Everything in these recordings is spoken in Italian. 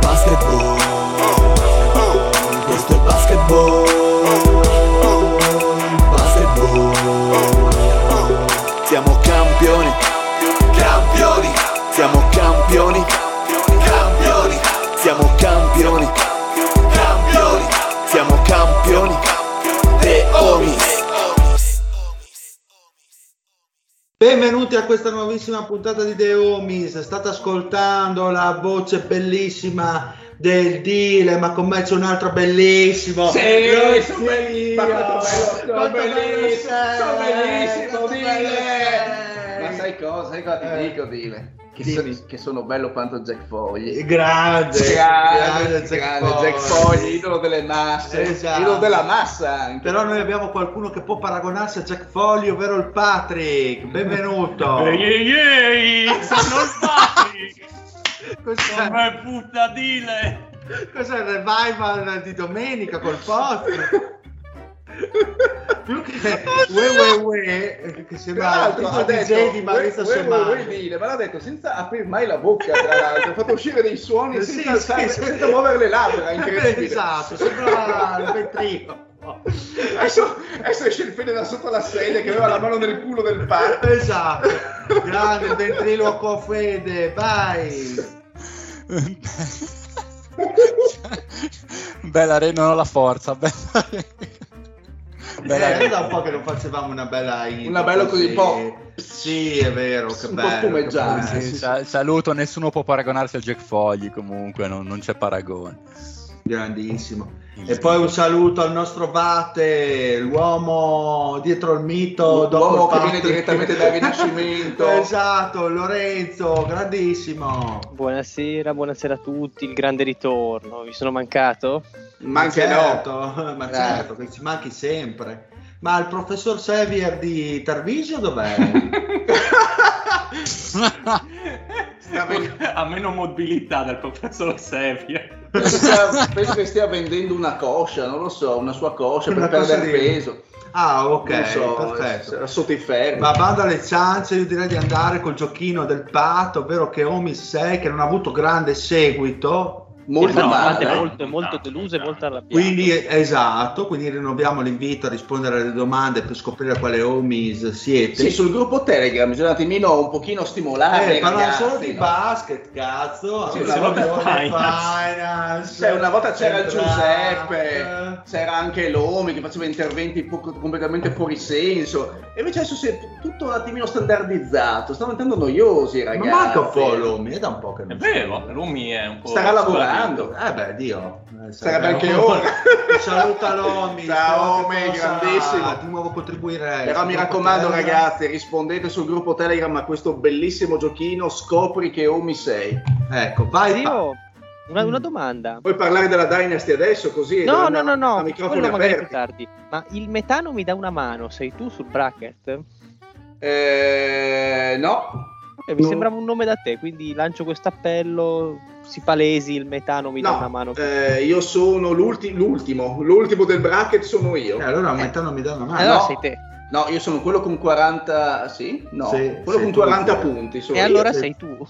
basketball. Questo è basketball, basketball. Siamo campioni, campioni. Siamo campioni, campioni. Siamo campioni, campioni. Siamo campioni, The Homies. Benvenuti a questa nuovissima puntata di The Homies. State ascoltando la voce bellissima del Dile, ma con me c'è un altro bellissimo. Sì, sono bellissimo, sono bellissimo, Dile. Ma sai cosa ti dico, Dile? Che sono bello quanto Jack Fogli. Grande Jack Fogli, idolo delle masse, esatto. Idolo della massa anche. Però noi abbiamo qualcuno che può paragonarsi a Jack Fogli, ovvero il Patrick. Benvenuto. Sono il Patrick. Come puttadile. Cos'è il revival di domenica col post? Più che we che sembra altro ha detto di Marisa Semani, ma l'ha detto senza aprire mai la bocca, tra l'altro ha fatto uscire dei suoni senza muovere le labbra, incredibile. Esatto, sembra il vetrino. Adesso esce il fede da sotto la sedia che aveva la mano nel culo del parco. Esatto, grande il ventriloquo Fede, vai. Bella Reno, non ho la forza, bella. È da un po' che non facevamo una bella intro, una bella così un po'. Sì, è vero, che un bello, po' fumeggiante. Sì. Saluto, nessuno può paragonarsi al Jack Fogli, comunque non c'è paragone. Grandissimo. E poi un saluto al nostro Vate, l'uomo dietro il mito, l'uomo che viene direttamente dal Rinascimento. Esatto, Lorenzo, grandissimo. Buonasera a tutti, il grande ritorno. Vi sono mancato? Ma certo, che ci manchi sempre. Ma il professor Sevier di Tarvisio dov'è? A meno mobilità del professor Sevier. Penso che stia vendendo una coscia, non lo so, una sua coscia per perdere peso. Ah, ok, non so, perfetto. Sotto i ferri. Ma bando alle ciance, io direi di andare col giochino del patto, ovvero che Homies 6, che non ha avuto grande seguito. Molto deluso e molto arrabbiato. Quindi rinnoviamo l'invito a rispondere alle domande per scoprire quale Homies siete. Sì, sul gruppo Telegram bisogna un attimino un pochino stimolare. Parlano solo di basket, cazzo. Sì, Finance. Una volta c'era Giuseppe, c'era anche l'Homi che faceva interventi completamente fuori senso. E invece adesso si è tutto un attimino standardizzato. Stanno diventando noiosi, ragazzi. Ma manca un po' l'Homi, è da un po' che non è vero, l'Homi è un po'. Starà lavorando. Dio, sarebbe anche ora. Saluta l'Homi. Ciao Homi, grandissimo. Di nuovo contribuire. Però mi raccomando, ragazzi, rispondete sul gruppo Telegram a questo bellissimo giochino. Scopri che Homi sei. Ecco, vai. Dio, una domanda. Puoi parlare della Dynasty adesso così? No. A microfoni aperti. Tardi. Ma il metano mi dà una mano. Sei tu sul bracket? No. Mi sembrava un nome da te, quindi lancio questo appello, si palesi, il metano mi dà una mano. Io sono l'ultimo del bracket, sono io. Allora il metano mi dà una mano. Allora sei te. No, io sono quello con 40, sì? No, quello con 40 punti. E allora sei tu.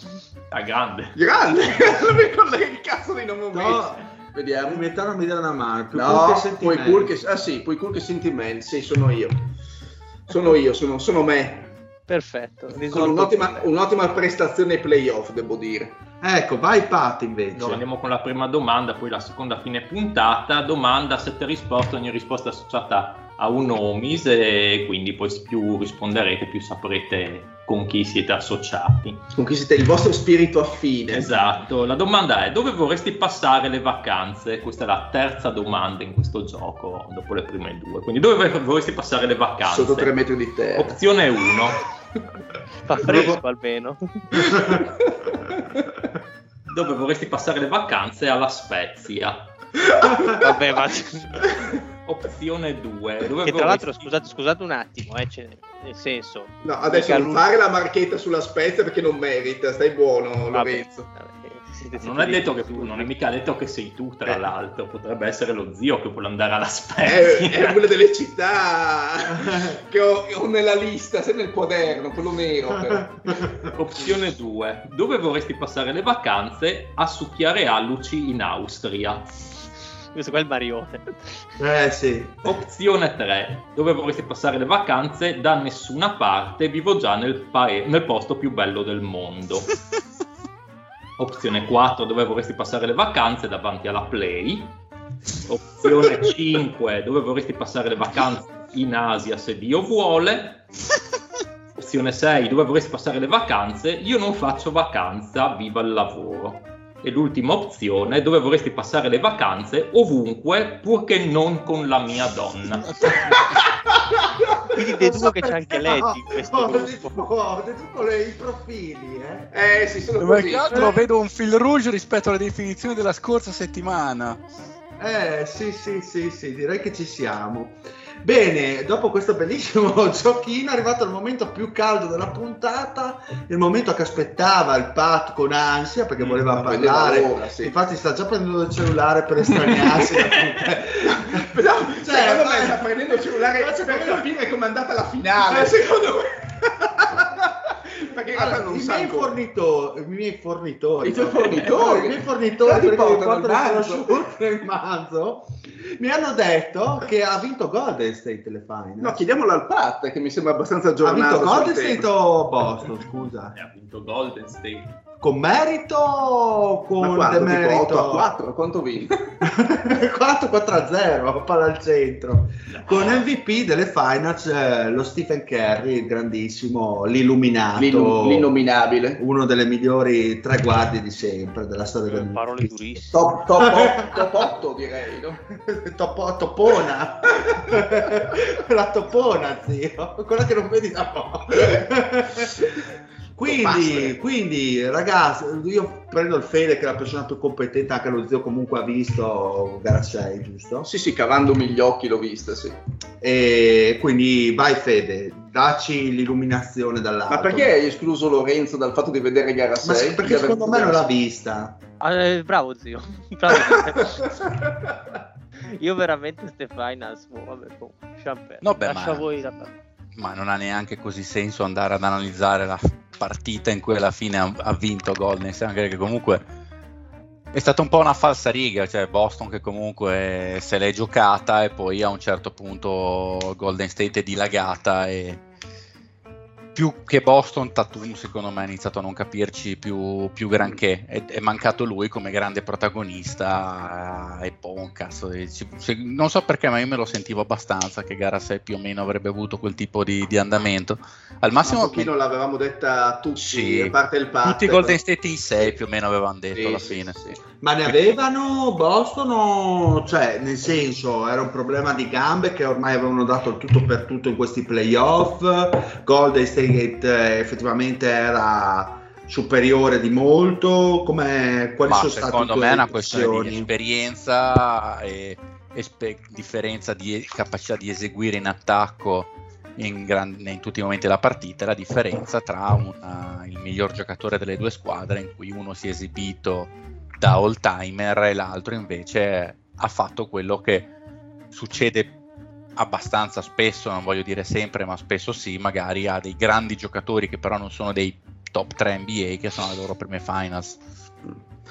Ah, grande! Non mi ricordo che cazzo di nome ho messo. Vediamo. Il metano mi dà una mano. Poi cool che sentimenti, sì, sono io. Sono me. Perfetto, con un'ottima prestazione ai playoff, devo dire. Ecco, vai Pat invece. Allora, andiamo con la prima domanda, poi la seconda a fine puntata. Domanda, 7 risposte, ogni risposta associata a un omis, e quindi poi più risponderete più saprete con chi siete associati, con chi siete, il vostro spirito affine. Esatto. La domanda è: dove vorresti passare le vacanze? Questa è la terza domanda in questo gioco dopo le prime due, quindi dove vorresti passare le vacanze? Sotto 3 metri di terra. Opzione 1 fa fresco almeno. Dove vorresti passare le vacanze? Alla Spezia. Vabbè, ma... Opzione 2. Dove e tra l'altro, scusate un attimo, nel senso... No, adesso non fare la marchetta sulla Spezia perché non merita, stai buono, Lorenzo. Non è detto che tu, non è mica detto che sei tu, tra l'altro, potrebbe essere lo zio che vuole andare alla Spezia. È una delle città che ho nella lista, se nel quaderno, quello nero però. Opzione 2. Dove vorresti passare le vacanze? A succhiare alluci in Austria. Questo qua è il Marione. Sì. Opzione 3. Dove vorresti passare le vacanze? Da nessuna parte, vivo già nel posto più bello del mondo. Opzione 4. Dove vorresti passare le vacanze? Davanti alla Play. Opzione 5. Dove vorresti passare le vacanze? In Asia, se Dio vuole. Opzione 6. Dove vorresti passare le vacanze? Io non faccio vacanza, viva il lavoro. E l'ultima opzione, dove vorresti passare le vacanze? Ovunque, purché non con la mia donna. Quindi deduco che c'è anche lei in questo gruppo. Deduco i profili, eh? Sì, sono così. Perché altro vedo un fil rouge rispetto alle definizioni della scorsa settimana. Sì, direi che ci siamo. Bene, dopo questo bellissimo giochino è arrivato il momento più caldo della puntata, il momento che aspettava il Pat con ansia perché voleva parlare, ora, sì. Infatti sta già prendendo il cellulare per estraniarsi da tutte. No, secondo me sta prendendo il cellulare per capire come è andata la finale, secondo me. Perché allora, non i miei fornitori nel mazzo mi hanno detto che ha vinto Golden State le Finals. No, chiediamolo al Pat che mi sembra abbastanza aggiornato. Ha vinto Golden State o Boston, scusa? Ha vinto Golden State. Con merito o con demerito? 8-4, quanto vinto? 4-4-0, palla al centro. No. Con MVP delle Finals lo Stephen Curry, il grandissimo, l'illuminato, l'innominabile, uno delle migliori treguardi di sempre della storia del parole durissime. Top 8 direi, no? Topona. La topona, zio. Quella che non vedi da po'. Quindi ragazzi, io prendo il Fede che è la persona più competente, anche lo zio comunque ha visto gara 6, giusto? Sì, cavandomi gli occhi l'ho vista, sì. E quindi vai Fede, dacci l'illuminazione dall'alto. Ma perché hai escluso Lorenzo dal fatto di vedere gara 6? Ma perché secondo me non l'ha vista. Bravo zio. Io veramente Stefania, lascia voi la parte. Ma non ha neanche così senso andare ad analizzare la partita in cui alla fine ha vinto Golden State, anche perché comunque è stata un po' una falsariga, cioè Boston che comunque se l'è giocata e poi a un certo punto Golden State è dilagata e più che Boston Tatum secondo me ha iniziato a non capirci più granché, è mancato lui come grande protagonista e poi un cazzo non so perché ma io me lo sentivo abbastanza che gara 6 più o meno avrebbe avuto quel tipo di andamento al massimo, un pochino l'avevamo detta tutti, sì, a parte il Pat, tutti i Golden State in 6 più o meno avevano detto, sì, alla fine sì. Ma ne avevano Boston o... cioè nel senso era un problema di gambe che ormai avevano dato il tutto per tutto in questi playoff. Golden State effettivamente era superiore di molto, come quali sono state secondo me è una questione di esperienza e differenza di capacità di eseguire in attacco in tutti i momenti della partita, la differenza tra il miglior giocatore delle due squadre in cui uno si è esibito da all-timer e l'altro invece ha fatto quello che succede abbastanza spesso, non voglio dire sempre ma spesso sì, magari ha dei grandi giocatori che però non sono dei top 3 NBA che sono le loro prime finals.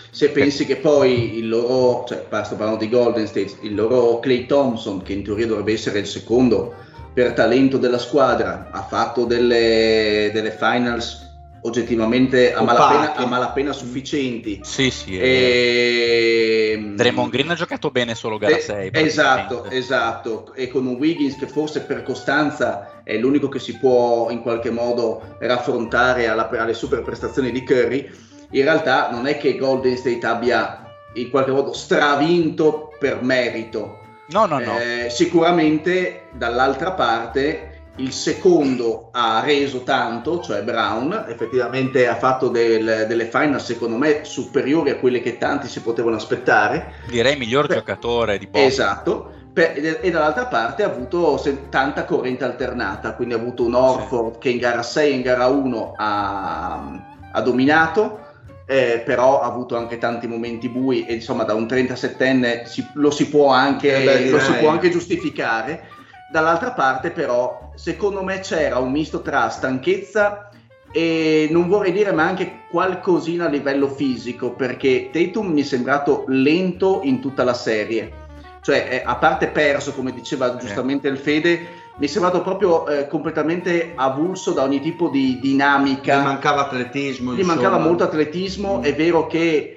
Se pensi che poi il loro, cioè sto parlando di Golden State, il loro Klay Thompson che in teoria dovrebbe essere il secondo per talento della squadra ha fatto delle finals oggettivamente a malapena sufficienti. Sì, sì. Draymond Green ha giocato bene solo gara 6. Esatto. E con un Wiggins che forse per costanza è l'unico che si può in qualche modo raffrontare alle super prestazioni di Curry, in realtà non è che Golden State abbia in qualche modo stravinto per merito. No. Sicuramente dall'altra parte il secondo ha reso tanto, cioè Brown effettivamente ha fatto delle finals secondo me superiori a quelle che tanti si potevano aspettare, direi miglior giocatore di Boston. Esatto. E dall'altra parte ha avuto tanta corrente alternata, quindi ha avuto un Horford che in gara 6 e in gara 1 ha dominato, però ha avuto anche tanti momenti bui, e insomma da un 37enne lo si può anche giustificare. Dall'altra parte però secondo me c'era un misto tra stanchezza e non vorrei dire, ma anche qualcosina a livello fisico, perché Tatum mi è sembrato lento in tutta la serie, cioè a parte perso come diceva giustamente il Fede, mi è sembrato proprio completamente avulso da ogni tipo di dinamica, gli mancava molto atletismo. È vero che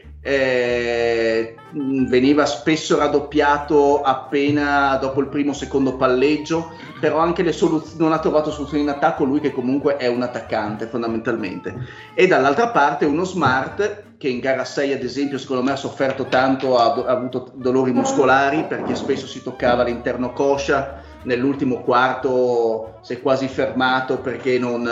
veniva spesso raddoppiato appena dopo il primo o secondo palleggio, però anche non ha trovato soluzioni in attacco, lui che comunque è un attaccante fondamentalmente. E dall'altra parte uno Smart che in gara 6 ad esempio secondo me ha sofferto tanto, ha avuto dolori muscolari perché spesso si toccava all'interno coscia, nell'ultimo quarto si è quasi fermato perché non...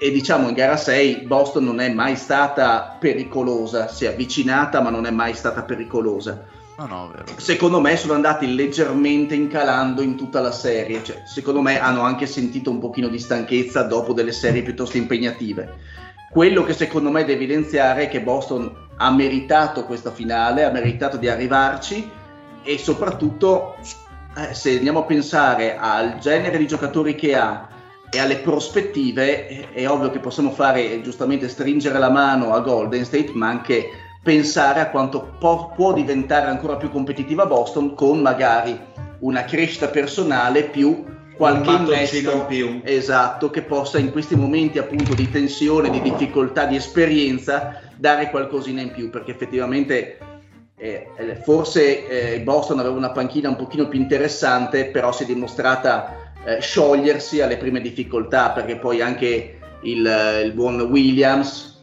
E diciamo in gara 6 Boston non è mai stata pericolosa, si è avvicinata ma non è mai stata pericolosa. No, vero. Secondo me sono andati leggermente incalando in tutta la serie, cioè, secondo me hanno anche sentito un pochino di stanchezza dopo delle serie piuttosto impegnative. Quello che secondo me da evidenziare è che Boston ha meritato questa finale, ha meritato di arrivarci, e soprattutto se andiamo a pensare al genere di giocatori che ha e alle prospettive, è ovvio che possiamo fare giustamente stringere la mano a Golden State, ma anche pensare a quanto può diventare ancora più competitiva Boston con magari una crescita personale più qualche investimento in più. Esatto, che possa in questi momenti appunto di tensione, di difficoltà, di esperienza dare qualcosina in più, perché effettivamente forse Boston aveva una panchina un pochino più interessante, però si è dimostrata sciogliersi alle prime difficoltà, perché poi anche il buon Williams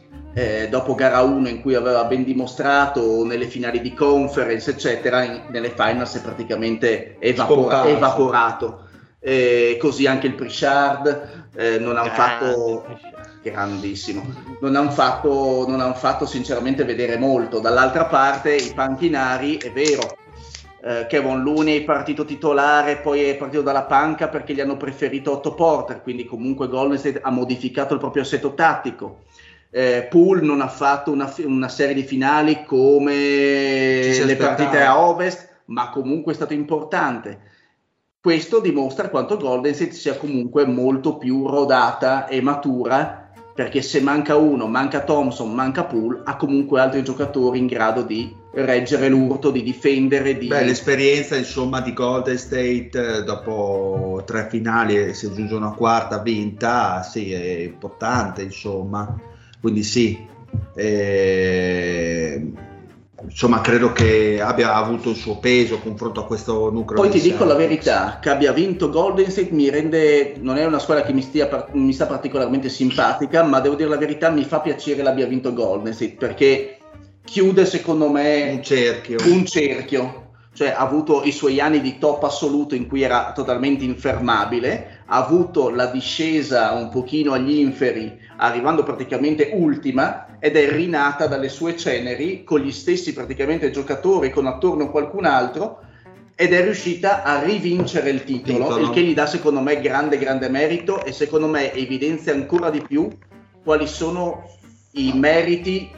dopo gara 1 in cui aveva ben dimostrato nelle finali di conference eccetera, nelle finals è praticamente evaporato. Così anche il Pritchard non hanno fatto sinceramente vedere molto. Dall'altra parte i panchinari, è vero, Kevon Looney è partito titolare, poi è partito dalla panca perché gli hanno preferito Otto Porter, quindi comunque Golden State ha modificato il proprio assetto tattico. Poole non ha fatto una serie di finali come le partite a Ovest, ma comunque è stato importante. Questo dimostra quanto Golden State sia comunque molto più rodata e matura, perché se manca uno, manca Thompson, manca Poole, ha comunque altri giocatori in grado di reggere l'urto, di difendere, l'esperienza insomma di Golden State dopo 3 finali, se aggiunge una quarta vinta, sì, è importante insomma, quindi sì, insomma credo che abbia avuto il suo peso confronto a questo nucleo. Poi ti dico la verità, che abbia vinto Golden State non è una squadra che mi sta particolarmente simpatica, ma devo dire la verità, mi fa piacere l'abbia vinto Golden State, perché chiude secondo me un cerchio, cioè ha avuto i suoi anni di top assoluto in cui era totalmente infermabile, ha avuto la discesa un pochino agli inferi arrivando praticamente ultima, ed è rinata dalle sue ceneri con gli stessi praticamente giocatori, con attorno qualcun altro, ed è riuscita a rivincere il titolo. Il che gli dà secondo me grande merito, e secondo me evidenzia ancora di più quali sono i meriti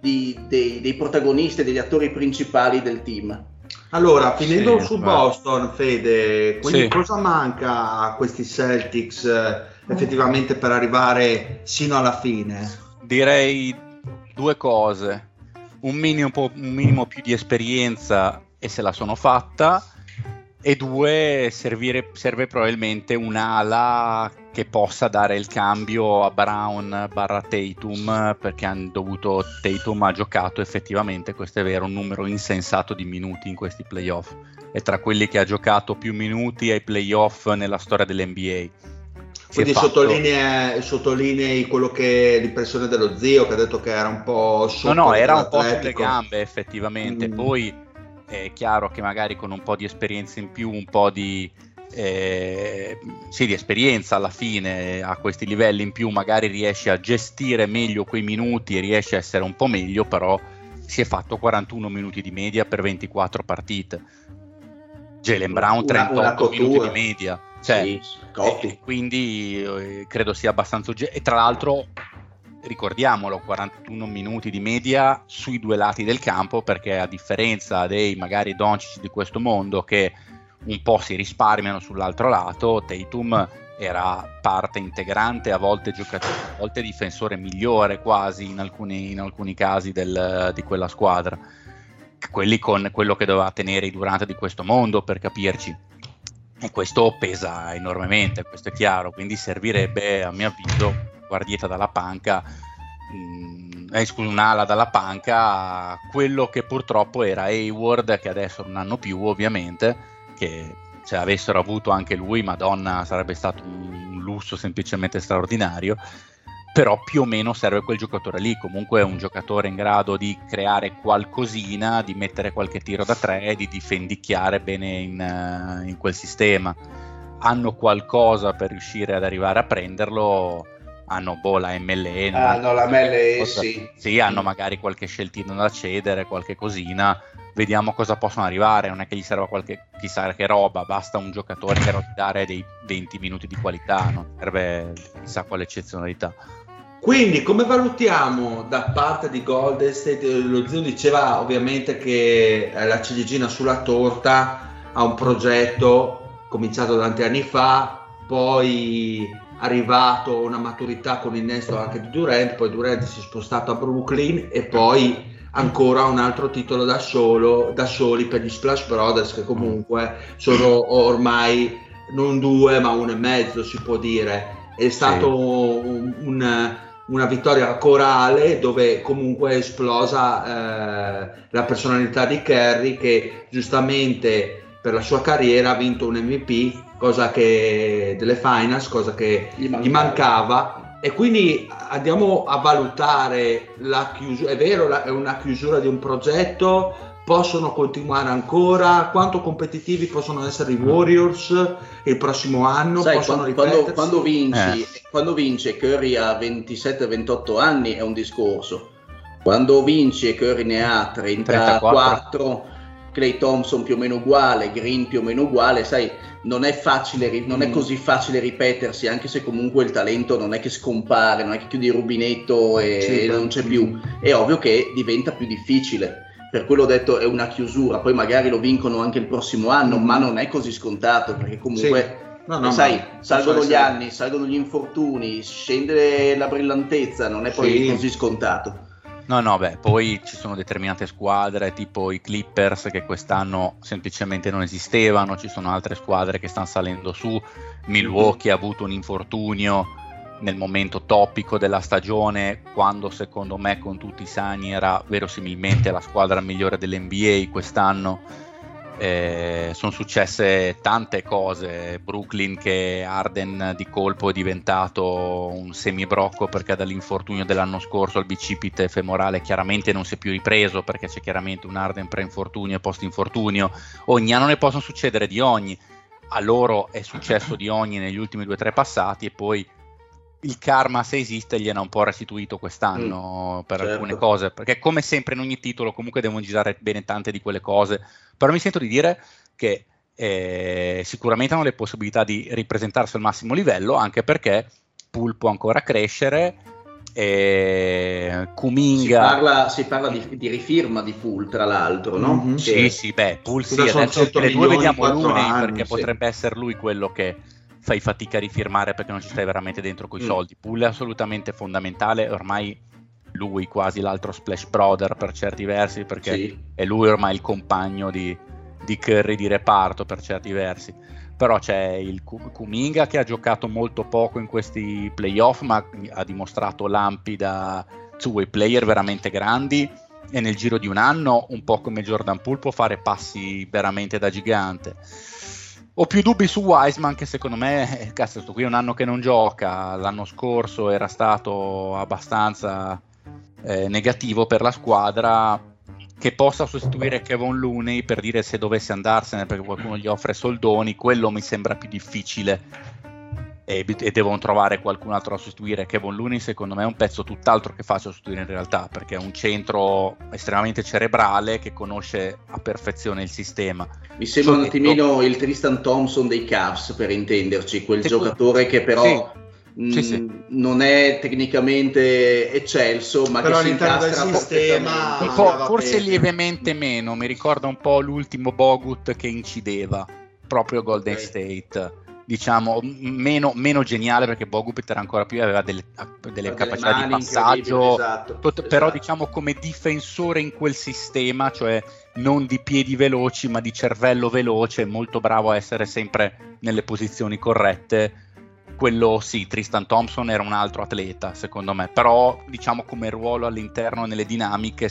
dei protagonisti, degli attori principali del team. Allora, finendo Boston, Fede, quindi cosa manca a questi Celtics effettivamente per arrivare sino alla fine? Direi 2 cose: un minimo più di esperienza, e se la sono fatta, e 2, serve probabilmente un'ala che possa dare il cambio a Brown barra Tatum, perché hanno dovuto, Tatum ha giocato effettivamente, questo è vero, un numero insensato di minuti in questi playoff, è tra quelli che ha giocato più minuti ai playoff nella storia dell'NBA. Quindi sottolinei quello che l'impressione dello zio, che ha detto che era un po' sotto, no, era un po' sulle gambe effettivamente, poi è chiaro che magari con un po' di esperienza in più, un po' di esperienza alla fine a questi livelli in più magari riesci a gestire meglio quei minuti e riesci a essere un po' meglio, però si è fatto 41 minuti di media per 24 partite, Jaylen Brown 38 minuti di media, cioè, sì, quindi credo sia abbastanza, e tra l'altro ricordiamolo, 41 minuti di media sui due lati del campo, perché a differenza dei magari Doncic di questo mondo che un po' si risparmiano sull'altro lato, Tatum era parte integrante, a volte giocatore, a volte difensore migliore quasi in alcuni casi di quella squadra, quelli con quello che doveva tenere Durant di questo mondo, per capirci, e questo pesa enormemente, questo è chiaro, quindi servirebbe a mio avviso guardietta dalla panca, un'ala dalla panca, quello che purtroppo era Hayward, che adesso non hanno più ovviamente, che se avessero avuto anche lui, madonna, sarebbe stato un lusso semplicemente straordinario, però più o meno serve quel giocatore lì, comunque è un giocatore in grado di creare qualcosina, di mettere qualche tiro da tre, di difendicchiare bene in quel sistema, hanno qualcosa per riuscire ad arrivare a prenderlo, hanno la MLE, la MLE sì, hanno magari qualche sceltino da cedere, qualche cosina, vediamo cosa possono arrivare, non è che gli serva qualche chissà che roba, basta un giocatore che dare dei 20 minuti di qualità, non serve chissà quale eccezionalità. Quindi come valutiamo da parte di Golden State? Lo zio diceva ovviamente che la ciliegina sulla torta ha un progetto cominciato tanti anni fa, poi arrivato una maturità con l'innesto anche di Durant, poi Durant si è spostato a Brooklyn e poi ancora un altro titolo da soli per gli Splash Brothers, che comunque sono ormai non due ma uno e mezzo, si può dire, è stato una vittoria corale dove comunque è esplosa la personalità di Curry, che giustamente per la sua carriera ha vinto un MVP, cosa che delle finals, cosa che gli mancava, e quindi andiamo a valutare la chiusura. È vero, è una chiusura di un progetto, possono continuare ancora, quanto competitivi possono essere i Warriors il prossimo anno? Sai, quando vince Curry a 27-28 anni è un discorso, quando vince Curry ne ha 34. Klay Thompson più o meno uguale, Green più o meno uguale, sai, non è così facile ripetersi, anche se comunque il talento non è che scompare, non è che chiudi il rubinetto e non c'è più, è ovvio che diventa più difficile, per quello ho detto è una chiusura, poi magari lo vincono anche il prossimo anno, ma non è così scontato, perché comunque salgono gli anni, salgono gli infortuni, scende la brillantezza, non è poi così scontato. No, poi ci sono determinate squadre tipo i Clippers che quest'anno semplicemente non esistevano, ci sono altre squadre che stanno salendo su, Milwaukee ha avuto un infortunio nel momento topico della stagione, quando secondo me con tutti i sani era verosimilmente la squadra migliore dell'NBA quest'anno, sono successe tante cose, Brooklyn che Harden di colpo è diventato un semibrocco perché dall'infortunio dell'anno scorso al bicipite femorale chiaramente non si è più ripreso, perché c'è chiaramente un Harden pre-infortunio e post-infortunio, ogni anno ne possono succedere di ogni, a loro è successo di ogni negli ultimi 2-3 passati, e poi il karma, se esiste, gliene ha un po' restituito quest'anno per alcune cose, perché come sempre in ogni titolo comunque devono girare bene tante di quelle cose, però mi sento di dire che sicuramente hanno le possibilità di ripresentarsi al massimo livello, anche perché Poole può ancora crescere, Kuminga si parla di rifirma di Poole, tra l'altro, no? Mm-hmm. Poole sì, adesso le due vediamo l'una, perché potrebbe essere lui quello che fai fatica a rifirmare perché non ci stai veramente dentro coi soldi. Poole è assolutamente fondamentale, ormai lui quasi l'altro Splash Brother per certi versi, perché è lui ormai il compagno di Curry di reparto per certi versi, però c'è il Kuminga che ha giocato molto poco in questi playoff, ma ha dimostrato lampi da two-way player veramente grandi, e nel giro di un anno, un po' come Jordan Poole, può fare passi veramente da gigante. Ho più dubbi su Wiseman, che secondo me, cazzo, sto qui è un anno che non gioca, l'anno scorso era stato abbastanza negativo per la squadra, che possa sostituire Kevon Looney, per dire, se dovesse andarsene perché qualcuno gli offre soldoni, quello mi sembra più difficile, e devono trovare qualcun altro a sostituire. Kevon Looney secondo me è un pezzo tutt'altro che facile da sostituire in realtà, perché è un centro estremamente cerebrale che conosce a perfezione il sistema. Mi sembra un attimino il Tristan Thompson dei Cavs, per intenderci, quel giocatore che però... Sì. Non è tecnicamente eccelso, ma però che si incastra del sistema, forse lievemente meno. Mi ricorda un po' l'ultimo Bogut che incideva, proprio Golden State, diciamo meno geniale, perché Bogut era ancora più, aveva delle capacità di passaggio, esatto. Però diciamo come difensore in quel sistema, cioè non di piedi veloci ma di cervello veloce, molto bravo a essere sempre nelle posizioni corrette. Quello sì, Tristan Thompson era un altro atleta secondo me, però diciamo come ruolo all'interno, nelle dinamiche,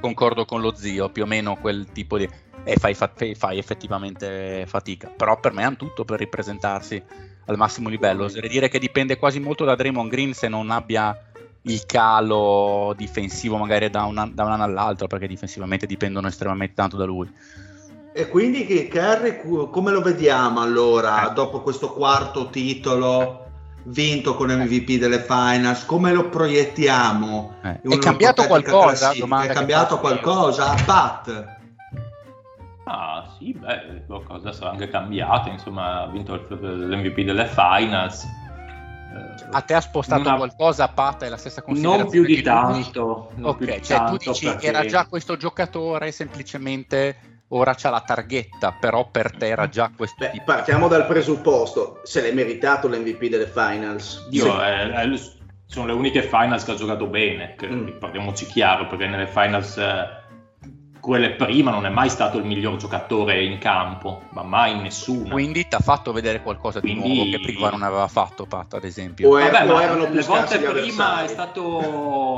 concordo con lo zio, più o meno quel tipo di... E fai effettivamente fatica, però per me hanno tutto per ripresentarsi al massimo livello. Oserei dire che dipende quasi molto da Draymond Green, se non abbia il calo difensivo magari da un anno all'altro, perché difensivamente dipendono estremamente tanto da lui. E quindi che Curry come lo vediamo allora dopo questo quarto titolo vinto con MVP delle Finals, come lo proiettiamo? È cambiato qualcosa? È cambiato qualcosa? Pat? Ah sì, beh, qualcosa sarà anche cambiato, insomma, ha vinto l'MVP delle Finals. A te ha spostato qualcosa, Pat? È la stessa considerazione? Non più di tanto. Ok, cioè tu dici che era già questo giocatore, semplicemente... Ora c'ha la targhetta, però per te era già questo tipo. Partiamo dal presupposto, se l'è meritato l'MVP delle Finals. Sono le uniche Finals che ha giocato bene, parliamoci chiaro, perché nelle Finals, quelle prima, non è mai stato il miglior giocatore in campo, ma mai nessuno. Quindi ti ha fatto vedere qualcosa di nuovo che prima non aveva fatto, Pat, ad esempio. Erano più le volte prima avversari. È stato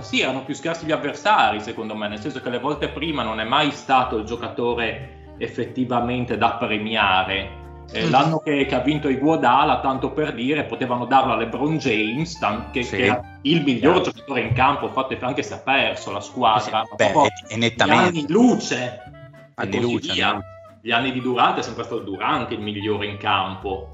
sì, erano più scarsi gli avversari, secondo me, nel senso che le volte prima non è mai stato il giocatore effettivamente da premiare. L'anno che ha vinto Iguodala, tanto per dire, potevano darlo a LeBron James, che è il miglior giocatore in campo, anche se ha perso la squadra, è nettamente anni luce. Gli anni di Durant è sempre stato Durant il migliore in campo.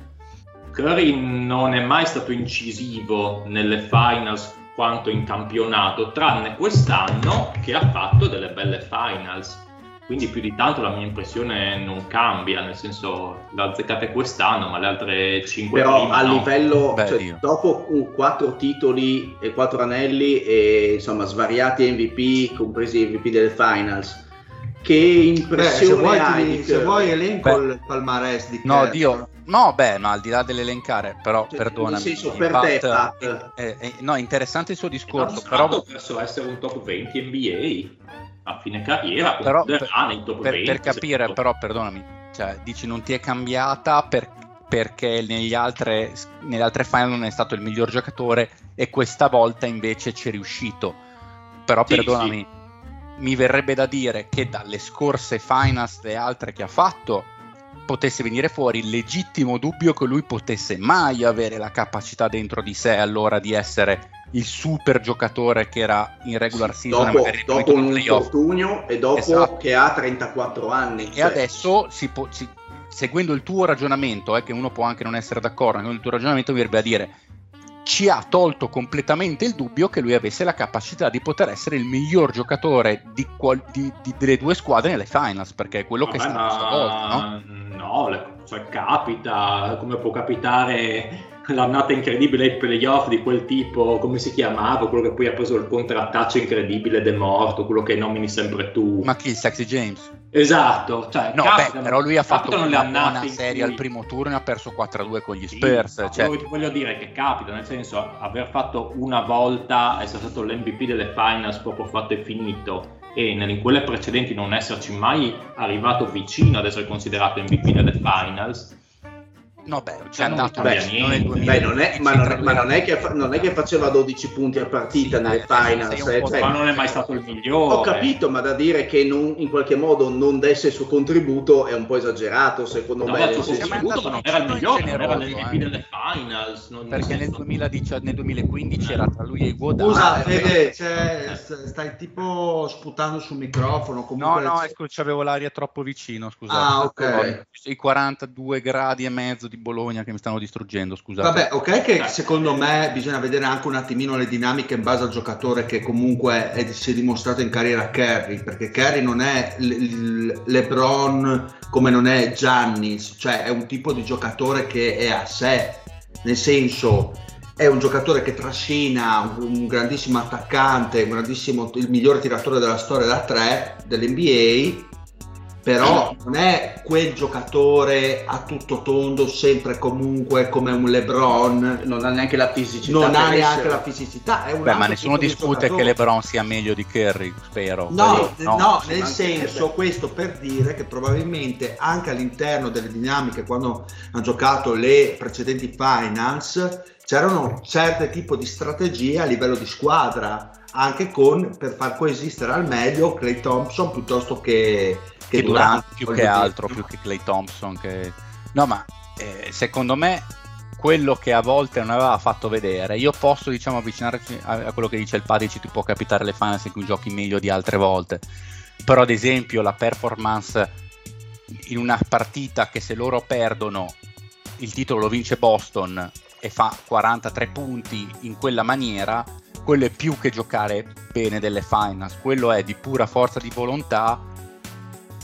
Curry non è mai stato incisivo nelle Finals quanto in campionato, tranne quest'anno che ha fatto delle belle Finals. Quindi più di tanto la mia impressione non cambia, nel senso, l'ha azzeccata quest'anno, ma le altre 5 però prima, a livello, cioè, dopo 4 titoli e 4 anelli e insomma svariati MVP, compresi MVP delle Finals, che impressione hai? Se vuoi elenco il palmarès di Curry. Ma al di là dell'elencare, però, cioè, perdonami. Nel senso, per te, no, è interessante il suo discorso, però verso essere un top 20 NBA a fine carriera, però, per capire, però perdonami, cioè, dici non ti è cambiata perché nelle altre Final non è stato il miglior giocatore e questa volta invece ci è riuscito, però sì, perdonami, sì. Mi verrebbe da dire che dalle scorse Finals, le altre che ha fatto, potesse venire fuori il legittimo dubbio che lui potesse mai avere la capacità dentro di sé allora di essere il super giocatore che era in regular season, dopo un infortunio e dopo che ha 34 anni e adesso seguendo il tuo ragionamento, che uno può anche non essere d'accordo con il tuo ragionamento, mi verrebbe a dire ci ha tolto completamente il dubbio che lui avesse la capacità di poter essere il miglior giocatore delle due squadre nelle Finals, perché è quello che è stato questa volta, cioè capita, come può capitare l'annata incredibile ai playoff di quel tipo, come si chiamava, quello che poi ha preso il contrattaccio incredibile ed è morto, quello che nomini sempre tu. Ma chi? Sexy James? Esatto, cioè, però lui ha fatto una serie al primo turno e ha perso 4-2 con gli Spurs. Cioè, voglio dire che capita, nel senso, aver fatto una volta, essere stato l'MVP delle Finals, proprio fatto e finito, e in quelle precedenti non esserci mai arrivato vicino ad essere considerato MVP delle finals. No, beh, cioè è andato non è che faceva 12 punti a partita nelle finals, ma non è mai stato il migliore. Ho capito, ma da dire che non, in qualche modo non desse il suo contributo è un po' esagerato, secondo me. Il suo contributo non era il migliore, non era l'MVP delle finals. Perché nel 2015 era tra lui e Iguodala. Scusa, Fede, stai tipo sputando sul microfono. Comunque no, ecco, c'avevo l'aria troppo vicino, scusate. Ah, ok. I 42 gradi e mezzo di Bologna che mi stanno distruggendo, scusate. Vabbè, ok, che secondo me bisogna vedere anche un attimino le dinamiche in base al giocatore che comunque si è dimostrato in carriera Curry, perché Curry non è LeBron come non è Giannis, cioè è un tipo di giocatore che è a sé, nel senso è un giocatore che trascina un grandissimo attaccante, il migliore tiratore della storia da tre dell'NBA, però non è quel giocatore a tutto tondo, sempre comunque come un LeBron, non ha neanche la fisicità. È un ma nessuno discute che LeBron sia meglio di Curry, spero. No, nel senso, questo per dire che probabilmente anche all'interno delle dinamiche quando hanno giocato le precedenti finals c'erano certi tipo di strategie a livello di squadra, anche per far coesistere al meglio Klay Thompson piuttosto che Durant, più che altro, più che Klay Thompson che... No, ma secondo me quello che a volte non aveva fatto vedere, io posso avvicinarci a quello che dice il Padici, ti può capitare le finals in cui giochi meglio di altre volte, però ad esempio la performance in una partita che se loro perdono il titolo lo vince Boston e fa 43 punti in quella maniera, quello è più che giocare bene delle finals, quello è di pura forza di volontà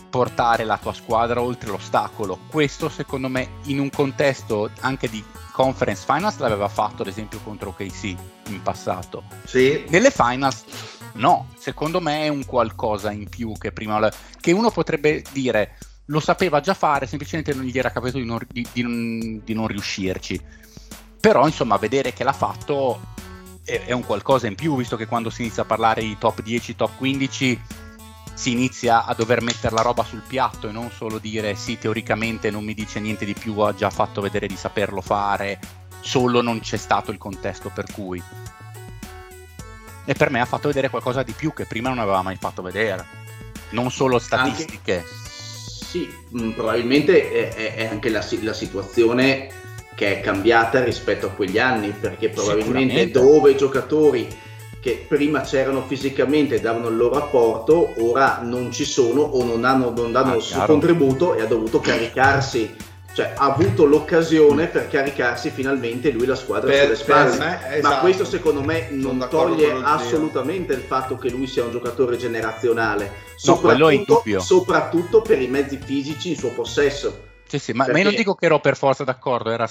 portare la tua squadra oltre l'ostacolo. Questo secondo me in un contesto anche di conference finals l'aveva fatto ad esempio contro OKC in passato, sì. Nelle finals no, secondo me è un qualcosa in più che prima, che uno potrebbe dire lo sapeva già fare, semplicemente non gli era capito di non riuscirci, però insomma vedere che l'ha fatto è un qualcosa in più, visto che quando si inizia a parlare di top 10, top 15 si inizia a dover mettere la roba sul piatto e non solo dire sì, teoricamente non mi dice niente di più, ha già fatto vedere di saperlo fare, solo non c'è stato il contesto per cui, e per me ha fatto vedere qualcosa di più che prima non aveva mai fatto vedere, non solo statistiche. Anche, sì, probabilmente è anche la situazione che è cambiata rispetto a quegli anni, perché probabilmente dove i giocatori che prima c'erano fisicamente e davano il loro apporto, ora non ci sono o non danno il suo contributo e ha dovuto caricarsi, cioè ha avuto l'occasione per caricarsi finalmente lui la squadra sulle spalle, esatto. Ma questo secondo me non toglie assolutamente il fatto che lui sia un giocatore generazionale, soprattutto per i mezzi fisici in suo possesso. Sì, ma io non dico che ero per forza d'accordo, era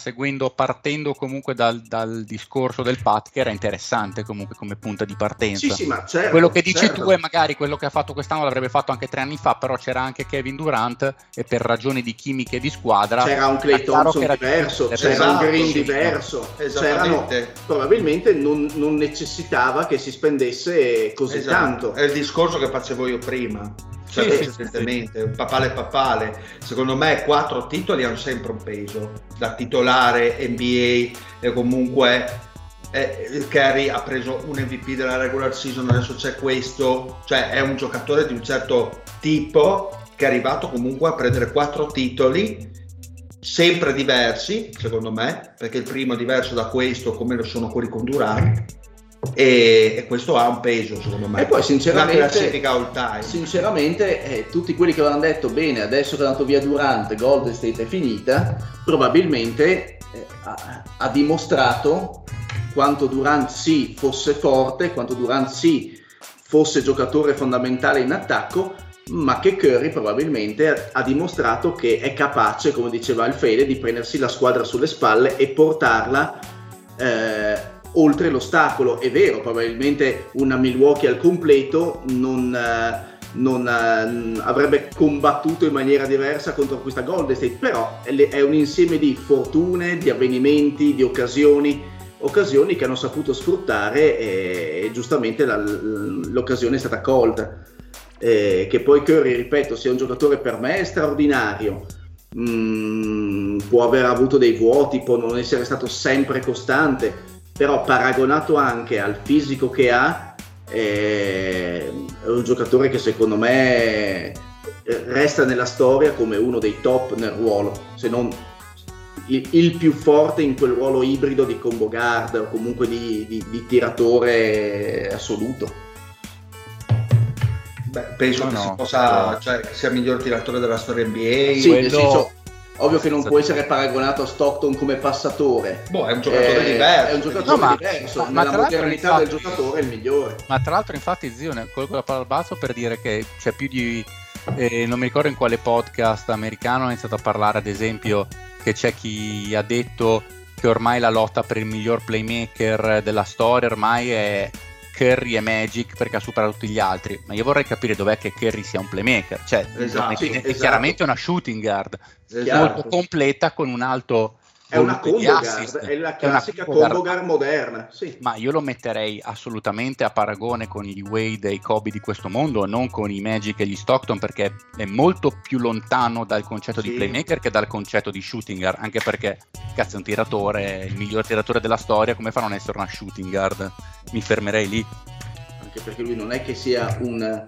partendo comunque dal discorso del Pat, che era interessante comunque come punta di partenza. Sì, ma certo, quello che dici tu è magari quello che ha fatto quest'anno l'avrebbe fatto anche 3 anni fa, però c'era anche Kevin Durant e per ragioni di chimiche di squadra c'era un Klay Thompson diverso, c'era un Green diverso, probabilmente non necessitava che si spendesse così tanto. È il discorso che facevo io prima. Cioè, sì. Papale, secondo me 4 titoli hanno sempre un peso da titolare NBA, e comunque Curry ha preso un MVP della regular season, adesso c'è questo, cioè è un giocatore di un certo tipo che è arrivato comunque a prendere 4 titoli sempre diversi, secondo me, perché il primo è diverso da questo come lo sono quelli con Durant, e questo ha un peso secondo me. E poi sinceramente tutti quelli che avevano detto bene adesso che è andato via Durant Golden State è finita, probabilmente ha dimostrato quanto Durant fosse forte, quanto Durant fosse giocatore fondamentale in attacco, ma che Curry probabilmente ha dimostrato che è capace, come diceva il Fede, di prendersi la squadra sulle spalle e portarla oltre l'ostacolo. È vero, probabilmente una Milwaukee al completo non avrebbe combattuto in maniera diversa contro questa Golden State, però è un insieme di fortune, di avvenimenti, di occasioni che hanno saputo sfruttare, e giustamente l'occasione è stata colta. che poi Curry, ripeto, sia un giocatore per me straordinario, può aver avuto dei vuoti, può non essere stato sempre costante, però paragonato anche al fisico che ha, è un giocatore che secondo me resta nella storia come uno dei top nel ruolo, se non il più forte in quel ruolo ibrido di combo guard o comunque di tiratore assoluto. Beh, penso no, che si possa, no, cioè, che sia il miglior tiratore della storia NBA. Sì, quello... nel senso, ovvio che non può essere paragonato a Stockton come passatore. Boh, è un giocatore diverso. È un giocatore diverso. Ma nella modernità infatti, del giocatore è il migliore. Ma tra l'altro, infatti, zio, colgo la palla al balzo per dire che c'è più di. Non mi ricordo in quale podcast americano ha iniziato a parlare, ad esempio, che c'è chi ha detto che ormai la lotta per il miglior playmaker della storia ormai è Curry e Magic, perché ha superato tutti gli altri. Ma io vorrei capire dov'è che Curry sia un playmaker, cioè esatto. È chiaramente una shooting guard, esatto, molto completa, con un alto è una combo guard, è la classica combo guard moderna, sì. Ma io lo metterei assolutamente a paragone con gli Wade e i Kobe di questo mondo, non con i Magic e gli Stockton, perché è molto più lontano dal concetto di playmaker che dal concetto di shooting guard, anche perché cazzo è un tiratore, il miglior tiratore della storia, come fa a non essere una shooting guard? Mi fermerei lì, anche perché lui non è che sia un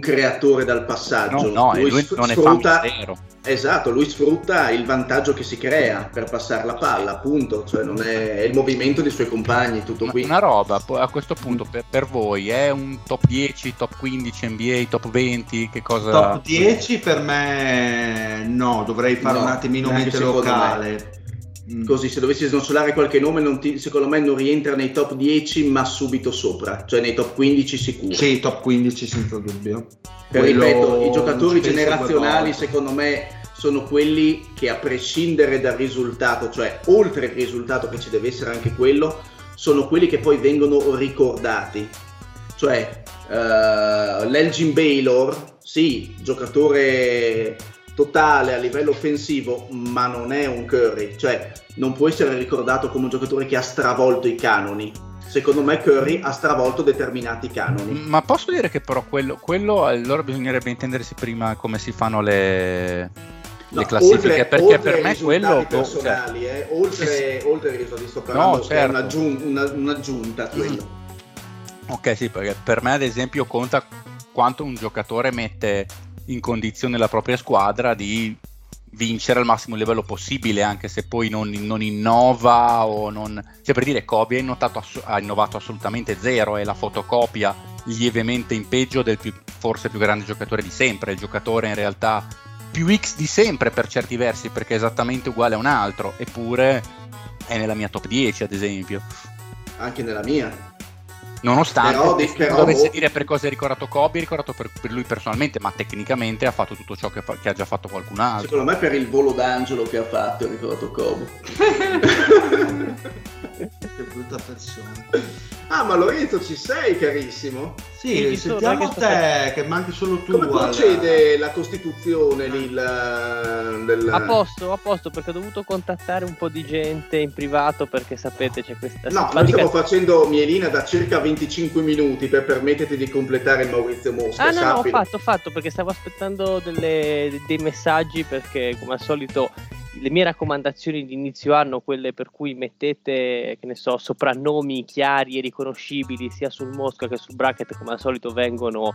creatore dal passaggio, lui non sfrutta, è fan, esatto, lui sfrutta il vantaggio che si crea per passare la palla, appunto, cioè non è il movimento dei suoi compagni, tutto qui. Una roba, a questo punpunto, per voi è un top 10, top 15 NBA, top 20, che cosa? Top 10 per me no, dovrei fare un attimino mente locale. Così, se dovessi snocciolare qualche nome, secondo me non rientra nei top 10, ma subito sopra, cioè nei top 15 sicuro. Sì, top 15 senza dubbio. Ripeto, i giocatori generazionali secondo me sono quelli che, a prescindere dal risultato, cioè oltre il risultato che ci deve essere anche quello, sono quelli che poi vengono ricordati. Cioè l'Elgin Baylor, sì, giocatore totale a livello offensivo, ma non è un Curry, cioè non può essere ricordato come un giocatore che ha stravolto i canoni. Secondo me Curry ha stravolto determinati canoni. Ma posso dire che però quello allora bisognerebbe intendersi prima come si fanno le classifiche, perché per me quello personali, oltre i risultati, sto parlando, no, certo, è un'aggiunta quello. Ok, sì, perché per me ad esempio conta quanto un giocatore mette in condizione la propria squadra di vincere al massimo livello possibile, anche se poi non innova o non, cioè per dire Kobe ha innovato assolutamente zero, è la fotocopia lievemente in peggio del forse più grande giocatore di sempre, il giocatore in realtà più X di sempre per certi versi, perché è esattamente uguale a un altro, eppure è nella mia top 10 ad esempio, anche nella mia. Nonostante, se dovesse dire per cosa è ricordato per lui personalmente, ma tecnicamente ha fatto tutto ciò che ha già fatto qualcun altro. Secondo me per il volo d'angelo che ha fatto è ricordato Kobe. Che brutta persona. Ah, ma Lorenzo ci sei, carissimo? Sì, sentiamo te, che manchi solo tu. Come procede la costituzione lì? A posto, perché ho dovuto contattare un po' di gente in privato, perché sapete c'è questa simpatica... No, noi stiamo facendo mielina da circa 25 minuti per permetterti di completare il Maurizio Mosca. Ah no, ho fatto, perché stavo aspettando dei messaggi, perché come al solito... Le mie raccomandazioni di inizio anno, quelle per cui mettete, che ne so, soprannomi chiari e riconoscibili sia sul Mosca che sul Bracket, come al solito vengono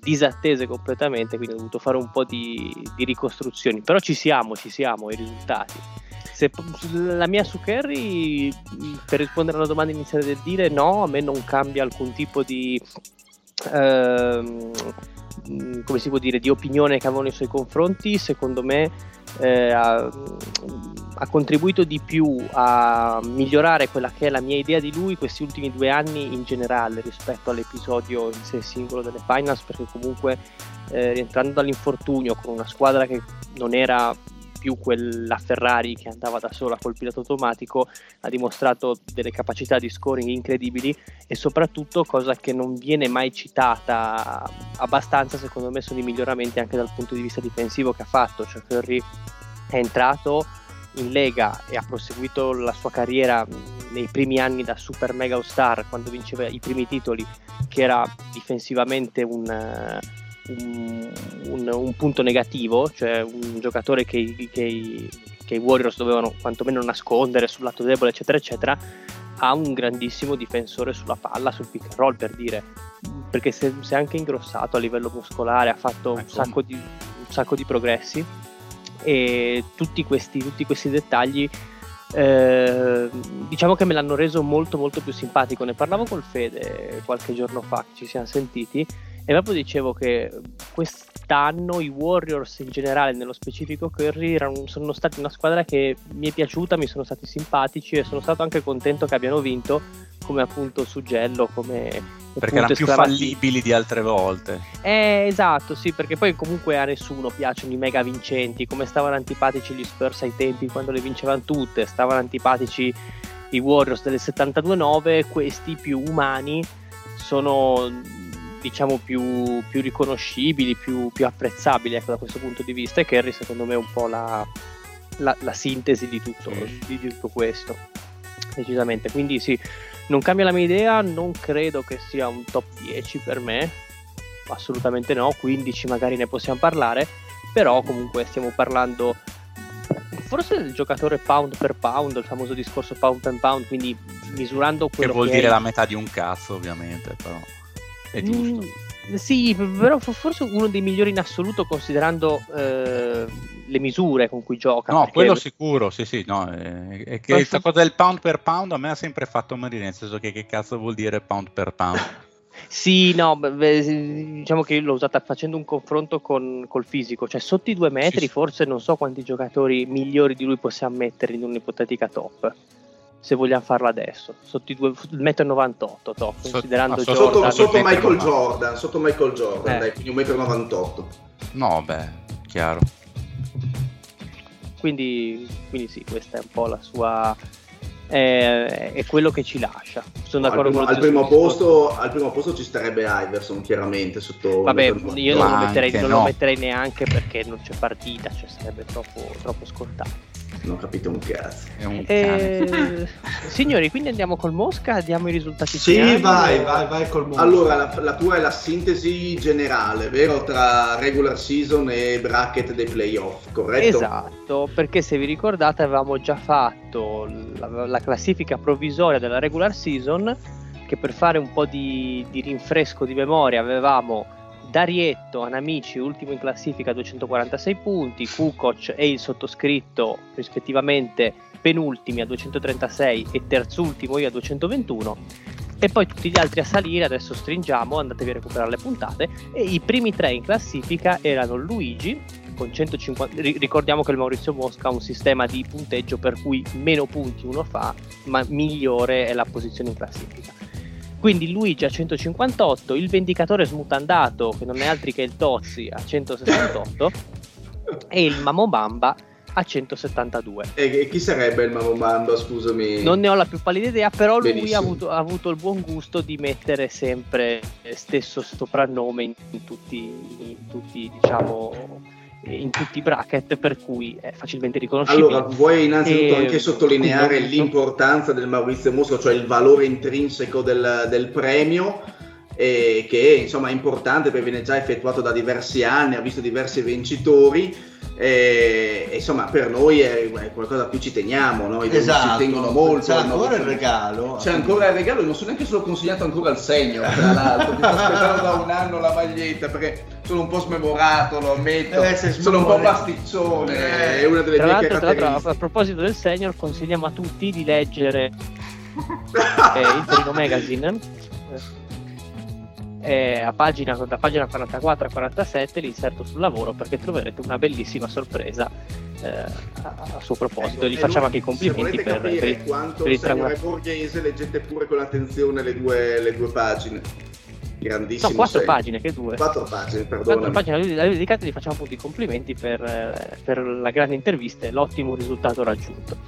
disattese completamente, quindi ho dovuto fare un po' di ricostruzioni, però ci siamo, i risultati. La mia su Curry, per rispondere alla domanda iniziale del dire, no, a me non cambia alcun tipo di... come si può dire, di opinione che avevano nei suoi confronti. Secondo me ha contribuito di più a migliorare quella che è la mia idea di lui questi ultimi 2 anni in generale rispetto all'episodio in sé singolo delle finals, perché comunque rientrando dall'infortunio con una squadra che non era più quella Ferrari che andava da sola col pilota automatico, ha dimostrato delle capacità di scoring incredibili, e soprattutto, cosa che non viene mai citata abbastanza, secondo me sono i miglioramenti anche dal punto di vista difensivo che ha fatto, cioè Curry è entrato in Lega e ha proseguito la sua carriera nei primi anni da super mega all star, quando vinceva i primi titoli, che era difensivamente un un punto negativo, cioè un giocatore che i Warriors dovevano quantomeno nascondere sul lato debole, eccetera eccetera, ha un grandissimo difensore sulla palla, sul pick and roll, per dire, perché si è anche ingrossato a livello muscolare, ha fatto un sacco di progressi, e tutti questi dettagli diciamo che me l'hanno reso molto molto più simpatico. Ne parlavo col Fede qualche giorno fa, ci siamo sentiti, e proprio dicevo che quest'anno i Warriors in generale, nello specifico Curry, sono stati una squadra che mi è piaciuta, mi sono stati simpatici e sono stato anche contento che abbiano vinto, come appunto suggello, perché erano più fallibili di altre volte. Esatto, sì, perché poi comunque a nessuno piacciono i mega vincenti, come stavano antipatici gli Spurs ai tempi quando le vincevano tutte, stavano antipatici i Warriors delle 72-9, questi più umani sono, diciamo, più riconoscibili, più apprezzabili, ecco, da questo punto di vista. E Curry secondo me è un po' la sintesi di tutto questo, decisamente. Quindi sì, non cambia la mia idea, non credo che sia un top 10 per me, assolutamente no, 15 magari ne possiamo parlare, però comunque stiamo parlando forse del giocatore pound per pound, il famoso discorso pound per pound, quindi misurando quello che vuol dire la metà di un cazzo, ovviamente, però è giusto. Sì, però forse uno dei migliori in assoluto, considerando le misure con cui gioca. No, perché... quello sicuro, sì, no, è che questa cosa del pound per pound a me ha sempre fatto morire, nel senso che cazzo vuol dire pound per pound? Sì, no, diciamo che io l'ho usata facendo un confronto col fisico, cioè sotto i 2 metri, sì. Forse non so quanti giocatori migliori di lui possiamo mettere in un'ipotetica top. Se vogliamo farlo adesso, sotto i 1,98 m, considerando Jordan, sotto Michael Jordan, dai, quindi 1,98 m. No, beh, chiaro. Quindi sì, questa è un po' la sua, è quello che ci lascia. Sono d'accordo con al primo posto ci starebbe Iverson, chiaramente, sotto. Vabbè, io non lo metterei neanche, perché non c'è partita, cioè sarebbe troppo scontato. Non capite un cazzo. Signori, quindi andiamo col Mosca, diamo i risultati. Sì, finali. vai col Mosca. Allora, la tua è la sintesi generale, vero? Tra regular season e bracket dei playoff, corretto? Esatto, perché se vi ricordate avevamo già fatto la classifica provvisoria della regular season, che per fare un po' di rinfresco di memoria avevamo Darietto, Anamici, ultimo in classifica 246 punti, Kukoc e il sottoscritto rispettivamente penultimi a 236 e terzultimo io a 221, e poi tutti gli altri a salire. Adesso stringiamo, andatevi a recuperare le puntate, e i primi tre in classifica erano Luigi con 150, ricordiamo che il Maurizio Mosca ha un sistema di punteggio per cui meno punti uno fa ma migliore è la posizione in classifica. Quindi Luigi a 158, il vendicatore smutandato, che non è altri che il Tozzi, a 168 e il Mamobamba a 172. E chi sarebbe il Mamobamba, scusami? Non ne ho la più pallida idea, però lui ha avuto il buon gusto di mettere sempre stesso soprannome in tutti, diciamo... in tutti i bracket, per cui è facilmente riconoscibile. Allora, vuoi innanzitutto anche sottolineare l'importanza del Maurizio Mosca, cioè il valore intrinseco del premio, che insomma è importante perché viene già effettuato da diversi anni, ha visto diversi vincitori, e insomma per noi è qualcosa a cui ci teniamo, no? Esatto, ci tengono molto. C'è ancora il regalo, non sono neanche solo consegnato ancora al segno, tra l'altro. Mi sto aspettando da un anno la maglietta, perché sono un po' smemorato, lo ammetto, sono un po' pasticcione, è una delle mie caratteristiche. Tra l'altro, a proposito del senior, consigliamo a tutti di leggere il Torino Magazine, da pagina 44 a 47, l'inserto sul lavoro, perché troverete una bellissima sorpresa a suo proposito. Gli facciamo anche i complimenti per il signore Borghese. Leggete pure con attenzione le due pagine. Grandissimo. No, 4 pagine, che 2. 4 pagine, perdonami. 4 pagine alle dedicate, gli facciamo appunto i complimenti per la grande intervista e l'ottimo risultato raggiunto.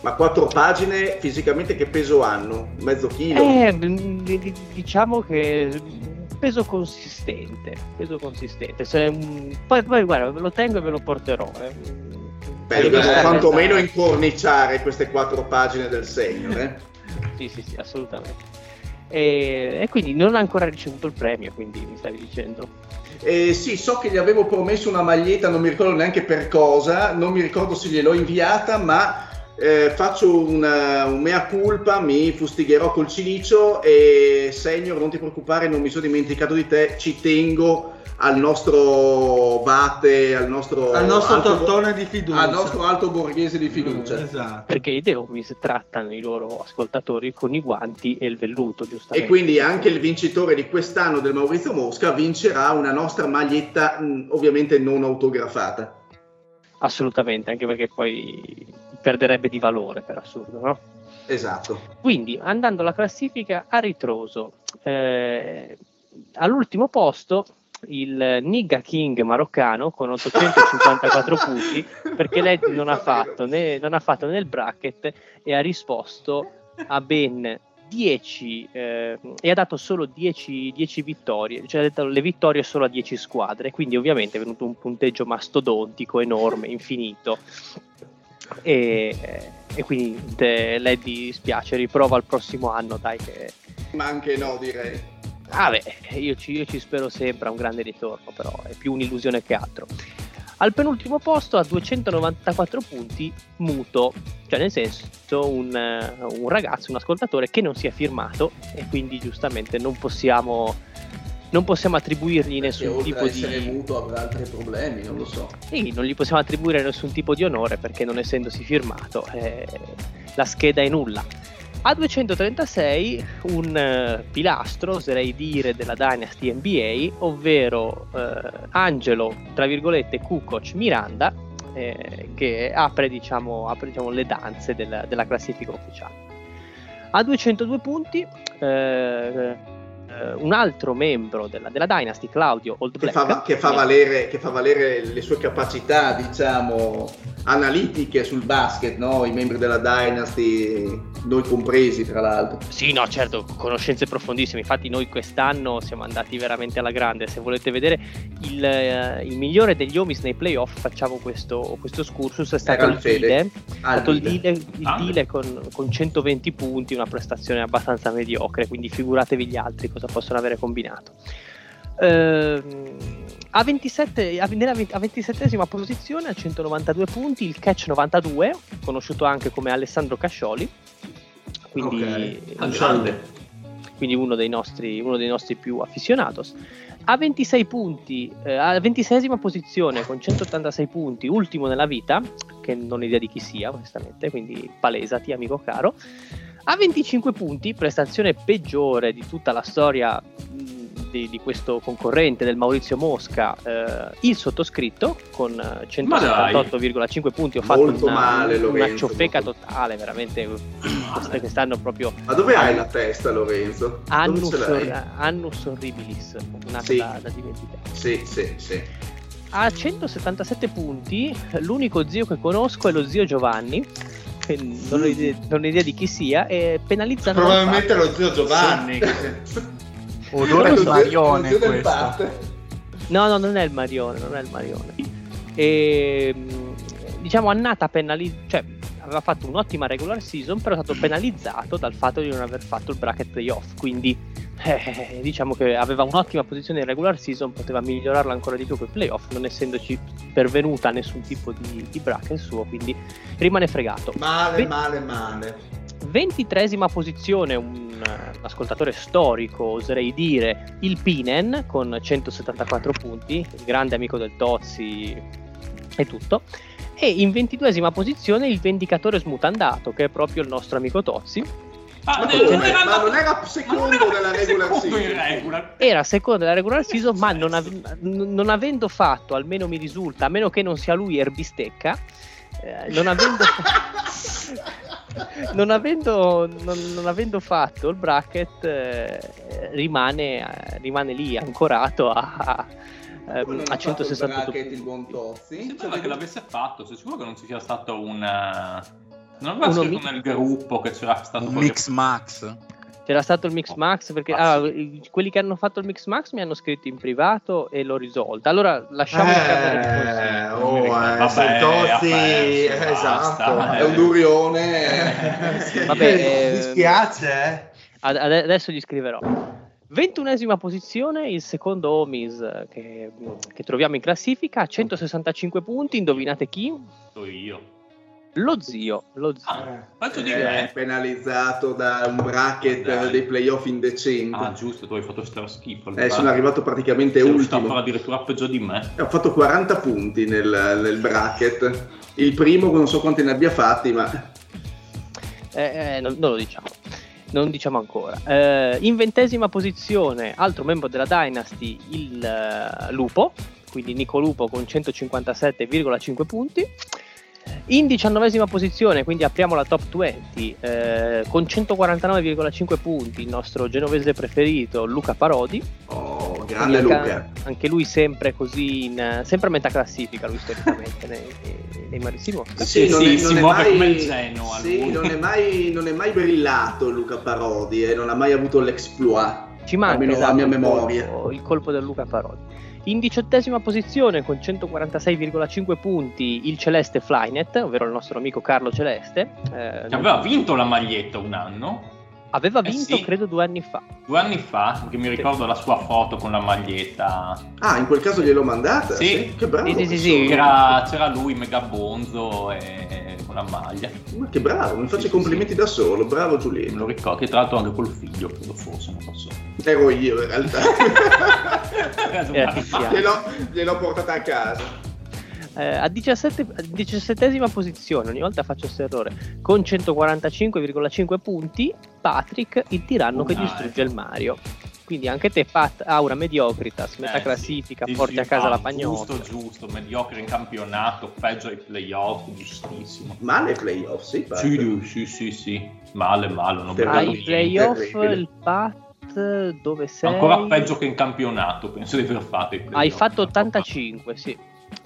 Ma 4 pagine fisicamente che peso hanno? Mezzo chilo? Diciamo che peso consistente. Poi guarda, ve lo tengo e ve lo porterò. Beh, quantomeno incorniciare queste 4 pagine del segno. Sì, assolutamente. e quindi non ha ancora ricevuto il premio, quindi mi stavi dicendo. Sì, so che gli avevo promesso una maglietta, non mi ricordo neanche per cosa, non mi ricordo se gliel'ho inviata, ma faccio un mea culpa, mi fustigherò col cilicio e Senior, non ti preoccupare, non mi sono dimenticato di te, ci tengo al nostro Vate, al nostro tortone di fiducia, al nostro alto borghese di fiducia, esatto. Perché i Deovis trattano i loro ascoltatori con i guanti e il velluto, giustamente, e quindi anche il vincitore di quest'anno del Maurizio Mosca vincerà una nostra maglietta, ovviamente non autografata. Assolutamente, anche perché poi perderebbe di valore, per assurdo, no? Esatto. Quindi, andando alla classifica a ritroso, all'ultimo posto il Nigga King maroccano con 854 punti, perché lei non ha fatto né il bracket e ha risposto a ben 10 e ha dato solo 10 vittorie, cioè ha detto le vittorie solo a 10 squadre, quindi ovviamente è venuto un punteggio mastodontico, enorme, infinito, e quindi lei dispiace, riprova al prossimo anno, dai, che... ma anche no, direi. Ah beh, io ci spero sempre a un grande ritorno, però è più un'illusione che altro. Al penultimo posto, a 294 punti, Muto, cioè nel senso un ragazzo, un ascoltatore che non si è firmato e quindi giustamente non possiamo attribuirgli nessun tipo di... Perché oltre a essere muto avrà altri problemi, non lo so. Sì, non gli possiamo attribuire nessun tipo di onore perché non essendosi firmato la scheda è nulla. A 236 un pilastro, oserei dire, della Dynasty NBA, ovvero Angelo, tra virgolette, Kukoc Miranda, che apre, diciamo, le danze della classifica ufficiale. A 202 punti un altro membro della Dynasty, Claudio Old Black, che fa valere le sue capacità, diciamo, analitiche sul basket, no? I membri della Dynasty, noi compresi, tra l'altro. Sì, no, certo, conoscenze profondissime. Infatti noi quest'anno siamo andati veramente alla grande. Se volete vedere il migliore degli omis nei playoff, facciamo questo scursus, è stato il Dile con 120 punti, una prestazione abbastanza mediocre, quindi figuratevi gli altri cosa possono avere combinato. A 27esima posizione, a 192 punti, il Catch 92, conosciuto anche come Alessandro Cascioli, quindi, okay. Quindi uno dei nostri più aficionados. A 26 punti, a 26esima posizione con 186 punti, Ultimo nella vita, che non ho idea di chi sia, onestamente, quindi palesati, amico caro. A 25 punti, prestazione peggiore di tutta la storia di questo concorrente del Maurizio Mosca, il sottoscritto con 178,5 punti. Ho fatto una ciofeca totale, veramente, quest'anno proprio. Ma dove hai la testa, Lorenzo? Annus Horribilis, nata da dimenticare. Sì. A 177 punti, l'unico zio che conosco è lo zio Giovanni. Non ho idea di chi sia, e penalizzano probabilmente lo zio Giovanni. Odore il Marione, zio questo. No, non è il Marione. E diciamo Annata cioè aveva fatto un'ottima regular season, però è stato penalizzato dal fatto di non aver fatto il bracket playoff, quindi diciamo che aveva un'ottima posizione in regular season, poteva migliorarla ancora di più con i playoff, non essendoci pervenuta nessun tipo di bracket suo, quindi rimane fregato male. 23esima posizione, un ascoltatore storico, oserei dire, il Pinen con 174 punti, il grande amico del Tozzi e tutto. E in 22esima posizione il Vendicatore Smutandato, che è proprio il nostro amico Tozzi. Ma non era secondo della regular season. Era secondo della regular season, ma non avendo fatto, almeno mi risulta, a meno che non sia lui erbistecca, non avendo fatto il bracket, rimane lì ancorato a 168 punti. Il buon Tozzi sembrava che l'avesse fatto, sei sicuro che non ci sia stato non aveva scritto nel gruppo che c'era stato un Mix Max? C'era stato il Mix Max, perché quelli che hanno fatto il Mix Max mi hanno scritto in privato e l'ho risolta. Allora lasciamo esatto, è un durione. Mi dispiace. adesso gli scriverò. 21ª posizione, il secondo Omis che troviamo in classifica, 165 punti, indovinate chi? Sono io. Lo zio. Ah, faccio di me. Penalizzato da un bracket dei playoff indecenti. Ah, giusto, tu hai fatto schifo. Sono arrivato praticamente ultimo. Sono stato addirittura peggio di me. Ho fatto 40 punti nel bracket. Il primo, non so quanti ne abbia fatti, ma... non lo diciamo. Non diciamo ancora. In 20ª posizione, altro membro della Dynasty, il Lupo. Quindi Nico Lupo con 157,5 punti. In 19ª posizione, quindi apriamo la top 20, con 149,5 punti il nostro genovese preferito Luca Parodi. Oh, grande Luca. Anche lui sempre così, sempre a metà classifica lui storicamente nei Marissi Mosca. Si muove come il Genoa. Sì, non è mai brillato Luca Parodi e non ha mai avuto l'exploit. Ci manca, almeno la mia memoria, il colpo del Luca Parodi. In 18ª posizione con 146,5 punti il Celeste Flynet, ovvero il nostro amico Carlo Celeste. Che aveva vinto la maglietta un anno. Aveva vinto, sì, credo 2 anni fa. 2 anni fa, perché mi ricordo la sua foto con la maglietta. Ah, in quel caso gliel'ho mandata? Sì. Che bravo. Sì. C'era lui, mega bonzo, e con la maglia. Ma che bravo, mi faccio complimenti da solo. Bravo Giuliano. Me lo ricordo, che tra l'altro anche col figlio, credo fosse, non lo so. Ero io in realtà. Gliel'ho portata a casa. A 17ª posizione, ogni volta faccio questo errore, con 145,5 punti Patrick, il tiranno che distrugge il Mario. Quindi anche te, Pat, Aura Mediocritas, metà classifica, porti a casa la pagnotta. Giusto, mediocre in campionato, peggio ai playoff, giustissimo. Male ai playoff, sì, sì, male, non vedo ai playoff, il Pat dove sei? Ancora peggio che in campionato, penso di aver fatto i playoff. Hai fatto 85, sì.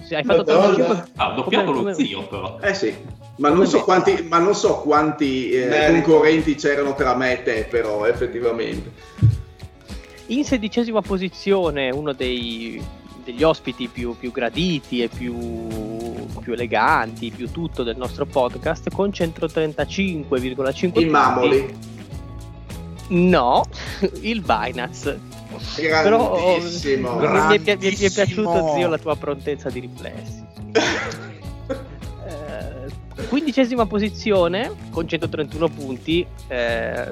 Sì, hai fatto 85. Ha doppiato lo zio, però. Sì, ma non so quanti concorrenti c'erano tra me e te, però, effettivamente. In 16ª posizione, uno degli ospiti più graditi e più eleganti, più tutto del nostro podcast, con 135,5. I Mamoli. No, il Binance. Grandissimo. Però mi è piaciuto, zio, la tua prontezza di riflessi. 15ª posizione con 131 punti,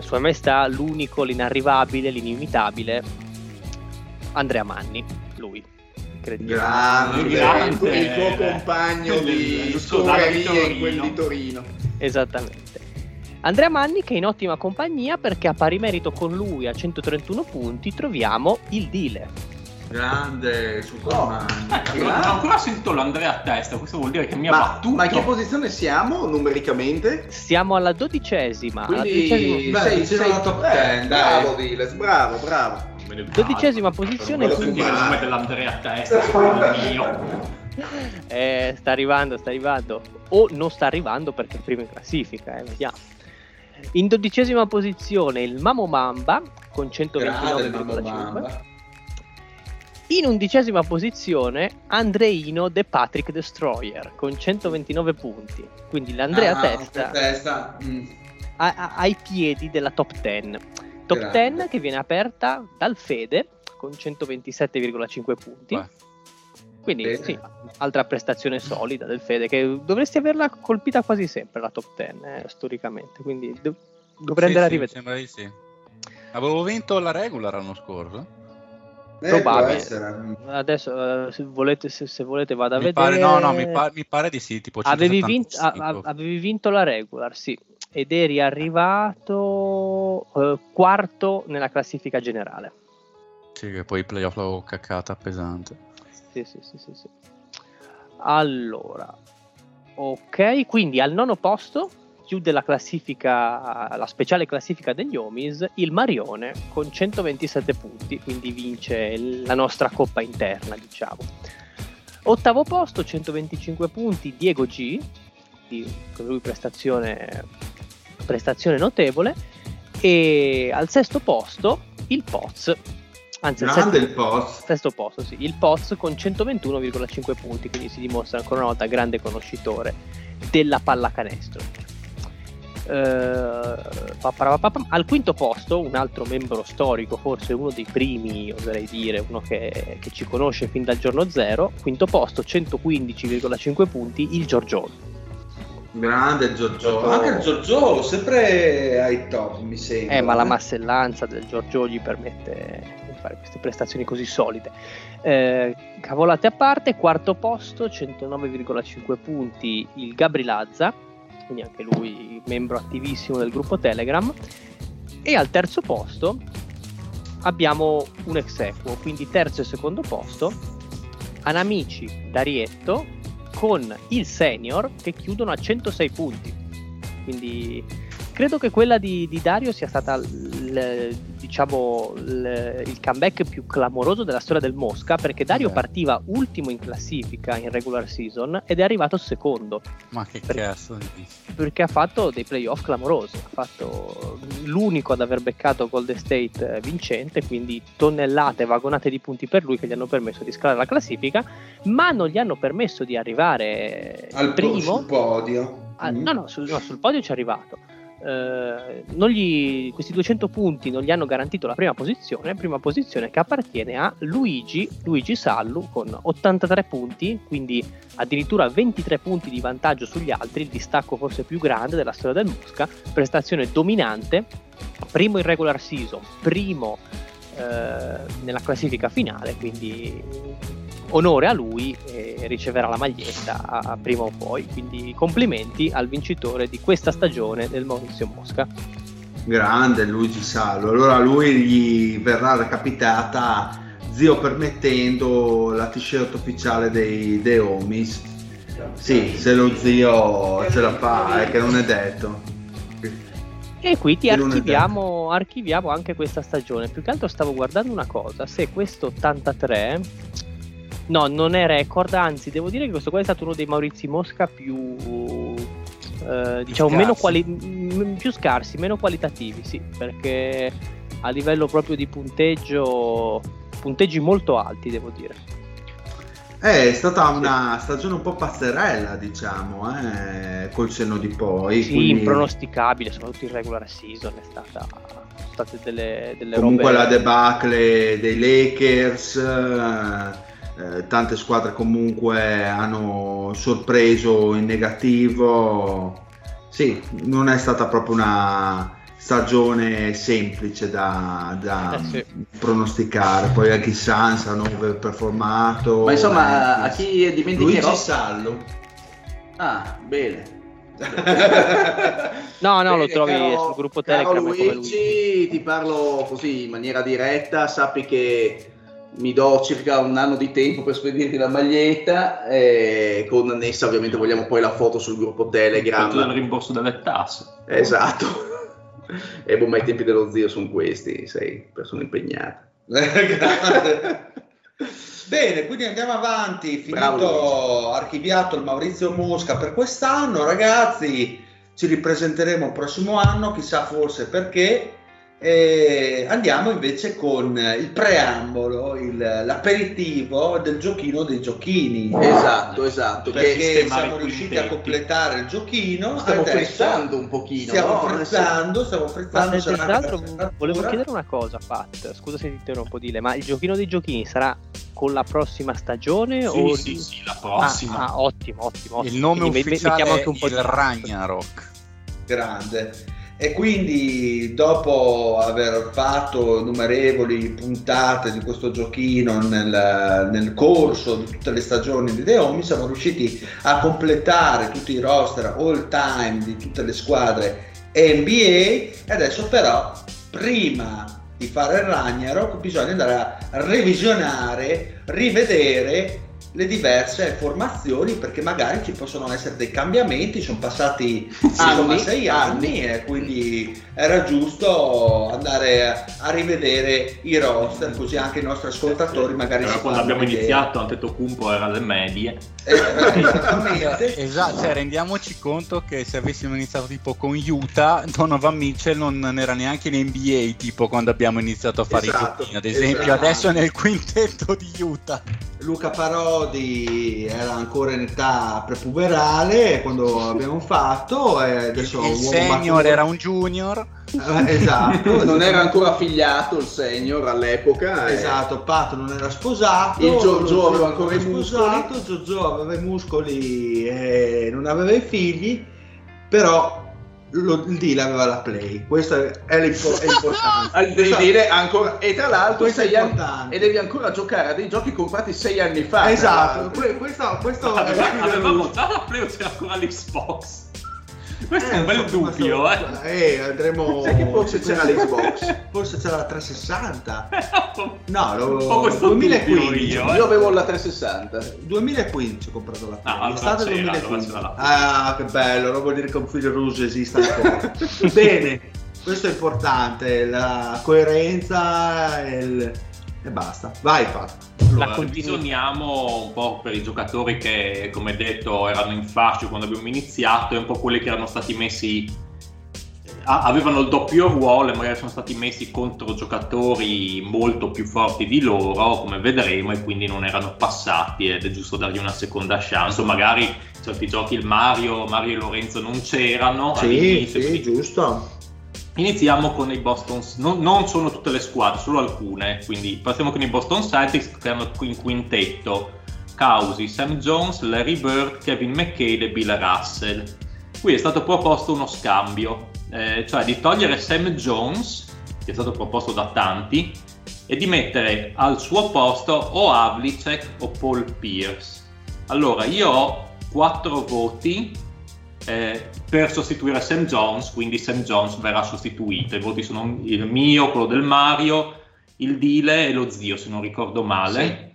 sua maestà, l'unico, l'inarrivabile, l'inimitabile Andrea Manni, lui. Grande, il tuo compagno di scuoleria in quel di Torino. Esattamente. Andrea Manni, che è in ottima compagnia, perché a pari merito con lui a 131 punti troviamo il Dile. Grande, non ho ancora sentito l'Andrea a testa, questo vuol dire che mi ha battuto. Ma in che posizione siamo numericamente? Siamo alla 12ª. Quindi sei la top 10, bravo Dile, bravo. 12ª posizione. Voglio sentire il nome dell'Andrea a testa, mio. Sta arrivando. O non sta arrivando perché è primo in classifica, vediamo. In 12ª posizione il Mamo Mamba con 129,5. In 11ª posizione Andreino The Patrick Destroyer con 129 punti. Quindi l'Andrea Testa. Ai piedi della top 10. Top 10 che viene aperta dal Fede con 127,5 punti. Quindi sì, altra prestazione solida del Fede, che dovresti averla colpita quasi sempre la top 10 storicamente, quindi dovrei andare a rivedere. Sembra di sì. Avevo vinto la regular l'anno scorso. Probabile. Adesso se volete vado a vedere. Mi pare di sì, tipo 175. Avevi vinto la regular, sì, ed eri arrivato quarto nella classifica generale. Sì, che poi i playoff l'avevo caccata pesante. Sì. Allora, ok, quindi al 9º posto chiude la classifica, la speciale classifica degli Omis, il Marione con 127 punti, quindi vince la nostra coppa interna, diciamo. 8º posto, 125 punti, Diego G, con lui prestazione notevole, e al 6º posto il Poz. Anzi, il sesto posto, sì, il Poz con 121,5 punti, quindi si dimostra ancora una volta grande conoscitore della pallacanestro. Al quinto posto un altro membro storico, forse uno dei primi, oserei dire, uno che ci conosce fin dal giorno zero. Quinto posto, 115,5 punti, il Giorgione. Grande Giorgio, anche il Giorgio sempre ai top, mi sembra. Ma la massellanza del Giorgio gli permette di fare queste prestazioni così solide. Cavolate a parte, quarto posto, 109,5 punti, il Gabrielazza, quindi anche lui membro attivissimo del gruppo Telegram. E al terzo posto abbiamo un ex equo, quindi terzo e secondo posto, Anamici d'Arietto con il Senior, che chiudono a 106 punti. Quindi credo che quella di Dario sia stata il comeback più clamoroso della storia del Mosca, perché Dario partiva ultimo in classifica in regular season ed è arrivato secondo. Ma che cazzo, perché ha fatto dei playoff clamorosi, ha fatto l'unico ad aver beccato Golden State vincente, quindi tonnellate e vagonate di punti per lui che gli hanno permesso di scalare la classifica, ma non gli hanno permesso di arrivare al primo podio. Sul podio ci è arrivato. Questi 200 punti non gli hanno garantito la prima posizione che appartiene a Luigi Sallu con 83 punti, quindi addirittura 23 punti di vantaggio sugli altri, il distacco forse più grande della storia del Mosca. Prestazione dominante, primo in regular season, primo nella classifica finale, quindi onore a lui, e riceverà la maglietta prima o poi, quindi complimenti al vincitore di questa stagione del Maurizio Mosca. Grande Luigi Salvo. Allora lui gli verrà recapitata, zio permettendo, la t-shirt ufficiale dei Homies. Sì, se lo zio ce la fa, è che non è detto. E qui ti archiviamo anche questa stagione. Più che altro stavo guardando una cosa, se questo 83 non è record, anzi devo dire che questo qua è stato uno dei Maurizi Mosca più più scarsi, meno qualitativi, sì, perché a livello proprio di punteggi molto alti, devo dire. È stata una stagione un po' pazzerella, diciamo, col senno di poi. Sì, quindi impronosticabile, soprattutto in regular season è stata. State delle comunque robe. La debacle dei Lakers, tante squadre comunque hanno sorpreso in negativo. Sì, non è stata proprio una stagione semplice da pronosticare. Poi anche i Suns hanno performato. Ma insomma, a chi dimenticherò Luigi Sallo. Ah, bene. No, lo trovi sul gruppo Telegram. Luigi, ti parlo così in maniera diretta, sappi che mi do circa un anno di tempo per spedirti la maglietta, con annessa ovviamente vogliamo poi la foto sul gruppo Telegram del rimborso delle tasse. Esatto. E boh, ma i tempi dello zio sono questi, sei persona impegnata. Bene, quindi andiamo avanti, finito, archiviato il Maurizio Mosca per quest'anno, ragazzi, ci ripresenteremo il prossimo anno, chissà, forse perché. E andiamo invece con il preambolo, l'aperitivo del giochino dei giochini. Esatto, perché siamo riusciti a completare il giochino. Stiamo frizzando un pochino. Tra l'altro volevo chiedere una cosa, Pat, scusa se ti interrompo, Dile, ma il giochino dei giochini sarà con la prossima stagione? Sì, la prossima. Ottimo. Il nome ufficiale anche un po' il Ragnarok. Grande. E quindi dopo aver fatto innumerevoli puntate di questo giochino nel corso di tutte le stagioni di The Omi, siamo riusciti a completare tutti i roster all time di tutte le squadre NBA, e adesso però prima di fare il Ragnarok bisogna andare a rivedere le diverse formazioni, perché magari ci possono essere dei cambiamenti, sono passati 6 anni e quindi era giusto andare a rivedere i roster, così anche i nostri ascoltatori magari però si quando abbiamo iniziato Antetokounmpo era alle medie, esatto, cioè, rendiamoci conto che se avessimo iniziato tipo con Utah, Donovan Mitchell non era neanche in NBA tipo quando abbiamo iniziato a fare i giochini, ad esempio. Adesso è nel quintetto di Utah. Luca Parodi era ancora in età prepuberale quando abbiamo fatto, e adesso il senior era un junior. Esatto, non era ancora affiliato il senior all'epoca. Esatto, Pato non era sposato, il Giorgio aveva ancora i muscoli. Giorgio aveva i muscoli e non aveva i figli, però il Dile aveva la play, questo è l'importante. Devi dire ancora, e tra l'altro 6 anni, e devi ancora giocare a dei giochi comprati 6 anni fa. Esatto, questo avevamo già la play o c'era ancora l'Xbox? Questo è un bel dubbio, andremo. Sai che forse c'era l'Xbox? Forse c'era la 360? No, lo 2015. Io avevo la 360. 2015 ho comprato la Play. L'estate 2015. Allora che bello, non vuol dire che un filo russo esista ancora. Bene, questo è importante, la coerenza e basta. Vai, Pat. La condizioniamo un po' per i giocatori che, come detto, erano in fascio quando abbiamo iniziato, e un po' quelli che erano stati messi, avevano il doppio ruolo e magari sono stati messi contro giocatori molto più forti di loro, come vedremo, e quindi non erano passati ed è giusto dargli una seconda chance. Magari certi giochi, il Mario e Lorenzo non c'erano. Sì, giusto. Iniziamo con i Boston, non sono tutte le squadre, solo alcune, quindi partiamo con i Boston Celtics, che hanno in quintetto Cousy, Sam Jones, Larry Bird, Kevin McHale e Bill Russell. Qui è stato proposto uno scambio, cioè di togliere Sam Jones, che è stato proposto da tanti, e di mettere al suo posto o Havlicek o Paul Pierce. Allora, io ho 4 voti per sostituire Sam Jones, quindi Sam Jones verrà sostituito. I voti sono il mio, quello del Mario, il Dile e lo zio, se non ricordo male.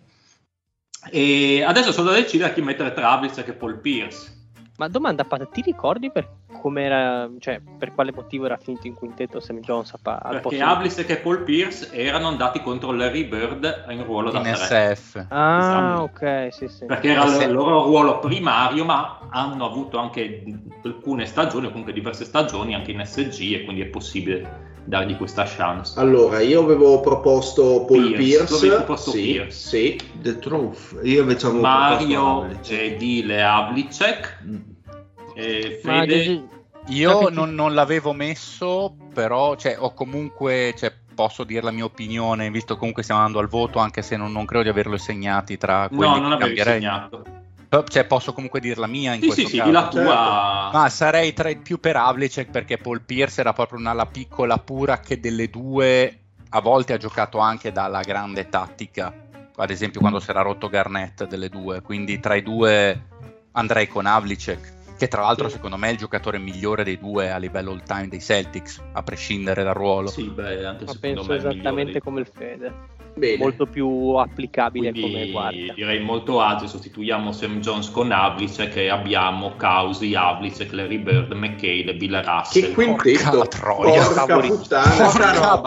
Sì. E adesso sono da decidere a chi mettere tra Havlicek e Paul Pierce. Ma domanda, Pat, ti ricordi per quale motivo era finito in quintetto Sam Jones? Perché Havlicek e Paul Pierce erano andati contro Larry Bird in ruolo da 3. NSF. Ah, ok, sì. Perché era il loro ruolo primario, ma hanno avuto anche alcune stagioni, o comunque diverse stagioni, anche in SG, e quindi è possibile dargli questa chance. Allora, io avevo proposto Paul Pierce. Sì. The Truth. Io invece avevo Mario e Dile Havlicek. Fede. Io non l'avevo messo, però posso dire la mia opinione, visto comunque stiamo andando al voto, anche se non credo di averlo segnato tra quelli che cambierei. Posso comunque dire la mia in questo caso. Sì, la tua. Ma sarei più per Havlicek, perché Paul Pierce era proprio la piccola pura che delle due a volte ha giocato anche dalla grande tattica, ad esempio quando si era rotto Garnett delle due, quindi tra i due andrei con Havlicek, che tra l'altro secondo me è il giocatore migliore dei due a livello all time dei Celtics, a prescindere dal ruolo. Sì, beh, anche ma penso me esattamente come il Fede. Bene. Molto più applicabile. Quindi, come guardia, direi molto agile, sostituiamo Sam Jones con Havlicek, che abbiamo Cousy, Havlicek, Larry Bird, McHale, Bill Russell. Che quintetto, porca troia, porca puttana.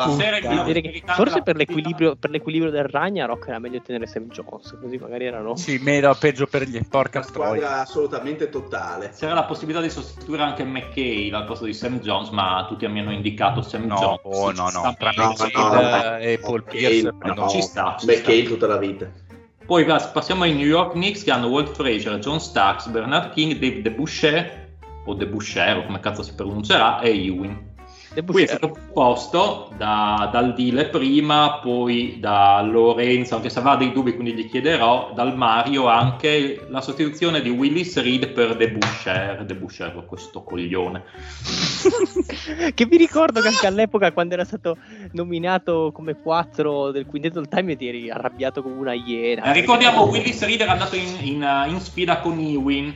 Forse per l'equilibrio del Ragnarok era meglio tenere Sam Jones, così magari erano. Sì, meno peggio per gli porca troia, assolutamente totale. C'era la possibilità di sostituire anche McHale al posto di Sam Jones, ma tutti mi hanno indicato Sam Jones. No, e Paul Pierce ci sta. Tutta la vita. Poi passiamo ai New York Knicks, che hanno Walt Frazier, John Starks, Bernard King, Dave DeBusschere o DeBusschere, o come cazzo si pronuncerà, e Ewing. Qui è stato proposto dal Dile prima, poi da Lorenzo, anche se aveva dei dubbi quindi gli chiederò, dal Mario anche la sostituzione di Willis Reed per DeBusschere, questo coglione che vi ricordo che anche all'epoca, quando era stato nominato come 4 del quintetto del time, ti eri arrabbiato come una iena. Ricordiamo, Willis Reed era andato in sfida con Ewing.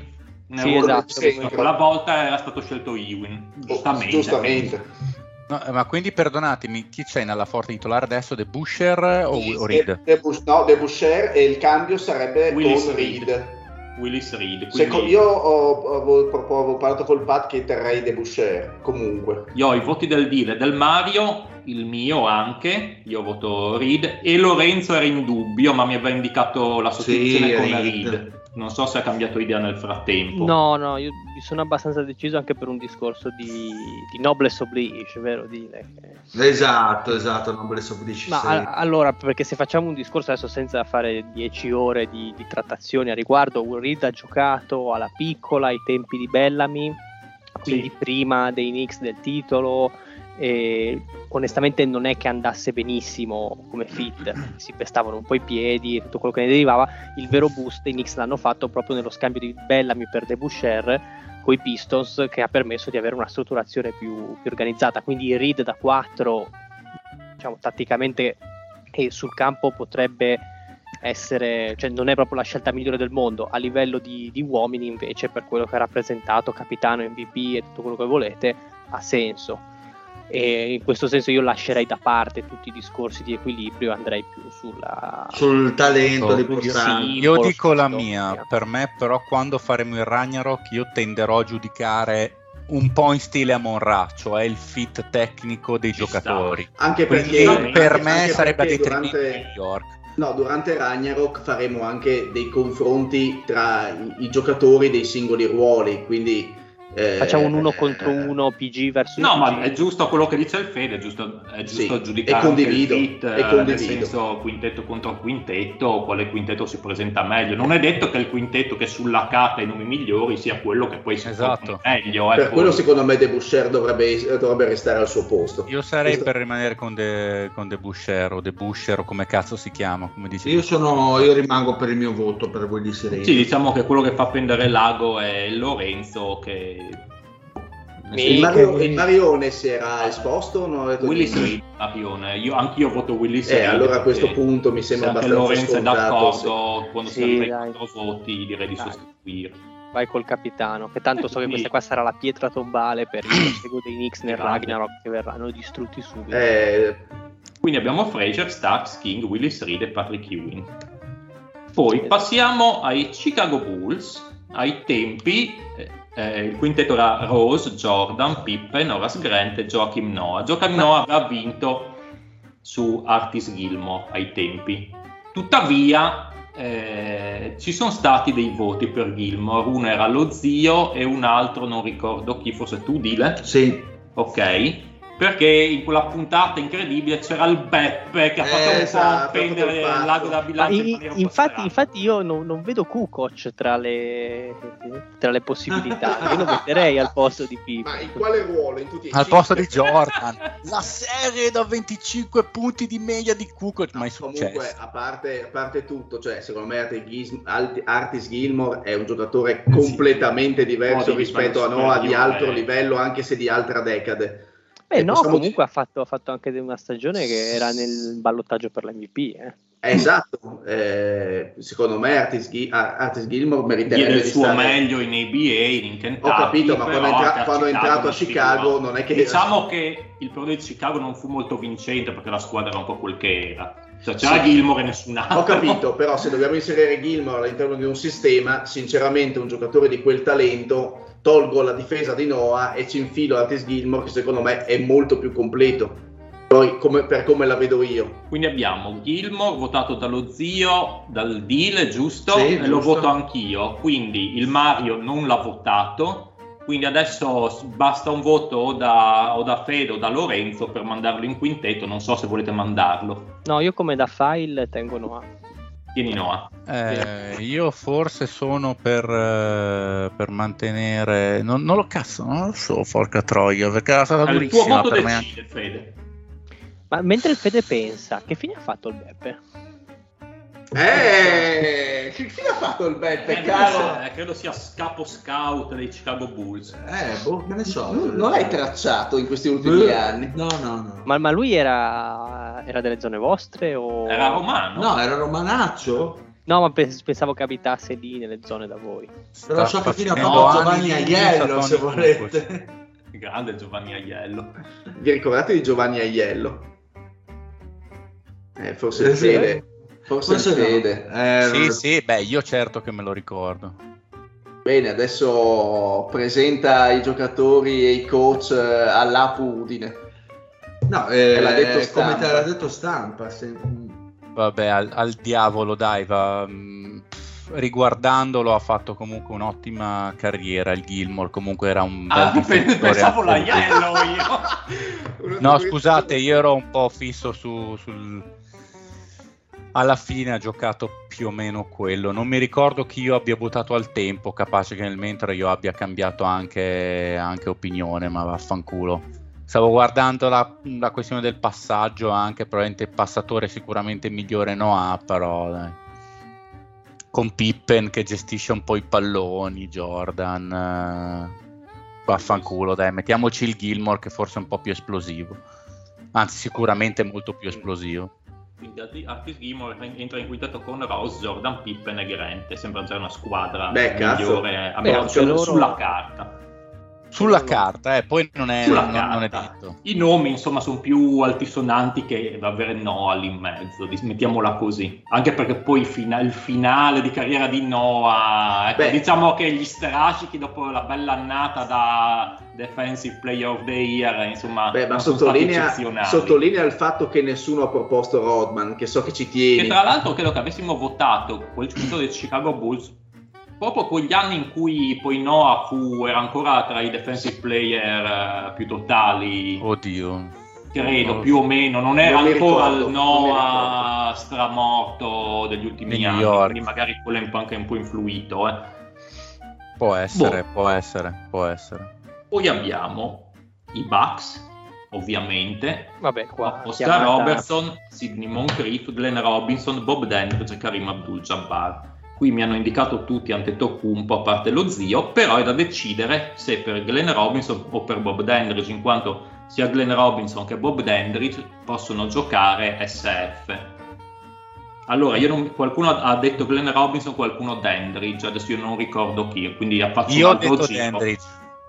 Sì, esatto. Quella volta era stato scelto Ewing, giustamente. No, ma quindi perdonatemi, chi c'è nella forza titolare adesso, DeBusschere o Reed? No, DeBusschere, e il cambio sarebbe Willis Reed. Willis Reed. Quindi... Io ho parlato col Pat che terrei DeBusschere comunque. Io ho i voti del Dile, del Mario, il mio anche, io voto Reed, e Lorenzo era in dubbio, ma mi aveva indicato la sostituzione come Reed. Non so se ha cambiato idea nel frattempo. No, io sono abbastanza deciso anche per un discorso di noblesse oblige, vero? Esatto, noblesse oblige. Ma allora, perché se facciamo un discorso adesso senza fare 10 ore di trattazioni a riguardo, Reed ha giocato alla piccola ai tempi di Bellamy, quindi prima dei Knicks del titolo, e onestamente non è che andasse benissimo come fit, si pestavano un po' i piedi e tutto quello che ne derivava. Il vero boost i Knicks l'hanno fatto proprio nello scambio di Bellamy per Debusschere coi Pistons, che ha permesso di avere una strutturazione più organizzata. Quindi Reed da 4, diciamo, tatticamente e sul campo potrebbe essere, cioè non è proprio la scelta migliore del mondo. A livello di uomini invece, per quello che ha rappresentato, capitano, MVP e tutto quello che volete, ha senso. E in questo senso io lascerei da parte tutti i discorsi di equilibrio, andrei più sul talento di Porzingis. Io dico la mia. Per me però, quando faremo il Ragnarok, io tenderò a giudicare un po' in stile Amon Ra, cioè il fit tecnico dei giocatori. Anche perché per me sarebbe a detrimento di New York. No, durante Ragnarok faremo anche dei confronti tra i giocatori dei singoli ruoli, quindi facciamo un 1 contro 1 PG versus no PG. Ma è giusto quello che dice il Fede, è giusto sì, giudicare e condivido. Nel senso, quintetto contro quintetto, quale quintetto si presenta meglio. Non è detto che il quintetto che sulla carta ha i nomi migliori sia quello che poi si presenta meglio, per quello secondo me Debusschere dovrebbe restare al suo posto. Io sarei per rimanere con Debusschere o Debusschere, come cazzo si chiama, come dice. Io rimango per il mio voto, per voi di Sirena. Sì, diciamo che quello che fa pendere l'ago è Lorenzo, che il Marione si era esposto, non ho detto Willis Reed, Marione. Anch'io voto Willis Reed. Allora a questo punto mi sembra abbastanza Lorenzo scontato, è d'accordo, sì. Quando si arriva ai 4 voti direi di sostituire. Vai col capitano, che tanto so che questa qua sarà la pietra tombale per il proseguo dei Knicks nel Ragnarok, che verranno distrutti subito. Quindi abbiamo Frazier, Starks, King, Willis Reed e Patrick Ewing. Poi passiamo ai Chicago Bulls. Ai tempi il quintetto era Rose, Jordan, Pippen, Horace Grant e Joakim Noah. Joakim Noah aveva vinto su Artis Gilmore ai tempi. Tuttavia ci sono stati dei voti per Gilmore. Uno era lo zio e un altro non ricordo chi, forse tu, Dile? Sì. Ok, perché in quella puntata incredibile c'era il Beppe che ha fatto pendere l'ago da bilancia. Infatti io non vedo Kukoc tra le possibilità. Io lo metterei al posto di Pippen. Ma in quale ruolo? In tutti al posto di Jordan. La serie da 25 punti di media di Kukoc, mai successo. Comunque, a parte tutto, cioè secondo me Artis Gilmore è un giocatore completamente diverso rispetto a Noah, di alto livello, anche se di altra decade. Comunque ha fatto anche una stagione che era nel ballottaggio per l'MVP. Esatto, secondo me Artis Gilmore meriterebbe il suo meglio in ABA, in Kentucky. Ho capito, ma quando è entrato a Chicago non è che... Diciamo che il periodo di Chicago non fu molto vincente, perché la squadra era un po' quel che era. Cioè, c'era Gilmore e nessun altro. Ho capito, però se dobbiamo inserire Gilmore all'interno di un sistema, sinceramente un giocatore di quel talento... Tolgo la difesa di Noah e ci infilo Artis Gilmore, che secondo me è molto più completo, poi per come la vedo io. Quindi abbiamo Gilmore votato dallo zio, dal Deal, giusto? Sì, e giusto. Lo voto anch'io, quindi il Mario non l'ha votato, quindi adesso basta un voto o da Fede o da Lorenzo per mandarlo in quintetto. Non so se volete mandarlo. No, io come da file tengo Noah. Tieni Noah. Io forse sono per mantenere, non lo cazzo, non lo so, porca troia, perché era stata durissima. Il tuo voto per decide, me. Fede. Ma mentre il Fede pensa, che fine ha fatto il Beppe? Chi l'ha fatto il Beppe, caro? Credo sia capo scout dei Chicago Bulls. Me ne so. Non l'hai tracciato in questi ultimi anni? No. Ma lui era delle zone vostre o... Era romano? No, era romanaccio? No, ma pensavo che abitasse lì nelle zone da voi. Lo so che fino a Giovanni Aiello, se volete. Grande Giovanni Aiello. Vi ricordate di Giovanni Aiello? Forse Fede. Forse Fede. Io certo che me lo ricordo. Bene, adesso presenta i giocatori e i coach all'Apu Udine. No, l'ha detto Stampa. Come te l'ha detto Stampa. Vabbè, al diavolo, dai, riguardandolo ha fatto comunque un'ottima carriera il Gilmour, comunque era un bel pensavo l'aiello io. No, scusate, io ero un po' fisso sul... Alla fine ha giocato più o meno quello. Non mi ricordo chi io abbia votato al tempo, capace che nel mentre io abbia cambiato anche opinione, ma vaffanculo. Stavo guardando la questione del passaggio anche, probabilmente il passatore sicuramente migliore Noah, però dai. Con Pippen che gestisce un po' i palloni, Jordan, vaffanculo, dai, mettiamoci il Gilmour che forse è un po' più esplosivo, anzi sicuramente molto più esplosivo. Quindi Artis Gilmour entra in quintetto con Rose, Jordan, Pippen e Grant. Sembra già una squadra migliore sulla carta. Sulla carta, poi non è detto. I nomi, insomma, sono più altisonanti che da avere Noah lì in mezzo, mettiamola così. Anche perché poi il finale di carriera di Noah, diciamo che gli strascichi dopo la bella annata da Defensive Player of the Year, insomma, ma sottolinea il fatto che nessuno ha proposto Rodman, che so che ci tiene. Che tra l'altro credo che avessimo votato quel giocatore del Chicago Bulls proprio quegli anni in cui poi Noah era ancora tra i defensive player più totali. Oddio. Credo, più o meno, non era ancora il Noah stramorto degli ultimi anni, quindi magari quello è anche un po' influito. Può essere. Poi abbiamo i Bucks, ovviamente. Vabbè, qua Oscar Robertson, Sidney Moncrief, Glenn Robinson, Bob Denbridge e Kareem Abdul-Jabbar. Qui mi hanno indicato tutti Antetokounmpo a parte lo zio, però è da decidere se per Glenn Robinson o per Bob Denbridge, in quanto sia Glenn Robinson che Bob Denbridge possono giocare SF. Allora, qualcuno ha detto Glenn Robinson, qualcuno Denbridge, adesso io non ricordo chi, quindi faccio un altro giro.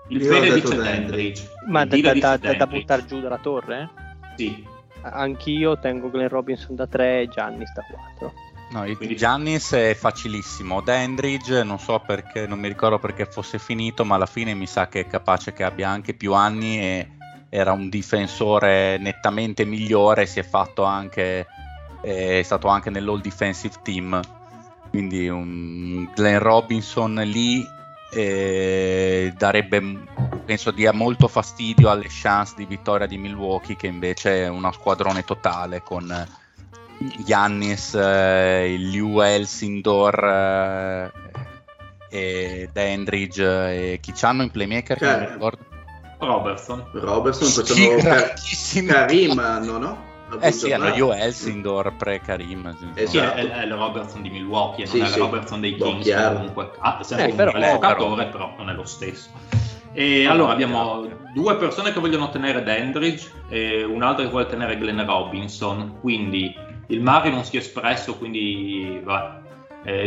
Il Fede dice Denbridge. Ma da buttare giù dalla torre? Sì. Anch'io tengo Glenn Robinson da 3 e Giannis da 4. No, Giannis è facilissimo. Denbridge non so perché, non mi ricordo perché fosse finito, ma alla fine mi sa che è capace che abbia anche più anni e era un difensore nettamente migliore, si è fatto anche, è stato anche nell'All Defensive Team, quindi un Glenn Robinson lì darebbe, penso, dia molto fastidio alle chance di vittoria di Milwaukee, che invece è uno squadrone totale con Giannis, Liu Elsindor, e Denbridge, e chi c'hanno in playmaker? Robertson, Karim, no? Sì, era Liu Elsindor pre-Karim. Esatto. È il Robertson di Milwaukee, non è il Robertson dei Kings. Comunque, però è un giocatore, però non è lo stesso. E allora abbiamo due persone che vogliono tenere Denbridge e un'altra che vuole tenere Glenn Robinson, quindi... Il Mario non si è espresso, quindi va.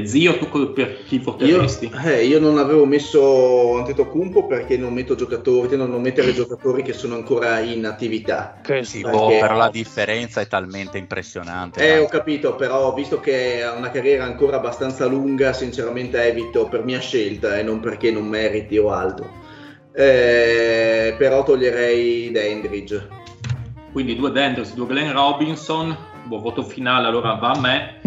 Zio, tu per chi voteresti? Io non avevo messo Antetokounmpo perché non metto giocatori, tendo a non mettere giocatori che sono ancora in attività. Sì, perché... però la differenza è talmente impressionante. Ho capito, però visto che ha una carriera ancora abbastanza lunga, sinceramente evito per mia scelta e non perché non meriti o altro. Però toglierei Denbridge. Quindi 2 Denbridge, 2 Glenn Robinson... voto finale, allora va a me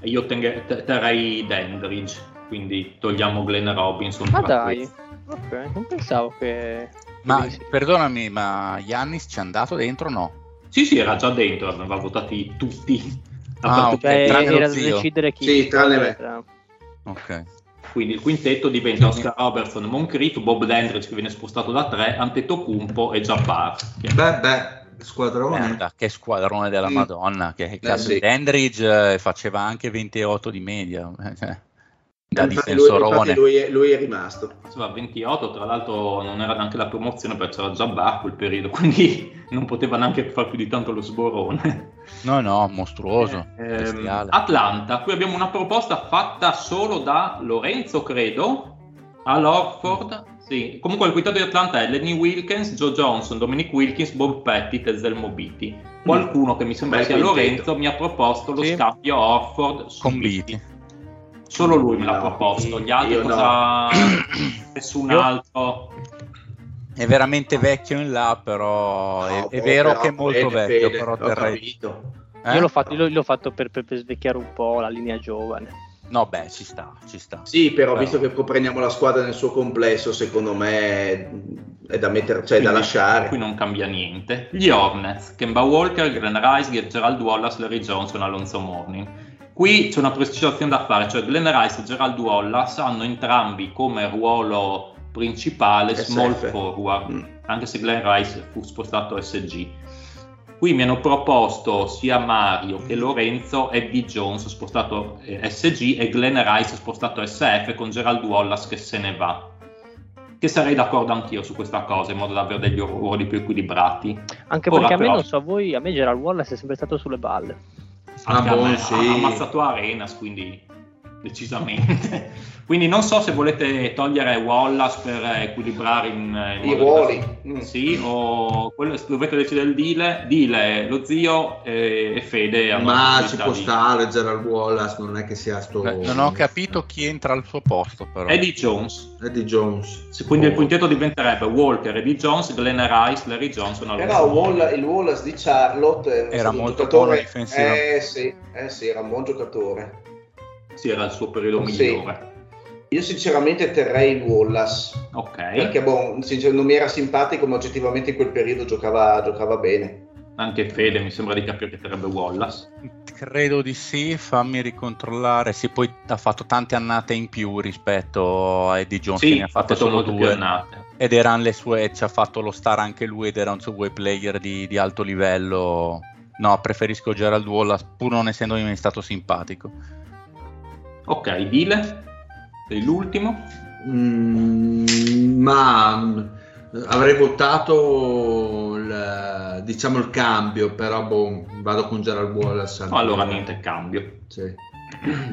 e io terrei Denbridge, quindi togliamo Glenn Robinson. Ma dai, ok, non pensavo che... Ma perdonami, ma Giannis ci è andato dentro o no? Sì, era già dentro, aveva votati tutti. Era da decidere chi... Sì, tranne me. Ok. Quindi il quintetto diventa Oscar Robertson, Moncrief, Bob Denbridge che viene spostato da 3, Antetokounmpo e Jabbar. Squadrone. Che squadrone della Madonna, che cazzo di Denbridge faceva anche 28 di media da difensorone. Lui è rimasto. Faceva 28, tra l'altro non era neanche la promozione perché c'era Jabbar quel periodo, quindi non poteva neanche far più di tanto lo sborone. No, mostruoso. Atlanta, qui abbiamo una proposta fatta solo da Lorenzo, credo, all'Orford. Sì, comunque il quintetto di Atlanta è Lenny Wilkins, Joe Johnson, Dominic Wilkins, Bob Pettit e Zelmo Beattie. Qualcuno che mi sembra sia Lorenzo mi ha proposto lo scambio Horford con Beattie. Solo lui me l'ha proposto, gli altri cosa... nessun altro. è veramente vecchio in là, però no, è vero, però, che è molto vecchio, bene, però terrei. Io l'ho fatto per svecchiare un po' la linea giovane. No, beh, ci sta. Sì, però visto che prendiamo la squadra nel suo complesso, secondo me è da mettere, cioè quindi, da lasciare. Qui non cambia niente. Gli Hornets, Kemba Walker, Glenn Rice, Gerald Wallace, Larry Johnson, Alonzo Mourning. Qui c'è una precisazione da fare, cioè Glenn Rice e Gerald Wallace hanno entrambi come ruolo principale small forward, anche se Glenn Rice fu spostato a SG. Qui mi hanno proposto sia Mario che Lorenzo Eddie Jones spostato SG e Glenn Rice spostato SF con Gerald Wallace che se ne va, che sarei d'accordo anch'io su questa cosa, in modo da avere degli ruoli più equilibrati. Anche perché a me, non so voi, a me Gerald Wallace è sempre stato sulle balle. Ha ammazzato Arenas, quindi decisamente. Quindi non so se volete togliere Wallace per equilibrare in i ruoli. Sì, o quello, dovete decidere il Dile, lo zio e Fede. Ma ci può stare Gerald Wallace, non è che sia sto. Non ho capito chi entra al suo posto, però. Eddie Jones. Sì, quindi il quintetto diventerebbe Walker, Eddie Jones, Glenn Rice, Larry Johnson. Era il Wallace di Charlotte. Era molto buono difensivo. Sì, era un buon giocatore. Sì, era il suo periodo migliore. Io sinceramente terrei Wallace, okay, perché non mi era simpatico, ma oggettivamente in quel periodo giocava bene. Anche Fede mi sembra di capire che terrebbe Wallace. Credo di sì, fammi ricontrollare. Sì, poi ha fatto tante annate in più rispetto a Eddie Jones, sì, che ne ha fatte solo due annate. Ed erano le sue, ci ha fatto lo star anche lui ed era un suo way player di alto livello. No, preferisco Gerald Wallace, pur non essendomi mai stato simpatico. Ok, Dile, sei l'ultimo. Ma avrei votato il cambio, però vado con Gerald Wallace. No, allora niente cambio. Sì.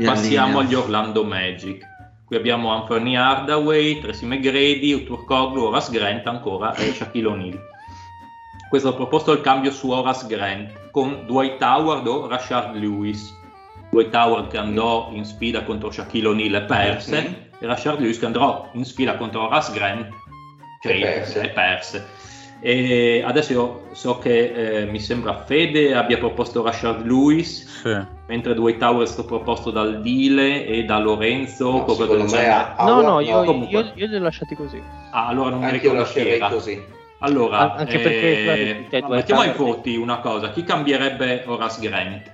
Passiamo agli Orlando Magic. Qui abbiamo Anthony Hardaway, Tracy McGrady, Uturkoglu, Horace Grant ancora e Shaquille O'Neal. Questo ho proposto il cambio su Horace Grant con Dwight Howard o Rashard Lewis. Dwight Howard che andò in sfida contro Shaquille O'Neal e perse, e Rashard Lewis che andò in sfida contro Horace Grant e perse. E adesso io so che mi sembra Fede abbia proposto Rashard Lewis, mentre Dwight Howard è stato proposto dal Dile e da Lorenzo. Io li ho lasciati così. Ah, allora non mi ricordo che era così. Allora, anche perché mettiamo ai voti una cosa, chi cambierebbe Horace Grant?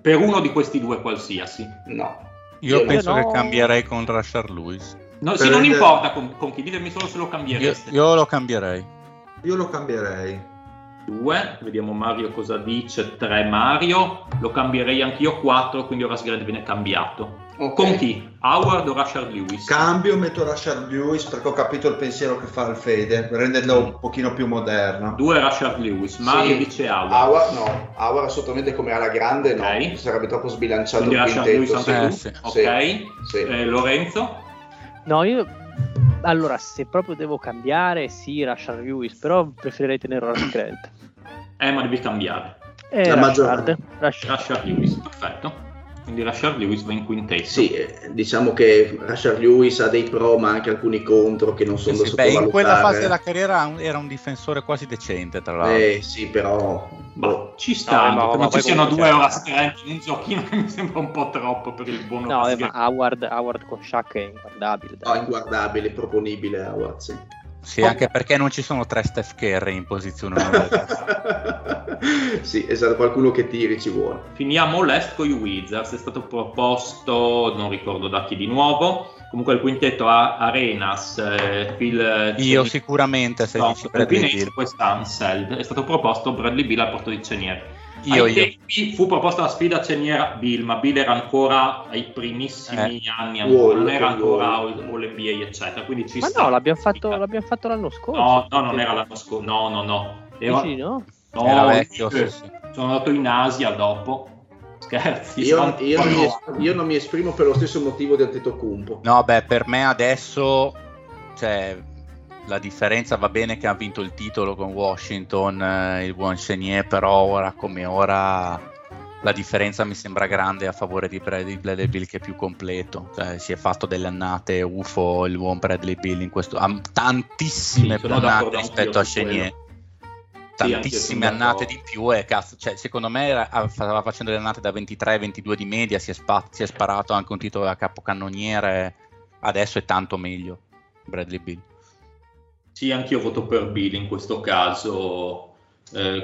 Per uno di questi due qualsiasi. No. Io penso che cambierei con Rashard Lewis. No, se non importa con chi, ditemi solo se lo cambiereste. Io lo cambierei. Io lo cambierei. 2, vediamo Mario cosa dice. 3 Mario, lo cambierei anch'io. 4, quindi Horace Grant viene cambiato. Okay. Con chi? Howard o Rashard Lewis? Cambio, metto Rashard Lewis perché ho capito il pensiero che fa il Fede, renderlo un pochino più moderno. 2 Rashard Lewis, Mario dice Howard. No, Howard assolutamente come alla grande no, sarebbe troppo sbilanciato. Quindi Rashard Lewis anche sì. Lorenzo? No, io allora se proprio devo cambiare sì Rashard Lewis, però preferirei tenere Horace Grant. Ma devi cambiare. La maggior Rashard Lewis, perfetto. Quindi Rashard Lewis va in quintetto. Sì, diciamo che Rashard Lewis ha dei pro ma anche alcuni contro che non sono da sottovalutare. In quella fase della carriera era un difensore quasi decente, tra l'altro. Sì, però ci sta, ma ci siano 2 Horace Grant in un giochino che mi sembra un po' troppo per il buono. No, ma Howard con Shaq è inguardabile. No, inguardabile, proponibile Howard, sì. Sì, anche perché non ci sono 3 Steph Curry in posizione. Sì, esatto, qualcuno che tiri ci vuole. Finiamo l'est con i Wizards, è stato proposto, non ricordo da chi di nuovo, comunque il quintetto ha Arenas, Phil... Io sicuramente, se dici Bradley Beal. Quest'Anseld, è stato proposto Bradley Beal al posto di Cenier. Ai tempi fu proposta la sfida Cenier-Beal, ma Beal era ancora ai primissimi anni, non era ancora All-NBA, eccetera. Quindi ci sta. No, l'abbiamo fatto l'anno scorso. No, non era l'anno scorso. No. Era, sì, no? No, era vecchio. Sì. Sono andato in Asia dopo. Scherzi. Io non mi esprimo per lo stesso motivo di Antetokounmpo. No, beh, per me adesso la differenza, va bene che ha vinto il titolo con Washington, il buon Chenier, però ora come ora la differenza mi sembra grande a favore di Bradley Beal, che è più completo, cioè, si è fatto delle annate UFO il buon Bradley Beal in questo, tantissime annate rispetto a Chenier, tantissime annate di più, e cazzo, cioè, secondo me stava facendo le annate da 23-22 di media, si è sparato anche un titolo da capocannoniere, adesso è tanto meglio Bradley Beal. Sì, anch'io voto per Beal in questo caso,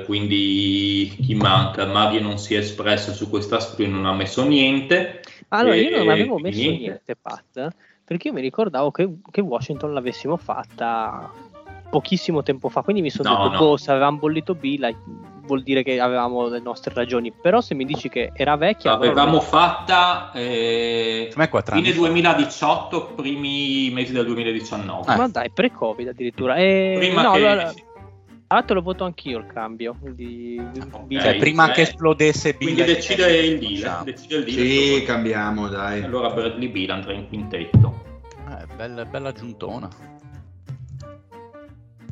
quindi chi manca? Mario non si è espresso su quest'aspetto, io non ha messo niente. Allora, io non avevo messo niente, Pat, perché io mi ricordavo che Washington l'avessimo fatta pochissimo tempo fa, quindi mi sono detto, se avevamo bollito Beal vuol dire che avevamo le nostre ragioni, però se mi dici che era vecchia... L'avevamo fatta fine 2018, primi mesi del 2019. Ma dai, pre-Covid addirittura. Prima no, che... Allora te lo voto anch'io il cambio. Okay, cioè, prima che esplodesse Beal. Quindi decide il deal. Sì, cambiamo, dai. Allora Bradley Beal andrà in quintetto. Bella giuntona.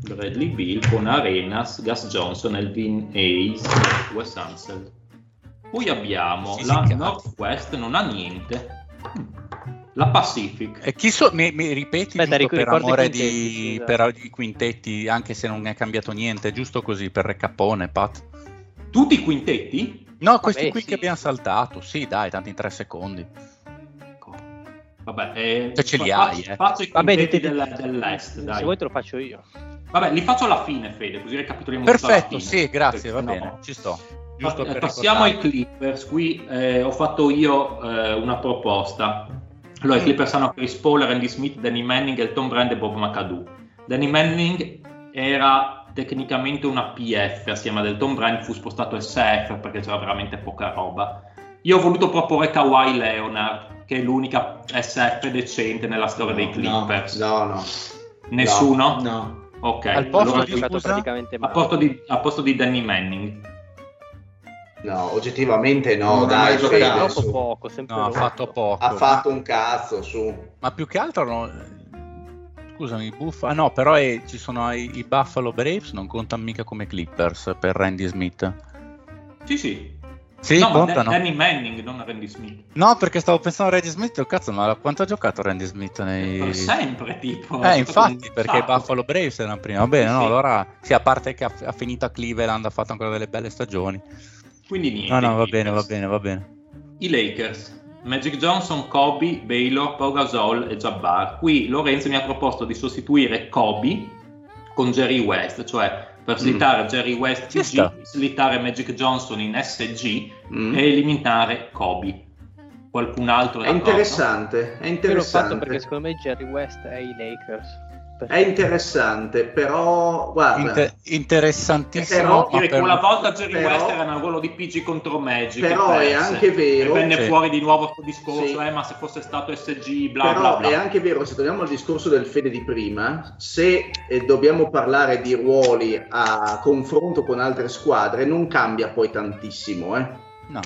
Bradley Beal con Arenas, Gus Johnson, Elvin Hayes, Wes Unseld. Poi abbiamo la Northwest, non ha niente, la Pacific. E chi mi ripeti? Aspetta, per amore di i quintetti, anche se non è cambiato niente, giusto così per recapone, Pat. Tutti i quintetti? No, questi che abbiamo saltato, sì dai, tanti in 3 secondi. Vabbè, se ce li hai, faccio i quintetti dell'est, dai. Se vuoi te lo faccio io. Vabbè, li faccio alla fine, Fede, così ricapitoliamo. Perfetto, sì, grazie, va bene, ci sto. Giusto per passiamo ai Clippers, qui ho fatto io una proposta. Allora, i Clippers hanno Chris Paul, Randy Smith, Danny Manning, Elton Brand e Bob McAdoo. Danny Manning era tecnicamente una PF assieme ad Elton Brand, fu spostato SF perché c'era veramente poca roba. Io ho voluto proporre Kawhi Leonard, che è l'unica SF decente nella storia dei Clippers. No. Nessuno? No. Ok, al posto, allora, a posto di Danny Manning. No, oggettivamente no, dai, ha fatto poco. Ha fatto un cazzo, su. Ma più che altro scusami, no, però ci sono i Buffalo Braves, non contano mica come Clippers per Randy Smith. Sì. Sì, no, contano. Danny Manning, non Randy Smith. No, perché stavo pensando a Randy Smith, cazzo, ma quanto ha giocato Randy Smith nei... Sempre, tipo. Infatti, perché i Buffalo Braves erano prima. Va bene, sì. No, allora, sì, a parte che ha finito a Cleveland, ha fatto ancora delle belle stagioni. Quindi niente. No, va bene. I Lakers, Magic Johnson, Kobe, Baylor, Pau Gasol e Jabbar. Qui Lorenzo mi ha proposto di sostituire Kobe con Jerry West, cioè... per slitare Jerry West in G, slitare Magic Johnson in SG e eliminare Kobe. Qualcun altro è interessante. Io l'ho fatto perché secondo me Jerry West è i Lakers. È interessante, però guarda, interessantissimo, però, una volta Jerry West era nel ruolo di PG contro Magic, però è anche vero, e venne fuori di nuovo questo discorso, ma se fosse stato SG bla però bla bla. È anche vero, se torniamo al discorso del Fede di prima, se dobbiamo parlare di ruoli a confronto con altre squadre, non cambia poi tantissimo, no.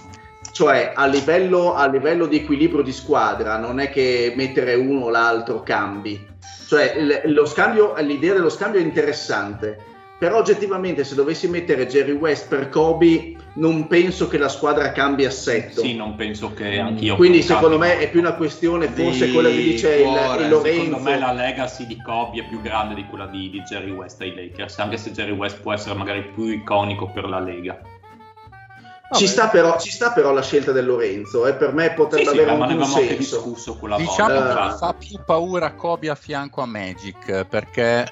Cioè, a livello di equilibrio di squadra non è che mettere uno o l'altro cambi. Cioè, l'idea dello scambio è interessante, però oggettivamente se dovessi mettere Jerry West per Kobe non penso che la squadra cambi assetto. Sì, non penso che anch'io. Quindi secondo me è più una questione, forse quella che dice il Lorenzo. Secondo me la legacy di Kobe è più grande di quella di Jerry West ai Lakers, anche se Jerry West può essere magari più iconico per la Lega. Ci sta però la scelta del Lorenzo, per me potrebbe avere un più senso. Discusso quella volta. Che fa più paura Kobe a fianco a Magic, perché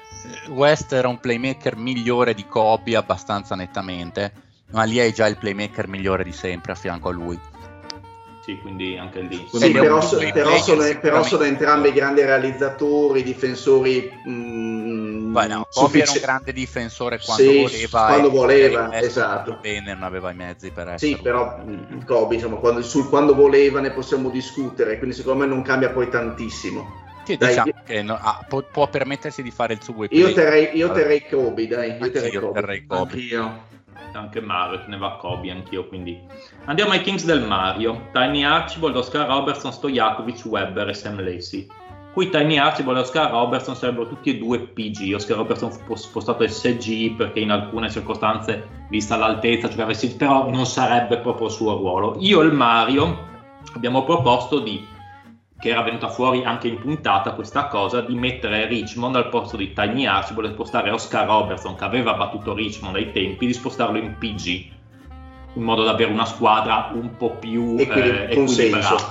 West era un playmaker migliore di Kobe abbastanza nettamente, ma lì hai già il playmaker migliore di sempre a fianco a lui. Sì, quindi anche lì. Sì, però sono entrambi grandi realizzatori, difensori. Kobe era un grande difensore quando voleva, esatto. Bene, non aveva i mezzi per essere. Sì, però Kobe, insomma, quando voleva ne possiamo discutere, quindi secondo me non cambia poi tantissimo. Sì, dai, diciamo che può permettersi di fare il suo play. Io terrei Kobe, dai. Io terrei Kobe. Anch'io. Anche Mario, ne va Kobe, anch'io, quindi andiamo ai Kings del Mario: Tiny Archibald, Oscar Robertson, Stojakovic, Webber e Sam Lacy. Qui Tiny Archibald e Oscar Robertson sarebbero tutti e due PG. Oscar Robertson fu spostato SG perché in alcune circostanze, vista l'altezza, giocava SG, però non sarebbe proprio il suo ruolo. Io e il Mario abbiamo proposto di, che era venuta fuori anche in puntata questa cosa, di mettere Richmond al posto di Tiny Archibald e spostare Oscar Robertson, che aveva battuto Richmond ai tempi, di spostarlo in PG, in modo da avere una squadra un po' più equilibrata,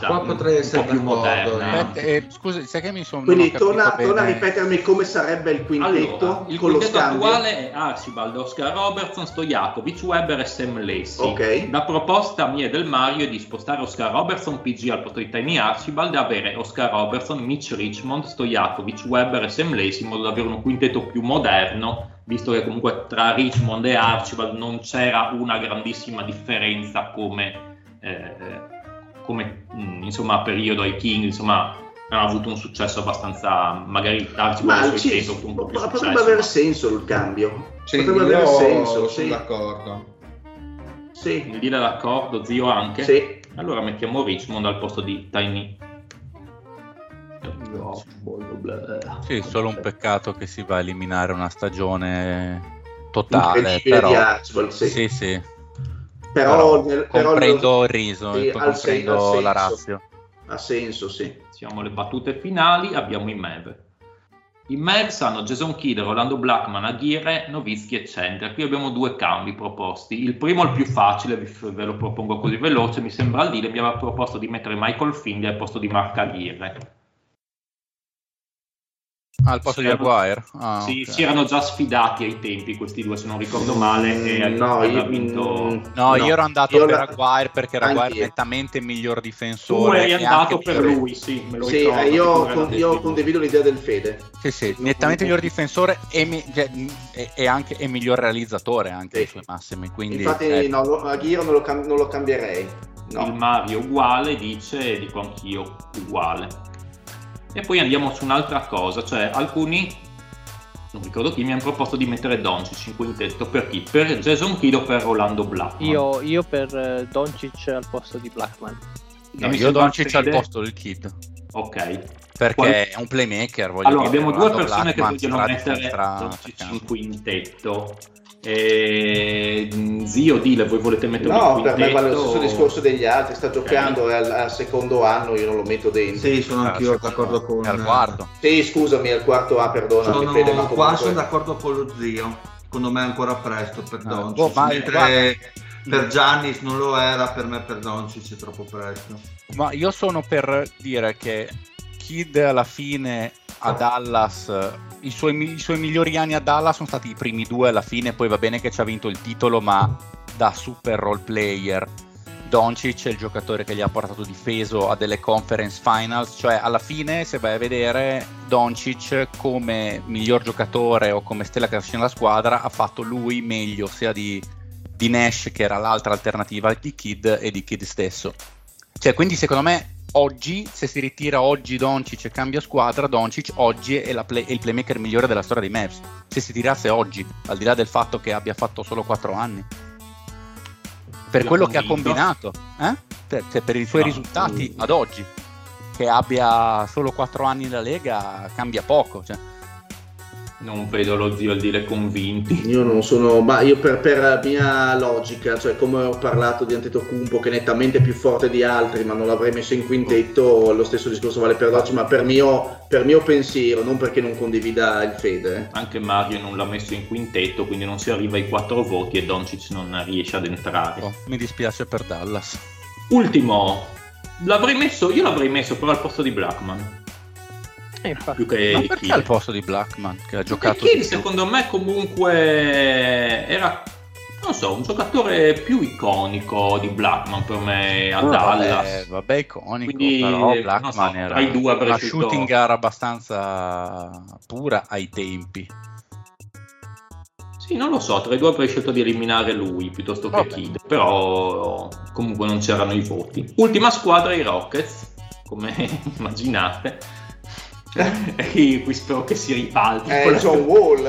un po' più moderna. Scusa, sai che mi sono torna a ripetermi come sarebbe il quintetto? Allora, il quintetto attuale è Archibald, Oscar Robertson, Stojakovic, Weber e Sam Lacy. Okay. La proposta mia e del Mario è di spostare Oscar Robertson PG al posto di Tiny Archibald e avere Oscar Robertson, Mitch Richmond, Stojakovic, Weber e Sam Lacy, in modo da avere un quintetto più moderno, visto che comunque tra Richmond e Archibald non c'era una grandissima differenza come periodo ai King, insomma, hanno avuto un successo abbastanza, magari Archibald ma ci, tempo, un po' più potrebbe successo, avere senso il cambio, sì, potrebbe avere senso, sono d'accordo, sì, il dire d'accordo, zio anche, sì. Allora mettiamo Richmond al posto di Tiny. Sì, solo un peccato che si va a eliminare una stagione totale, però Archibald, sì. Sì, sì. Però comprendo il riso, sì, comprendo la razza. Ha senso, sì. Siamo alle battute finali, abbiamo i Mavs. I Mavs hanno Jason Kidd, Rolando Blackman, Aguirre, Nowitzki e Center. Qui abbiamo due cambi proposti. Il primo, il più facile, ve lo propongo così veloce, mi sembra lì, mi aveva proposto di mettere Michael Finley al posto di Mark Aguirre. Al posto di Aguirre? Sì, okay. Si erano già sfidati ai tempi questi due, se non ricordo male. Io ero andato per Aguirre perché era Aguirre nettamente miglior difensore. Tu eri andato per lui, sì, me lo ricordo. Sì, io condivido l'idea del Fede. Sì, sì, nettamente miglior difensore e miglior realizzatore anche ai suoi massimi. Quindi, infatti Aguirre non lo cambierei. No. Il Mario uguale dice, dico anch'io uguale. E poi andiamo su un'altra cosa, cioè alcuni, non ricordo chi, mi hanno proposto di mettere Doncic in quintetto. Per chi? Per Jason Kidd o per Rolando Blackman? Io per Doncic al posto di Blackman. No, io Doncic al posto del Kidd. Ok. Perché è un playmaker, voglio dire. Allora, abbiamo due persone Blackman che vogliono mettere Doncic in quintetto. Zio, Dile, voi volete metterlo in quintetto? No, per me vale lo stesso discorso degli altri. Sta giocando al secondo anno, io non lo metto dentro. Sì, sono anch'io d'accordo con al quarto. Sì, scusami, al quarto A, perdona. Sono d'accordo con lo zio. Secondo me è ancora presto per Doncic. Mentre per Giannis non lo era, per me per Doncic è troppo presto. Ma io sono per dire che Kidd alla fine a Dallas, i suoi migliori anni a Dallas sono stati i primi due alla fine, poi va bene che ci ha vinto il titolo, ma da super role player. Doncic è il giocatore che gli ha portato difeso a delle conference finals, cioè alla fine se vai a vedere Doncic come miglior giocatore o come stella crescente della squadra ha fatto lui meglio sia di Nash, che era l'altra alternativa, di Kidd e di Kidd stesso. Cioè, quindi secondo me oggi, se si ritira oggi Doncic e cambia squadra, Doncic oggi è il playmaker migliore della storia dei Mavs, se si tirasse oggi, al di là del fatto che abbia fatto solo 4 anni per quello che ha combinato, per i suoi risultati ad oggi, che abbia solo 4 anni nella Lega cambia poco, cioè. Non vedo lo zio al dire convinti. Io non sono, ma io per la mia logica, cioè come ho parlato di Antetokounmpo che è nettamente più forte di altri ma non l'avrei messo in quintetto, lo stesso discorso vale per Doncic, ma per mio pensiero, non perché non condivida il Fede. Anche Mario non l'ha messo in quintetto, quindi non si arriva ai 4 voti e Doncic non riesce ad entrare. Mi dispiace per Dallas. Ultimo, l'avrei messo però al posto di Blackman. Più che ma perché al posto di Blackman che ha giocato? Perché secondo me comunque era, non so, un giocatore più iconico di Blackman per me a Dallas. Vabbè, iconico. Quindi, però Blackman era i due una shooting guard abbastanza pura ai tempi. Sì, non lo so, tra i due avrei scelto di eliminare lui piuttosto che Kidd, però comunque non c'erano i voti. Ultima squadra i Rockets, come immaginate. E qui spero che si ripalti John Wall,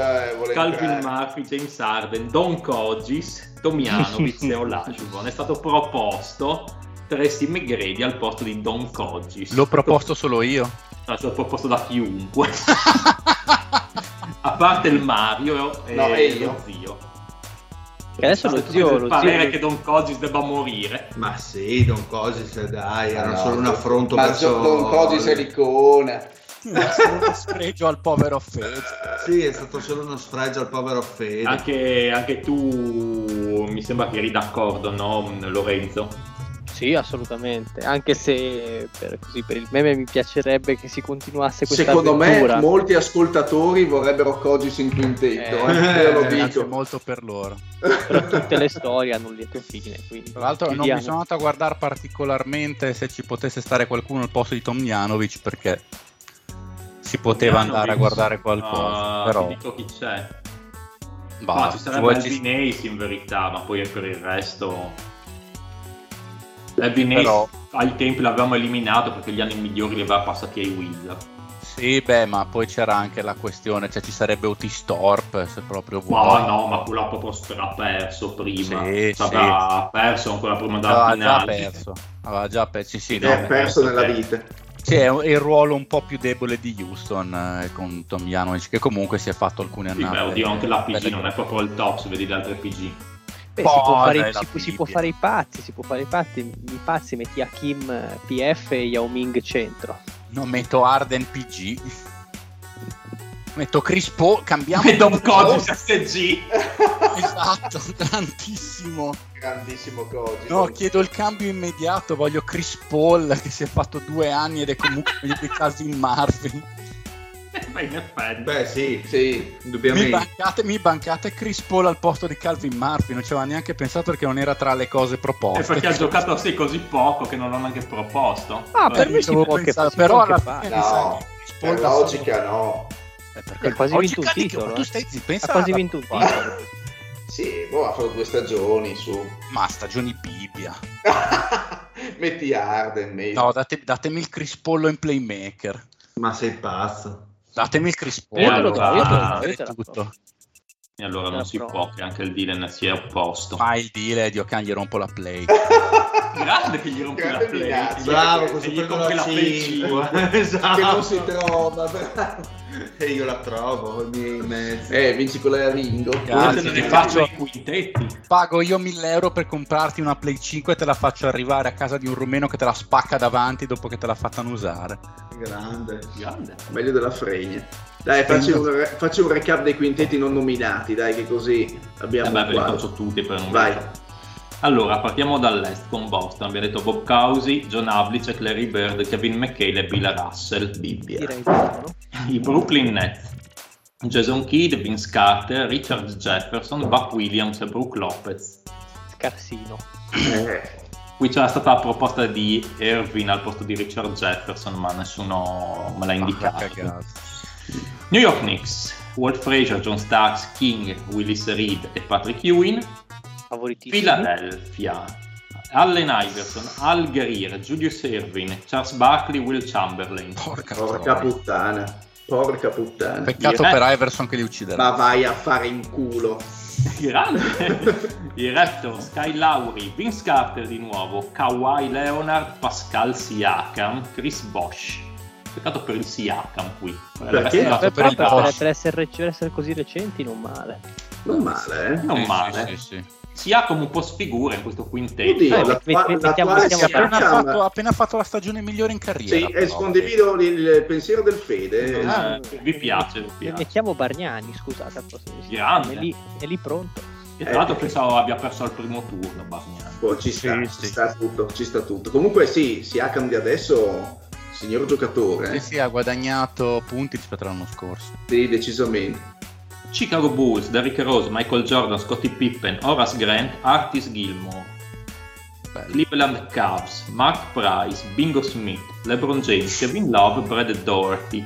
Calvin Murphy, James Harden, Don Kogis, Tomjanovic e Olajuwon. È stato proposto Tracy McGrady al posto di Don Kogis. L'ho proposto solo io. No, ce l'ho proposto da chiunque. A parte il Mario e, no, e lo zio. Che adesso lo zio parere che Don Coggis debba morire. Ma sì, Don Coggis, dai, era solo un affronto verso Don Coggis è l'icona. È stato uno sfregio al povero Fede. Sì, è stato solo uno sfregio al povero Fede. Anche tu mi sembra che eri d'accordo, no, Lorenzo? Sì, assolutamente. Anche se per il meme mi piacerebbe che si continuasse questa avventura. Secondo me molti ascoltatori vorrebbero Coggis in quintetto, io lo dico. Molto per loro. Però tutte le storie hanno un lieto fine. Tra l'altro non mi sono andato a guardare particolarmente se ci potesse stare qualcuno al posto di Tomjanovic, perché si poteva andare a guardare qualcosa. Però ti dico chi c'è. Ma ci sarebbe Alvin Ace in verità, ma poi per il resto... L'Albinese però... ai tempi l'avevamo eliminato perché gli anni migliori li aveva passati ai Wizard. Sì, beh, ma poi c'era anche la questione, cioè ci sarebbe Otis Thorpe se proprio vuole. No, ma quello ha proprio straperso prima. Sì, aveva perso ancora prima della finale. Aveva già perso, sì. Perso nella vita. Sì, è il ruolo un po' più debole di Houston con Tomjanovic, che comunque si è fatto alcune annate. Sì, beh, oddio, anche la PG non è proprio il top, se vedi le altre PG. Beh, si può fare i pazzi, metti Hakim PF e Yao Ming centro. No, metto Harden PG. Metto Chris Paul, cambiamo. Metto un Coggis SG. Esatto, grandissimo Coggis. No, chiedo il cambio immediato, voglio Chris Paul che si è fatto 2 anni ed è comunque dei casi in Marvin. In effetti. Beh sì, indubbiamente. Mi bancate Chris Paul al posto di Calvin Marvin, non ci aveva neanche pensato perché non era tra le cose proposte. È perché ha giocato così poco che non l'hanno anche proposto. Ah, per me per logica no. Perché ha quasi vinto un titolo. Tu stai zitto, ha quasi vinto un titolo. Sì, boh, ha fatto 2 stagioni su. Ma stagioni Bibbia. Metti Harden, no, datemi il Chris Paul in playmaker. Ma sei pazzo. Datemi il Chris Paul. E allora non si può, che anche il Dylan si è opposto. Ma il Dylan, Dio can, gli rompo la play. Grande che gli rompi la play. Bravo, così gli compri la play 5. Esatto. Che non si trova. E io la trovo, i miei mezzi. Vinci con la Ringo. Grazie, te ne faccio i quintetti. Pago io 1.000 euro per comprarti una play 5 e te la faccio arrivare a casa di un rumeno che te la spacca davanti dopo che te l'ha fatta usare. Grande. Meglio della fregna. Dai, faccio un recap dei quintetti non nominati, dai, che così abbiamo li faccio tutti per non vedere. Allora, partiamo dall'est con Boston. Abbiamo detto Bob Cousy, John Havlicek, Larry Bird, Kevin McHale e Bill Russell. Bibbia. I Brooklyn Nets. Jason Kidd, Vince Carter, Richard Jefferson, Buck Williams e Brook Lopez. Scarsino. Qui c'era stata la proposta di Irving al posto di Richard Jefferson, ma nessuno me l'ha indicato. New York Knicks, Walt Frazier, John Starks, King, Willis Reed e Patrick Ewing. Philadelphia, Allen Iverson, Al Garier, Julius Erving, Charles Barkley, Will Chamberlain. Porca puttana. Peccato per Iverson che li ucciderà. Ma vai a fare in culo. Grande. I Raptors, Kyle Lowry, Vince Carter di nuovo, Kawhi Leonard, Pascal Siakam, Chris Bosh. Peccato per il Siakam qui. Perché? Per essere così recenti non male. Sì. Siakam un po' sfigura in questo quintetto. Ha appena fatto la stagione migliore in carriera. Sì, condivido il pensiero del Fede. Vi piace. Mettiamo Bargnani, scusate. Grande. È lì pronto. E tra l'altro pensavo abbia perso al primo turno Bargnani. Oh, ci sta tutto. Comunque sì, Siakam di adesso... Signor giocatore. Sì, ha guadagnato punti rispetto all'anno scorso. Sì, decisamente. Chicago Bulls, Derrick Rose, Michael Jordan, Scottie Pippen, Horace Grant, Artis Gilmore. Bello. Cleveland Cavs, Mark Price, Bingo Smith, LeBron James, Kevin Love, Brad Doherty.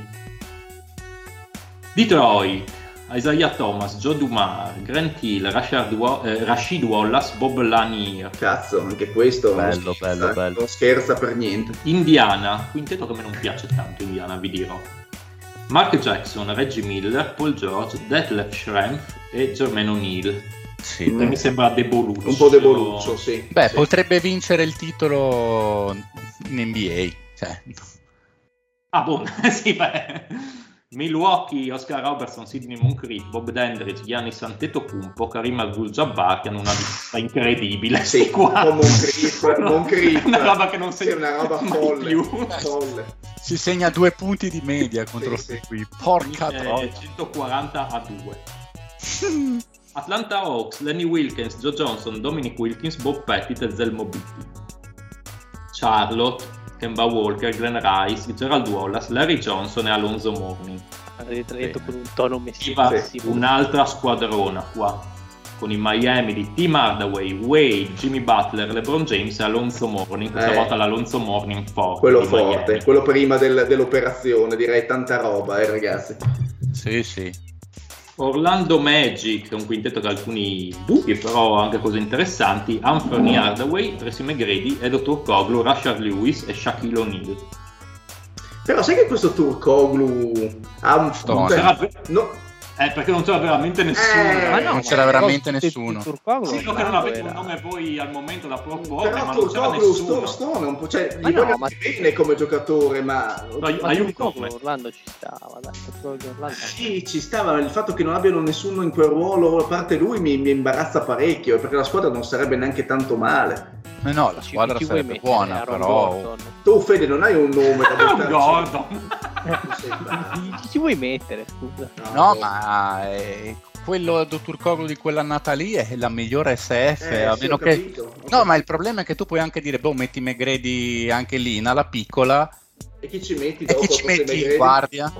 Detroit, Isaiah Thomas, Joe Dumars, Grant Hill, Rashid Wallace, Bob Lanier. Cazzo, anche questo bello. Non scherza per niente. Indiana, quintetto che a me non piace tanto, Indiana, vi dirò. Mark Jackson, Reggie Miller, Paul George, Detlef Schrempf e Jermaine O'Neal. Sì, mi sembra deboluccio. Un po' deboluccio, sì. Beh, sì. Potrebbe vincere il titolo in NBA, cioè... Ah, boh, sì, beh. Milwaukee, Oscar Robertson, Sidney Moncrief, Bob Dandridge, Giannis Antetokounmpo, Kareem Abdul-Jabbar, che hanno una vista incredibile. Sì, Moncrief. Una roba che non segna, sì, una roba folle, più. Folle. Si segna 2 punti di media contro questi qui. Porca troia. 140-2. Atlanta Hawks, Lenny Wilkins, Joe Johnson, Dominic Wilkins, Bob Pettit e Zelmo Bitti. Charlotte, Kemba Walker, Glenn Rice, Gerald Wallace, Larry Johnson e Alonzo Mourning. Ripeto con un tono messicano. Un'altra squadrona qua, con i Miami di Tim Hardaway, Wade, Jimmy Butler, LeBron James e Alonzo Mourning. Questa volta l'Alonzo Mourning forte. Quello forte, Miami. Quello prima dell'operazione, direi tanta roba, ragazzi. Sì, sì. Orlando Magic, un quintetto che ha alcuni dubbi, però anche cose interessanti: Anthony Hardaway, Tracy McGrady, Edo Turkoglu, Rashard Lewis e Shaquille O'Neal. Però sai che questo Turkoglu ha un perché non c'era veramente nessuno. Ma no, non c'era veramente nessuno. Sì, no, che non avete un nome voi al momento da proporre, ma non c'era nessuno. Ma bene come giocatore, ma Orlando ci stava, dai. Sì, ci stava. Il fatto che non abbiano nessuno in quel ruolo, a parte lui, mi imbarazza parecchio, perché la squadra non sarebbe neanche tanto male. Ma no, la squadra sarebbe buona, però. Tu, Fede, non hai un nome da chi ci vuoi mettere, scusa? No, ma quello del Turcoglu di quell'annata lì è la migliore SF, a meno che... No, ma il problema è che tu puoi anche dire, boh, metti McGrady anche lì, in alla piccola. E chi ci metti dopo? E chi ci metti in guardia?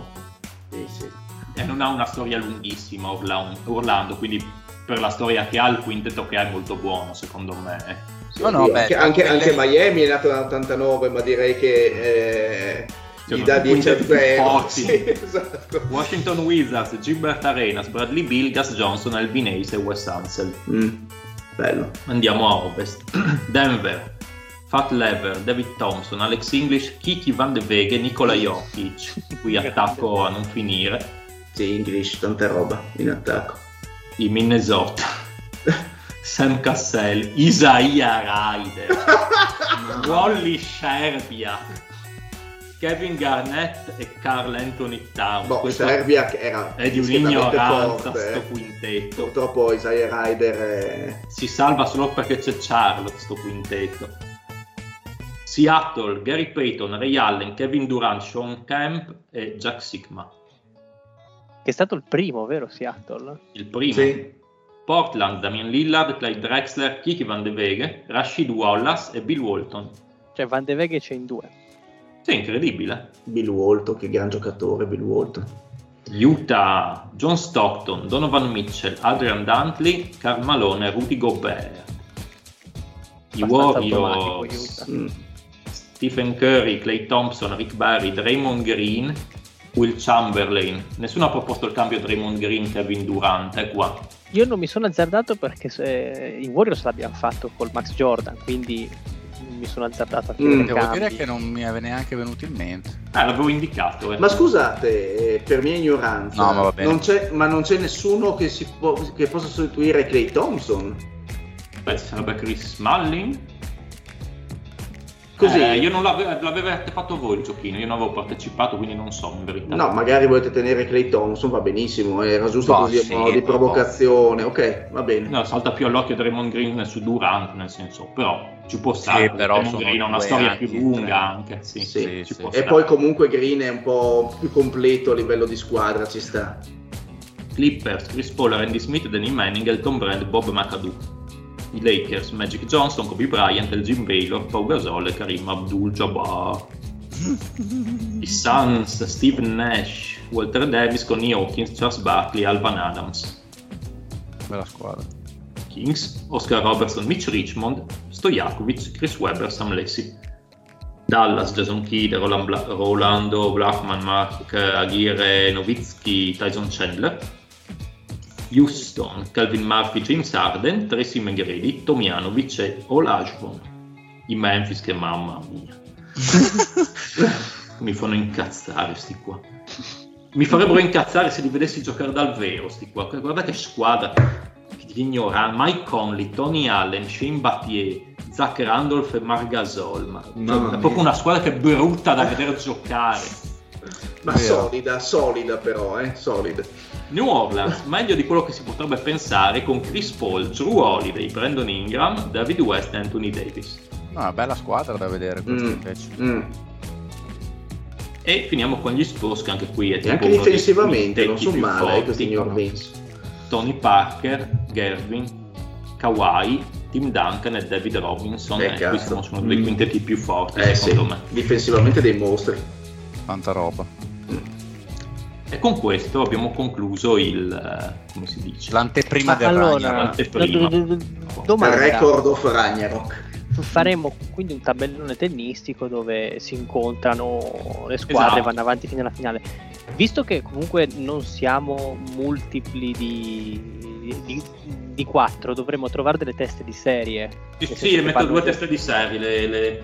Sì, sì. E non ha una storia lunghissima Orlando, quindi per la storia che ha, il quintetto che ha è molto buono, secondo me. Sì, anche Miami è nato nell'89, ma direi che... Gli da 10-0. Sì, esatto. Washington Wizards, Gilbert Arenas, Bradley Beal, Gus Johnson, Alvin Hayes e Wes Unseld. Bello. Andiamo a ovest. Denver, Fat Lever, David Thompson, Alex English, Kiki Van de Veghe, Nikola Jokic. Qui attacco a non finire. Sì, English, tanta roba in attacco. I Minnesota, Sam Cassell, Isaiah Ryder, Wally Scerbia, Kevin Garnett e Carl Anthony Towns. Serbia era è di un'ignoranza sto quintetto. Purtroppo Isaiah Ryder si salva solo perché c'è Charlotte sto quintetto. Seattle, Gary Payton, Ray Allen, Kevin Durant, Sean Kemp e Jack Sigma. Che è stato il primo, vero Seattle? Il primo. Sì. Portland, Damian Lillard, Clyde Drexler, Kiki Van de Veghe, Rashid Wallace e Bill Walton. Cioè Van de Veghe c'è in 2. Sì, incredibile. Bill Walton, che gran giocatore Bill Walton. Utah, John Stockton, Donovan Mitchell, Adrian Dantley, Carmalone, Rudy Gobert. I Warriors, Stephen Curry, Klay Thompson, Rick Barry, Draymond Green, Will Chamberlain. Nessuno ha proposto il cambio Draymond Green Kevin Durant, è qua. Io non mi sono azzardato perché i Warriors l'abbiamo fatto col Max Jordan, quindi... mi sono azzardato a dire che non mi è neanche venuto in mente. L'avevo indicato. Ma scusate, per mia ignoranza, no, ma, va bene. Non c'è nessuno che possa sostituire Klay Thompson. Beh, sarebbe Chris Mullin. Così io non l'avevate fatto voi il giochino, io non avevo partecipato, quindi non so in verità. No, magari volete tenere Klay Thompson, va benissimo, era giusto così sì, di provocazione. Ok, va bene. No, salta più all'occhio Draymond Green su Durant, nel senso, però ci può stare. Però Green ha una storia più lunga anche, sì. E poi comunque Green è un po' più completo a livello di squadra, ci sta. Clippers, Chris Paul, Randy Smith, Danny Manning, Elton Brand, Bob McAdoo. I Lakers, Magic Johnson, Kobe Bryant, Elgin Baylor, Pau Gasol e Kareem Abdul-Jabbar. I Suns, Steve Nash, Walter Davis, Connie Hawkins, Charles Barkley e Alvan Adams. Bella squadra. Kings, Oscar Robertson, Mitch Richmond, Stojakovic, Chris Webber, Sam Lacy. Dallas, Jason Kidd, Rolando Blackman, Mark Aguirre, Nowitzki, Tyson Chandler. Houston, Calvin Murphy, James Harden, Tracy McGrady, Tomjanovic e Olajuwon. I Memphis, che mamma mia. Mi fanno incazzare sti qua. Mi farebbero incazzare se li vedessi giocare dal vero sti qua. Guarda che squadra che ignora. Mike Conley, Tony Allen, Shane Battier, Zach Randolph e Marc Gasol. È proprio una squadra che è brutta da vedere giocare. Ma solida però, solida. New Orleans, meglio di quello che si potrebbe pensare, con Chris Paul, Jrue Holiday, Brandon Ingram, David West e Anthony Davis. Una bella squadra da vedere questa invece. E finiamo con gli Spurs, che anche qui è tipo anche difensivamente non sono male questi New Orleans. Tony Parker, Gervin, Kawhi, Tim Duncan e David Robinson, questi sono dei quintetti più forti secondo me. Difensivamente dei mostri. Tanta roba. E con questo abbiamo concluso il, come si dice, l'anteprima del Ragnarok. Il record of Ragnarok. Faremo quindi un tabellone tennistico dove si incontrano le squadre, vanno avanti fino alla finale. Visto che comunque non siamo multipli di 4, dovremmo trovare delle teste di serie. Sì, metto due teste di serie, le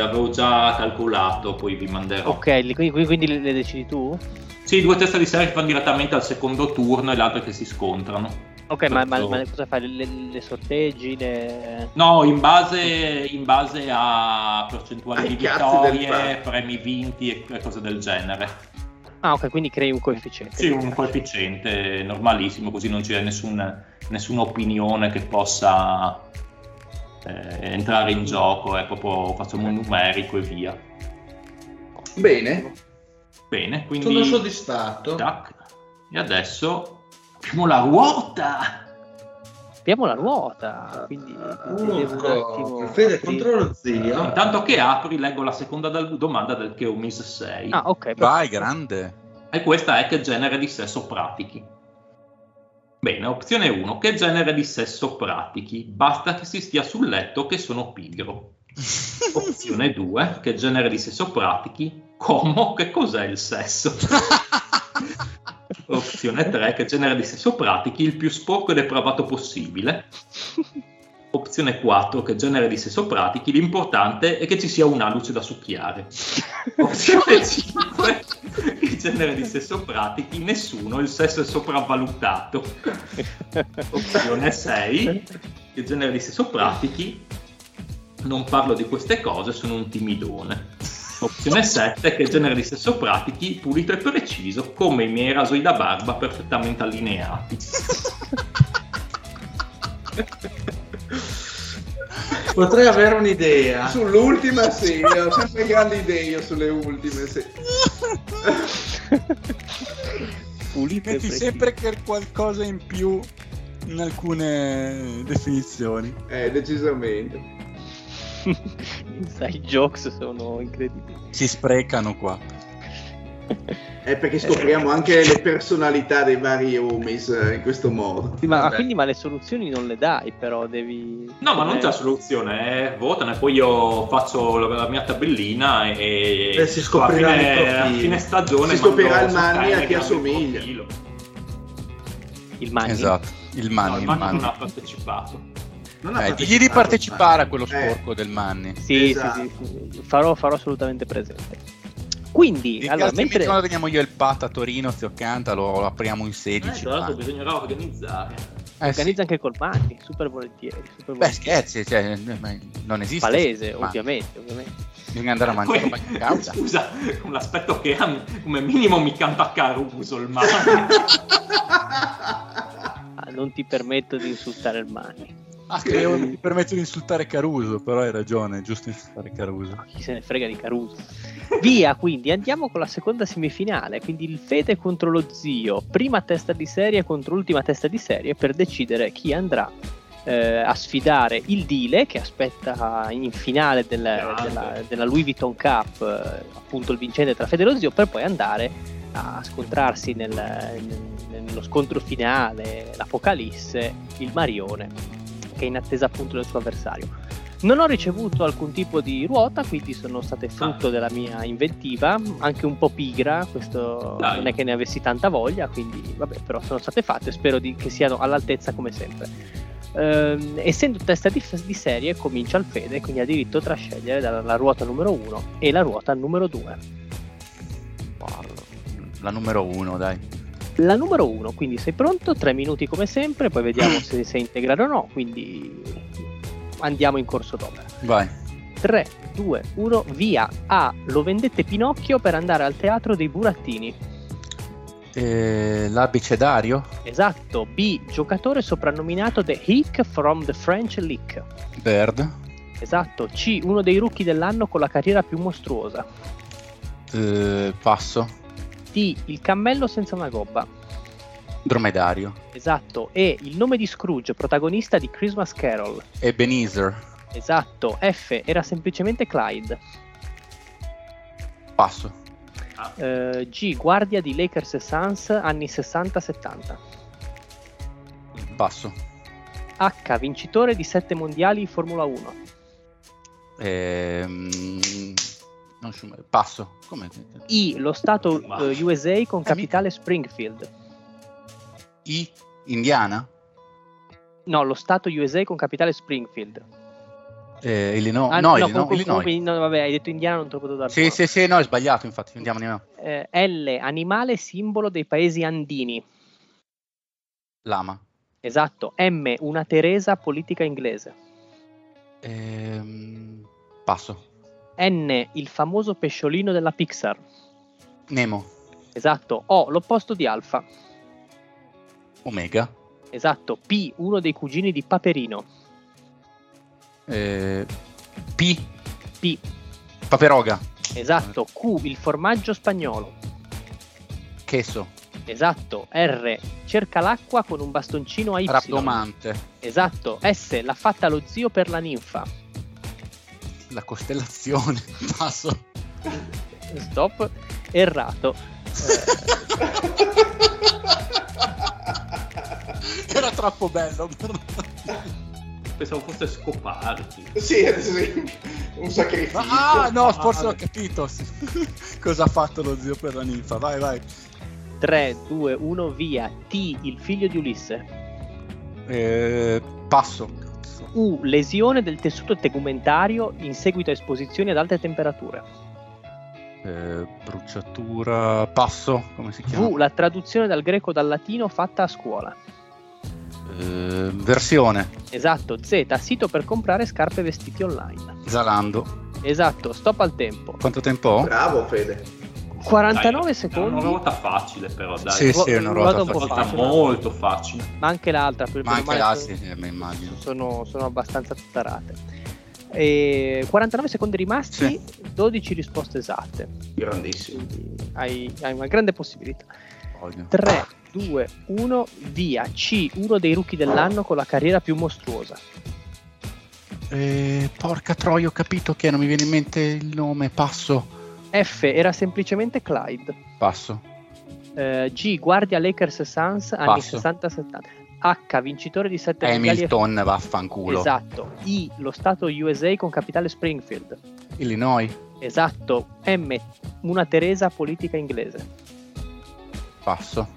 avevo già calcolato, poi vi manderò. Ok, quindi le decidi tu? Sì, due teste di serie che vanno direttamente al secondo turno e l'altro che si scontrano. Ok, ma cosa fai? Le sorteggi? No, in base a percentuali di vittorie, premi vinti e cose del genere. Ah, ok, quindi crei un coefficiente. Sì, un coefficiente normalissimo, così non c'è nessuna opinione che possa entrare in gioco, proprio facciamo un numerico e via. Bene, quindi sono soddisfatto. Tac. E adesso Abbiamo la ruota, quindi Fede, controllo zio. Intanto che apri, leggo la seconda domanda del Cheomis 6. Ah, ok. Vai, grande. E questa è: che genere di sesso pratichi? Bene, opzione 1. Che genere di sesso pratichi? Basta che si stia sul letto che sono pigro. Opzione 2. Che genere di sesso pratichi? Como, che cos'è il sesso? Opzione 3, che genere di sesso pratichi? Il più sporco e depravato possibile. Opzione 4, che genere di sesso pratichi? L'importante è che ci sia una luce da succhiare. Opzione 5, che genere di sesso pratichi? Nessuno, il sesso è sopravvalutato. Opzione 6, che genere di sesso pratichi? Non parlo di queste cose, sono un timidone. Opzione 7, che genere di sesso pratichi? Pulito e preciso, come i miei rasoi da barba perfettamente allineati. Potrei avere un'idea. Sull'ultima sì, ho sempre grandi idee sulle ultime sì. Pulito e preciso. Metti sempre qualcosa in più in alcune definizioni. Decisamente. I jokes sono incredibili. Si sprecano qua. È perché scopriamo anche le personalità dei vari homies in questo modo. Sì, ma le soluzioni non le dai, però devi. No, ma non c'è soluzione. Votano e poi io faccio la mia tabellina e si scoprirà a fine stagione. Si scoprirà il Manni a chi assomiglia. Il Manni. Esatto. Il Manni non ha partecipato. Digli di partecipare a quello sporco del Manni. Sì, esatto. Sì. Farò assolutamente presente. Quindi, mentre quando veniamo io e il Pat a Torino, Zio Canta, lo apriamo in 16. Tra l'altro bisognerà organizzare. Organizza anche col Manni, super volentieri. Scherzi, cioè, non esiste. Palese, ovviamente. Bisogna andare a mangiare qualche causa. Scusa, con l'aspetto che ha, come minimo mi canta Caruso il Manni. Non ti permetto di insultare il Manni. Io non ti permetto di insultare Caruso, però hai ragione, è giusto insultare Caruso. No, chi se ne frega di Caruso. Via, quindi andiamo con la seconda semifinale, quindi il Fede contro lo zio, prima testa di serie contro l'ultima testa di serie per decidere chi andrà a sfidare il Dile, che aspetta in finale della Louis Vuitton Cup appunto il vincente tra Fede e lo zio, per poi andare a scontrarsi nello scontro finale, l'Apocalisse, il Marione, che è in attesa appunto del suo avversario. Non ho ricevuto alcun tipo di ruota, quindi sono state frutto della mia inventiva, anche un po' pigra, questo non è che ne avessi tanta voglia, quindi vabbè, però sono state fatte, spero che siano all'altezza come sempre. Essendo testa di serie comincia il Fede, quindi ha diritto tra scegliere la ruota numero 1 e la ruota numero 2. La numero 1, dai. La numero 1, quindi sei pronto, 3 minuti come sempre, poi vediamo se sei integrato o no, quindi andiamo in corso d'opera. Vai. 3, 2, 1, via. A. Lo vendette Pinocchio per andare al teatro dei burattini. L'abecedario? Esatto. B. Giocatore soprannominato The Hick from the French Lick. Bird. Esatto. C. Uno dei rookie dell'anno con la carriera più mostruosa. Passo. D. Il cammello senza una gobba. Dromedario. Esatto. E. Il nome di Scrooge, protagonista di Christmas Carol. Ebenezer. Esatto. F. Era semplicemente Clyde. Passo. G. Guardia di Lakers e Suns anni 60-70. Passo. H. Vincitore di 7 mondiali in Formula 1. Non passo. Come? I. Lo stato USA con capitale Springfield. I. Indiana? No, lo stato USA con capitale Springfield. Illinois. Ah, no, Illinois. No, vabbè, hai detto Indiana, non te lo potevo dare. Sì, sì, sì, no, è sbagliato, infatti. Andiamo, L. Animale simbolo dei paesi andini. Lama. Esatto. M. Una Teresa politica inglese. Passo. N. Il famoso pesciolino della Pixar. Nemo. Esatto. O. L'opposto di Alfa. Omega. Esatto. P. Uno dei cugini di Paperino. P. Paperoga. Esatto. Q. Il formaggio spagnolo. Queso. Esatto. R. Cerca l'acqua con un bastoncino a Y. Rabdomante. Esatto. S. L'ha fatta lo zio per la ninfa. La costellazione. Passo. Stop. Errato. Era troppo bello. Pensavo fosse scoparti. Sì, un sacrificio. Ah no, forse ho capito cosa ha fatto lo zio per la ninfa. Vai 3, 2, 1, via. T. Il figlio di Ulisse. Passo. U. Lesione del tessuto tegumentario in seguito a esposizioni ad alte temperature. Bruciatura. Passo. Come si chiama? V. La traduzione dal greco dal latino fatta a scuola. Versione. Esatto. Z. Sito per comprare scarpe e vestiti online. Zalando. Esatto. Stop al tempo. Quanto tempo ho? Bravo Fede. 49 dai, secondi. Una ruota facile però, dai. Sì, una ruota facile. Molto facile. Ma anche l'altra. Ma anche l'altra, mi immagino. Sono abbastanza tarate. 49 secondi rimasti, sì. 12 risposte esatte. Grandissimo. Hai una grande possibilità. Voglio. 3, 2, 1, via. C. Uno dei rookie dell'anno con la carriera più mostruosa. Porca troia, ho capito che non mi viene in mente il nome. Passo. F. Era semplicemente Clyde. Passo. G. Guardia Lakers e Suns anni 60-70. H. Vincitore di 7 Hamilton, vaffanculo. Esatto. I. Lo stato USA con capitale Springfield. Illinois. Esatto. M. Una Teresa politica inglese. Passo.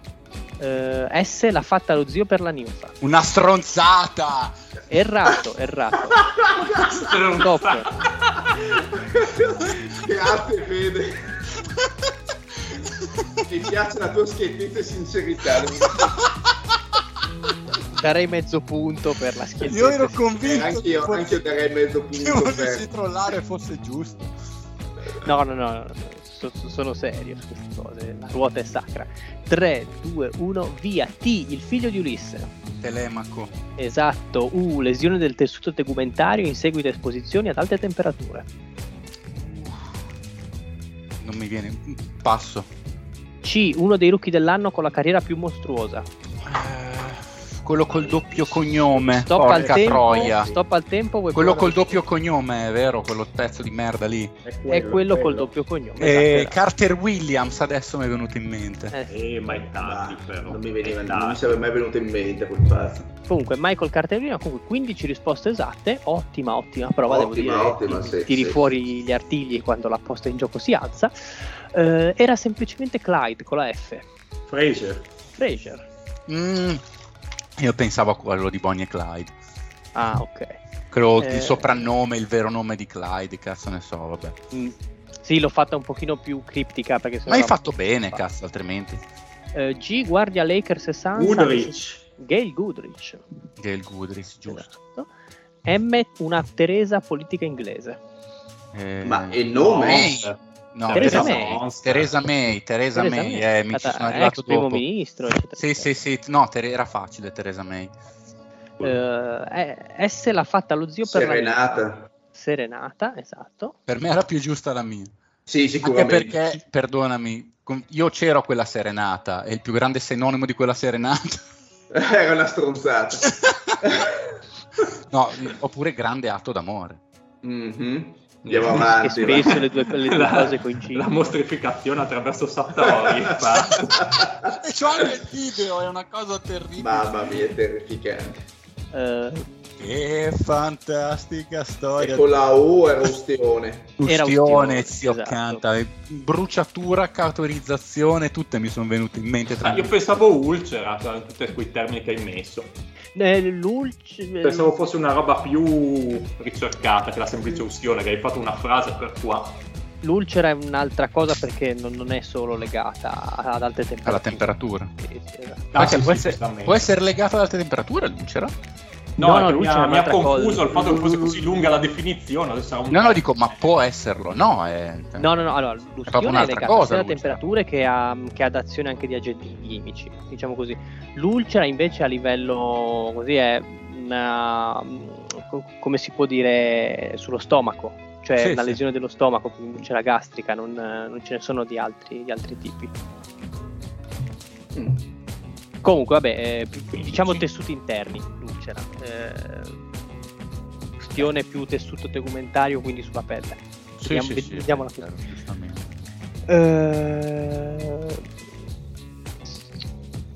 S. L'ha fatta lo zio per la ninfa. Una stronzata. Errato. Grazie Fede. Mi piace la tua schiettezza e sincerità. Darei mezzo punto per la schiettezza. Io ero convinto anch'io darei mezzo punto. Che volessi trollare fosse giusto. No. Sono serio su queste cose, la ruota è sacra. 3, 2, 1, via. T. Il figlio di Ulisse. Telemaco. Esatto. U. Lesione del tessuto tegumentario in seguito a esposizioni ad alte temperature. Non mi viene. Passo. C. Uno dei rookie dell'anno con la carriera più mostruosa. Quello col doppio cognome. Stop al tempo. Quello col doppio cognome, è vero? Quello pezzo di merda lì. È quello col doppio cognome. Carter Williams adesso mi è venuto in mente. Ma è tardi, però. Non mi sarebbe mai venuto in mente quel pezzo. Comunque, Michael Carter Williams, comunque 15 risposte esatte. Ottima prova, devo dire. Tiri fuori gli artigli quando la posta in gioco si alza. Era semplicemente Clyde con la F. Fraser. Io pensavo a quello di Bonnie e Clyde. Ah, ok. Quello il soprannome, il vero nome di Clyde, cazzo ne so, vabbè. Sì, l'ho fatta un pochino più criptica perché ma hai fatto bene, cazzo, altrimenti. G. Guardia Lakers e Suns. Gail Goodrich, giusto. Esatto. M. Una Teresa politica inglese. Ma il nome? No, Theresa May. Mi ci sono arrivato dopo. Primo ministro, eccetera. Sì. No, era facile Theresa May. S l'ha fatta lo zio Serenata, esatto. Per me era più giusta la mia. Sì, sicuramente. Anche perché, perdonami, io c'ero a quella serenata e il più grande sinonimo di quella serenata era una stronzata. No, oppure grande atto d'amore. Mm-hmm. Andiamo avanti. Spesso le due cose coincidono. La mostrificazione attraverso Satori. E c'ho anche il video, è una cosa terribile. Mamma mia, è terrificante. Che fantastica storia. E con la U era ustione, zio, esatto. Canta bruciatura, cauterizzazione, tutte mi sono venute in mente tra io pensavo ulcera, cioè, tutti quei termini che hai messo. Pensavo fosse una roba più ricercata che la semplice ustione, che hai fatto una frase per qua. L'ulcera è un'altra cosa perché non è solo legata ad alte temperature. Alla temperatura. Sì, esatto. Può essere legata ad alte temperature l'ulcera? No, mi ha confuso cosa. Il fatto che fosse così lunga la definizione. No, dico, ma può esserlo? No, no. Allora, l'ustione è legata sia alle temperature che ad azione anche di agenti chimici, diciamo così. L'ulcera invece a livello così è una, come si può dire, sullo stomaco. Cioè sì, una lesione dello stomaco, l'ulcera gastrica, non ce ne sono di altri tipi. Comunque, vabbè, diciamo tessuti interni, l'ulcera. Ustione più tessuto tegumentario, quindi sulla pelle. Vediamo la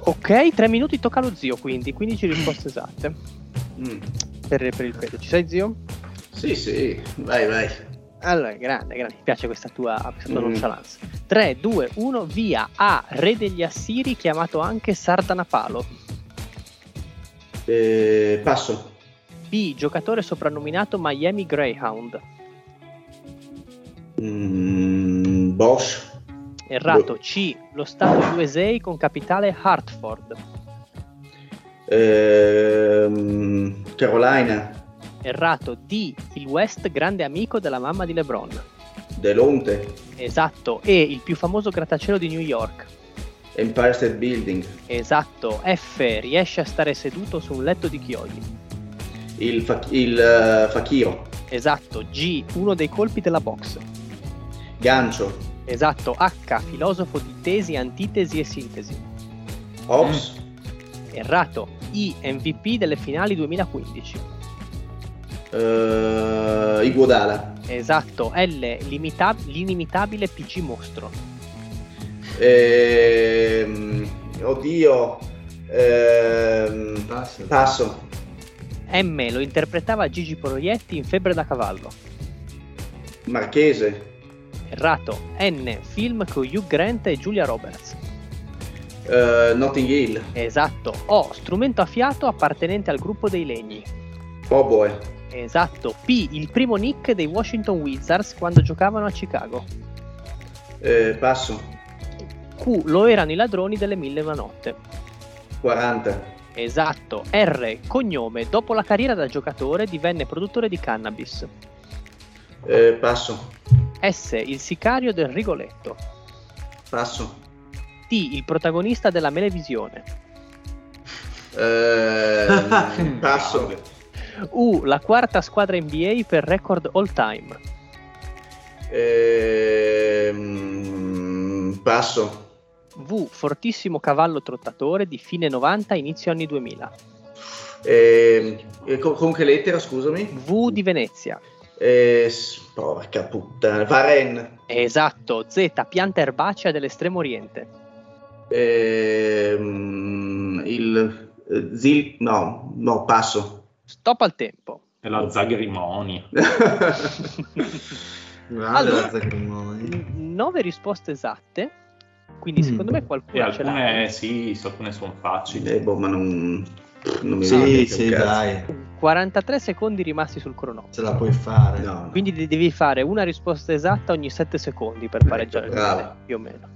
ok, 3 minuti, tocca allo zio, quindi 15 risposte esatte. Per il credo. Ci sei, zio? Sì, vai. Allora, grande, mi piace questa tua nonchalance. 3, 2, 1, via. A, re degli Assiri, chiamato anche Sardanapalo. Passo. B, giocatore soprannominato Miami Greyhound. Bosch. Errato. C, lo stato USA con capitale Hartford. Carolina. Errato. D, il West grande amico della mamma di LeBron. Delonte. Esatto. E, il più famoso grattacielo di New York. Empire State Building. Esatto. F, riesce a stare seduto su un letto di chiodi. Il Fakiro. Esatto. G, uno dei colpi della box. Gancio. Esatto. H, filosofo di tesi, antitesi e sintesi. Hobbes. Errato. I, MVP delle finali 2015. Iguodala. Esatto. L, l'inimitabile PG Mostro. Oddio. Passo. M, lo interpretava Gigi Proietti in Febbre da cavallo. Marchese. Errato. N, film con Hugh Grant e Julia Roberts. Notting Hill. Esatto. O, strumento a fiato appartenente al gruppo dei legni. Oboe. Esatto. P, il primo nick dei Washington Wizards quando giocavano a Chicago. Passo. Q, lo erano i ladroni delle 1000 notte. 40. Esatto. R, cognome, dopo la carriera da giocatore divenne produttore di cannabis. Passo. S, il sicario del Rigoletto. Passo. T, il protagonista della Melevisione. Passo. U, la quarta squadra NBA per record all time. Passo. V, fortissimo cavallo trottatore di fine 90 inizio anni 2000. Con che lettera, scusami? V di Venezia. Porca puttana. Varenne. Esatto. Z, pianta erbacea dell'Estremo Oriente. No, passo. Stop al tempo. È la Zagrimoni. Allora, 9 risposte esatte. Quindi secondo me qualcuno alcune, ce l'ha. Sì, alcune sono facili. Boh, ma non mi sì, dai. 43 secondi rimasti sul cronometro. Ce la puoi fare. No. Quindi devi fare una risposta esatta ogni 7 secondi per pareggiare il finale, più o meno.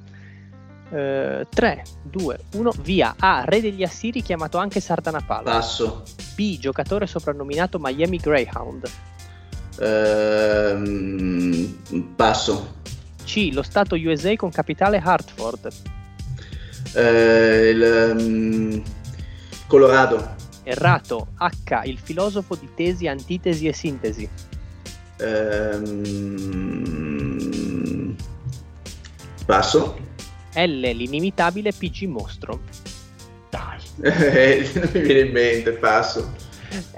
3, 2, 1, via. A, re degli Assiri, chiamato anche Sardanapalo. Passo. B, giocatore soprannominato Miami Greyhound. Passo. C. Lo stato USA con capitale Hartford. Colorado. Errato. H. Il filosofo di tesi, antitesi e sintesi. Passo. L. L'inimitabile PG Mostro. Dai. Non mi viene in mente, passo.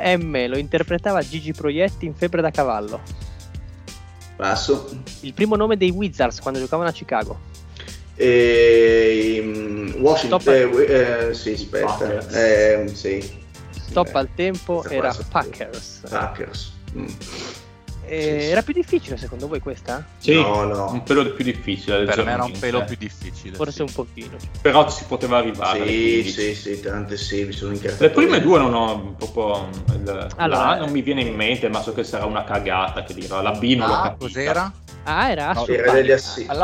M. Lo interpretava Gigi Proietti in Febbre da cavallo. Passo. Il primo nome dei Wizards quando giocavano a Chicago. Washington. Sì, aspetta. Sì. Stop al tempo, era passo. Packers. Mm. Sì. Era più difficile secondo voi questa? Sì, no. Un pelo più difficile. Per me era un pelo più difficile. Forse sì. Un pochino. Però ci si poteva arrivare. Sì, tante sì, mi sono incartato. Le prime due non ho proprio... allora, non mi viene in mente, ma so che sarà una cagata che dirà. La B non l'ho capita. Cos'era? Era Assurbanipal.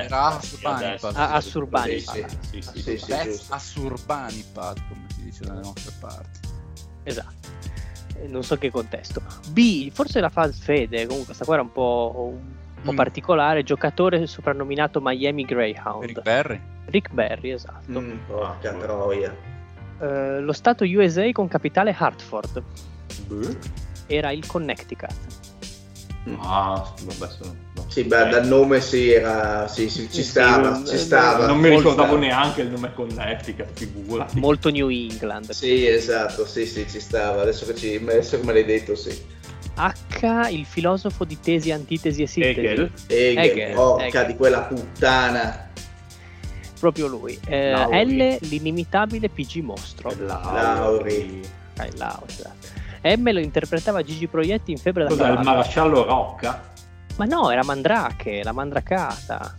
Era Assurbanipal. Sì. Assurbanipal, come si dice dalle nostre parti. Esatto. Non so che contesto. B, forse la Fede, comunque questa qua era un po' particolare. Giocatore soprannominato Miami Greyhound. Rick Barry, esatto. Porca troia. Lo stato USA con capitale Hartford. Era il Connecticut. Sì, beh, dal nome ci stava. Non mi ricordavo neanche il nome Connecticut, figura. Molto New England. Sì, esatto, sì, ci stava. Adesso che me l'hai detto, sì. H, il filosofo di tesi, antitesi e sintesi. Hegel. Porca di quella puttana. Proprio lui. L, l'inimitabile PG Mostro. Lauri. M, lo interpretava Gigi Proietti in Febbre da cavallo. Cos'è, il marasciallo Rocca? Ma no, era Mandrake, la Mandracata.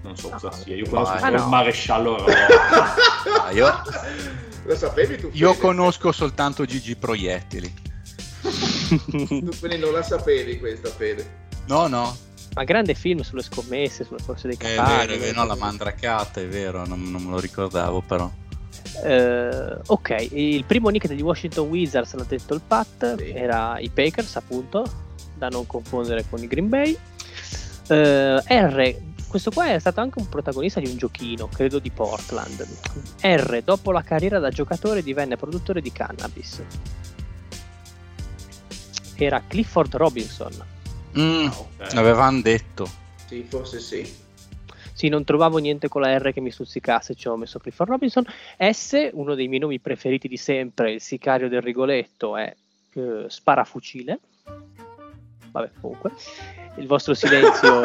Non so cosa sia, io conosco solo il maresciallo Rocca. Lo sapevi tu? Io conosco soltanto Gigi Proiettili. Tu quindi non la sapevi questa, Fede? No. Ma grande film sulle scommesse, sulle forze dei cavalli. È vero, la Mandracata, è vero, non me lo ricordavo però. Ok, il primo nick degli Washington Wizards, l'ha detto il Pat, sì. Era i Packers, appunto, da non confondere con i Green Bay. R, questo qua è stato anche un protagonista di un giochino, credo di Portland. R, dopo la carriera da giocatore divenne produttore di cannabis. Era Clifford Robinson. Okay. L'avevano detto. Sì, forse sì. Sì, non trovavo niente con la R che mi stuzzicasse, ci ho messo Clifford Robinson. S, uno dei miei nomi preferiti di sempre, il sicario del Rigoletto, è Sparafucile. Vabbè, comunque, il vostro silenzio...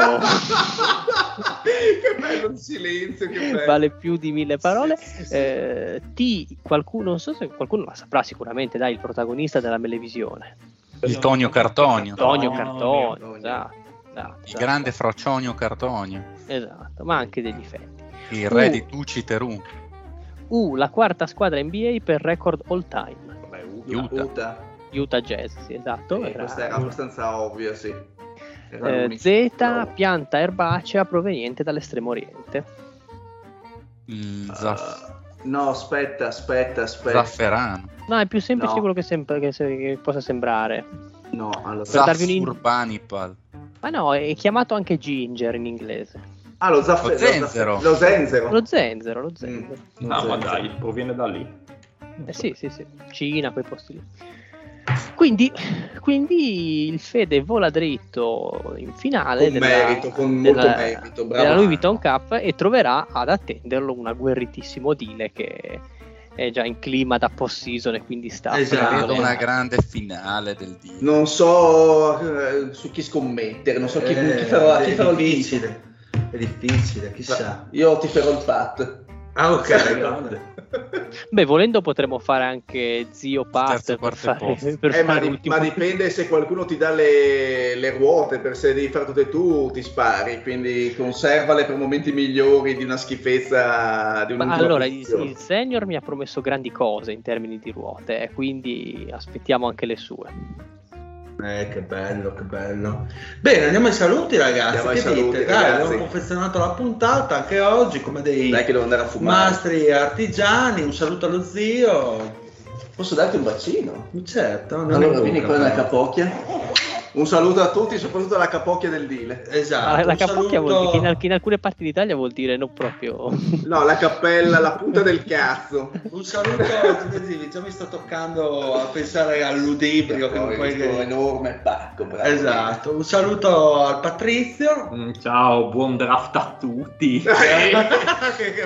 Che bello il silenzio, che bello. Vale più di 1000 parole. Sì. T, qualcuno, non so se qualcuno la saprà sicuramente, dai, il protagonista della Melevisione. Il Tonio Cartonio. Tonio Cartonio, esatto. Il grande Frocionio Cartonio, esatto, ma anche degli fetti. Il re di Tucci Terù. La quarta squadra NBA per record all time. Vabbè, Utah Jazz, sì, esatto. Questa era abbastanza ovvia, sì. Z, pianta erbacea proveniente dall'Estremo Oriente. No, aspetta. Zafferano. No, è più semplice quello che possa sembrare. No, allora Zafferbanipal. Ma no, è chiamato anche ginger in inglese. Lo zenzero. Lo zenzero. No, ma dai, proviene da lì. Sì. Cina, quei posti lì. Quindi il Fede vola dritto in finale con molto merito, bravo, della Louis Vuitton Cup, e troverà ad attenderlo un agguerritissimo Dile che è già in clima da post-season e quindi sta esatto, una grande finale del Dile. Non so su chi scommettere, non so chi farò vincere. È difficile, chissà. Io ti farò il Pat. Ok, grande. Beh, volendo potremmo fare anche zio Pat ma dipende se qualcuno ti dà le ruote, per se devi fare tutte tu ti spari, quindi conservale per momenti migliori di una schifezza di un. Ma allora il senior mi ha promesso grandi cose in termini di ruote, quindi aspettiamo anche le sue. Che bello. Bene, andiamo ai saluti, ragazzi. Dai, abbiamo confezionato la puntata anche oggi, come dei mastri artigiani. Un saluto allo zio. Posso darti un bacino? Certo. Allora vieni qua nella capocchia. Un saluto a tutti, soprattutto alla capocchia del Dile. Esatto. La capocchia vuol dire che in alcune parti d'Italia vuol dire non proprio... No, la cappella, la punta del cazzo. Un saluto a tutti, già mi sto toccando a pensare all'udibrio, che è quello enorme pacco. Esatto. Un saluto al Patrizio. Ciao, buon draft a tutti. Che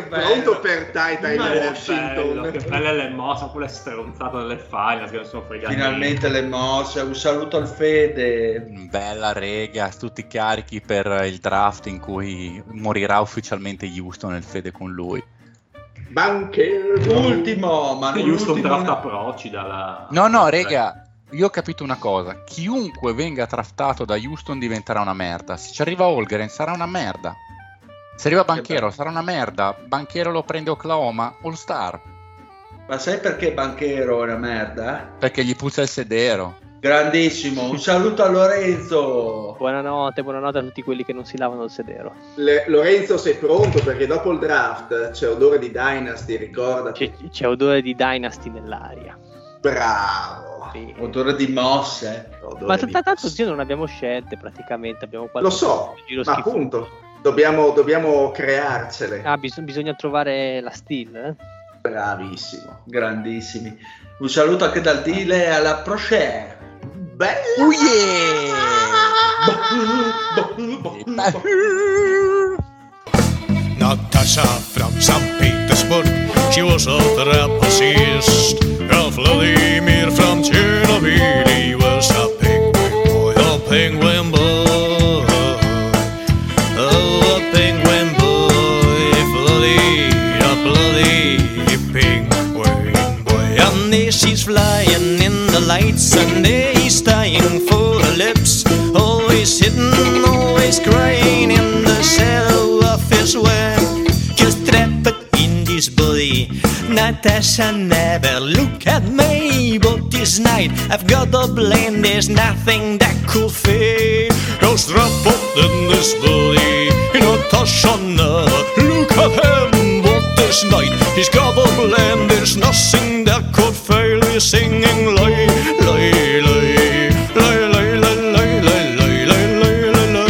bello. Pronto per Titan Washington. Bello, che bella le mosse, quella stronzata delle finals che non sono fregate. Finalmente le mosse. Un saluto al Fede. Bella rega, tutti carichi per il draft in cui morirà ufficialmente Houston e il Fede con lui. Banker, l'ultimo, ma Houston draft approcci dalla... No, rega, io ho capito una cosa, chiunque venga draftato da Houston diventerà una merda, se ci arriva Holgren sarà una merda, se arriva Banchero sarà una merda, Banchero lo prende Oklahoma, All Star. Ma sai perché Banchero è una merda? Perché gli puzza il sedero. Grandissimo, un saluto a Lorenzo. Buonanotte a tutti quelli che non si lavano il sedero. Lorenzo, sei pronto? Perché dopo il draft c'è odore di Dynasty, ricordati. C'è odore di Dynasty nell'aria. Bravo. Sì. Odore di mosse. Odore ma tanto zio non abbiamo scelte praticamente, abbiamo qualche... Lo so, giro ma appunto, dobbiamo crearcele. Ah, bisogna trovare la steel, Bravissimo, grandissimi. Un saluto anche dal Dile alla Proshare. Bella! Oh yeah! Natasha from St. Petersburg, she was a trapezist. Vladimir from Chernobyl, he was a penguin boy, a penguin boy. Oh, a penguin boy, a bloody penguin boy. And there she's flying in the lights, and there he's dying for the lips. Always hidden, always crying in the shadow of his web. Just trapped in this body, Natasha never look at me. But this night I've got a plan, there's nothing that could fail. I was trapped in this body, Natasha never look at him. But this night he's got a plan, there's nothing that could fail. He's singing lie, lie, lie, lie, lie, lie, lie, lie, lie, lie, lie, lie,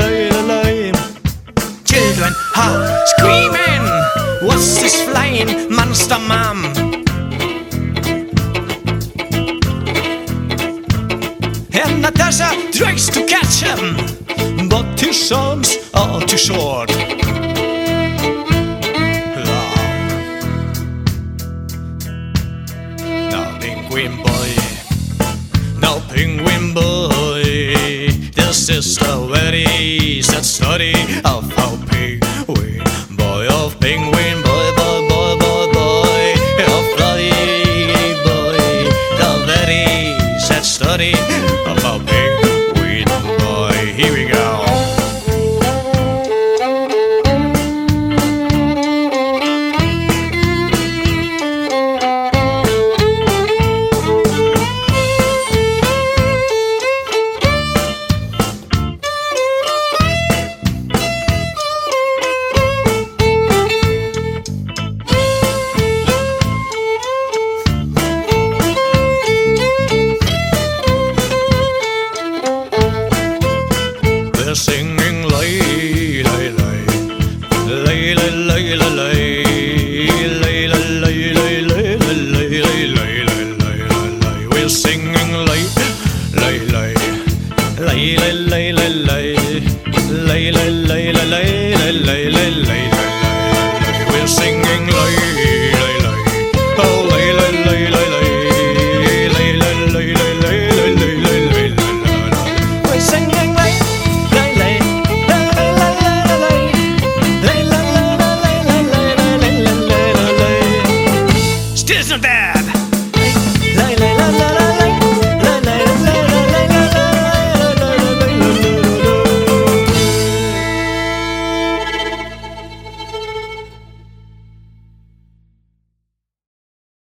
lie, lie. Children are screaming, what's this flying monster, mom? And Natasha tries to catch him, but his arms are too short. Penguin boy, this is a very sad story of a penguin boy, of penguin boy, boy, boy, boy, boy, of bloody boy, the very sad story of a penguin boy. Here we go. Still not bad.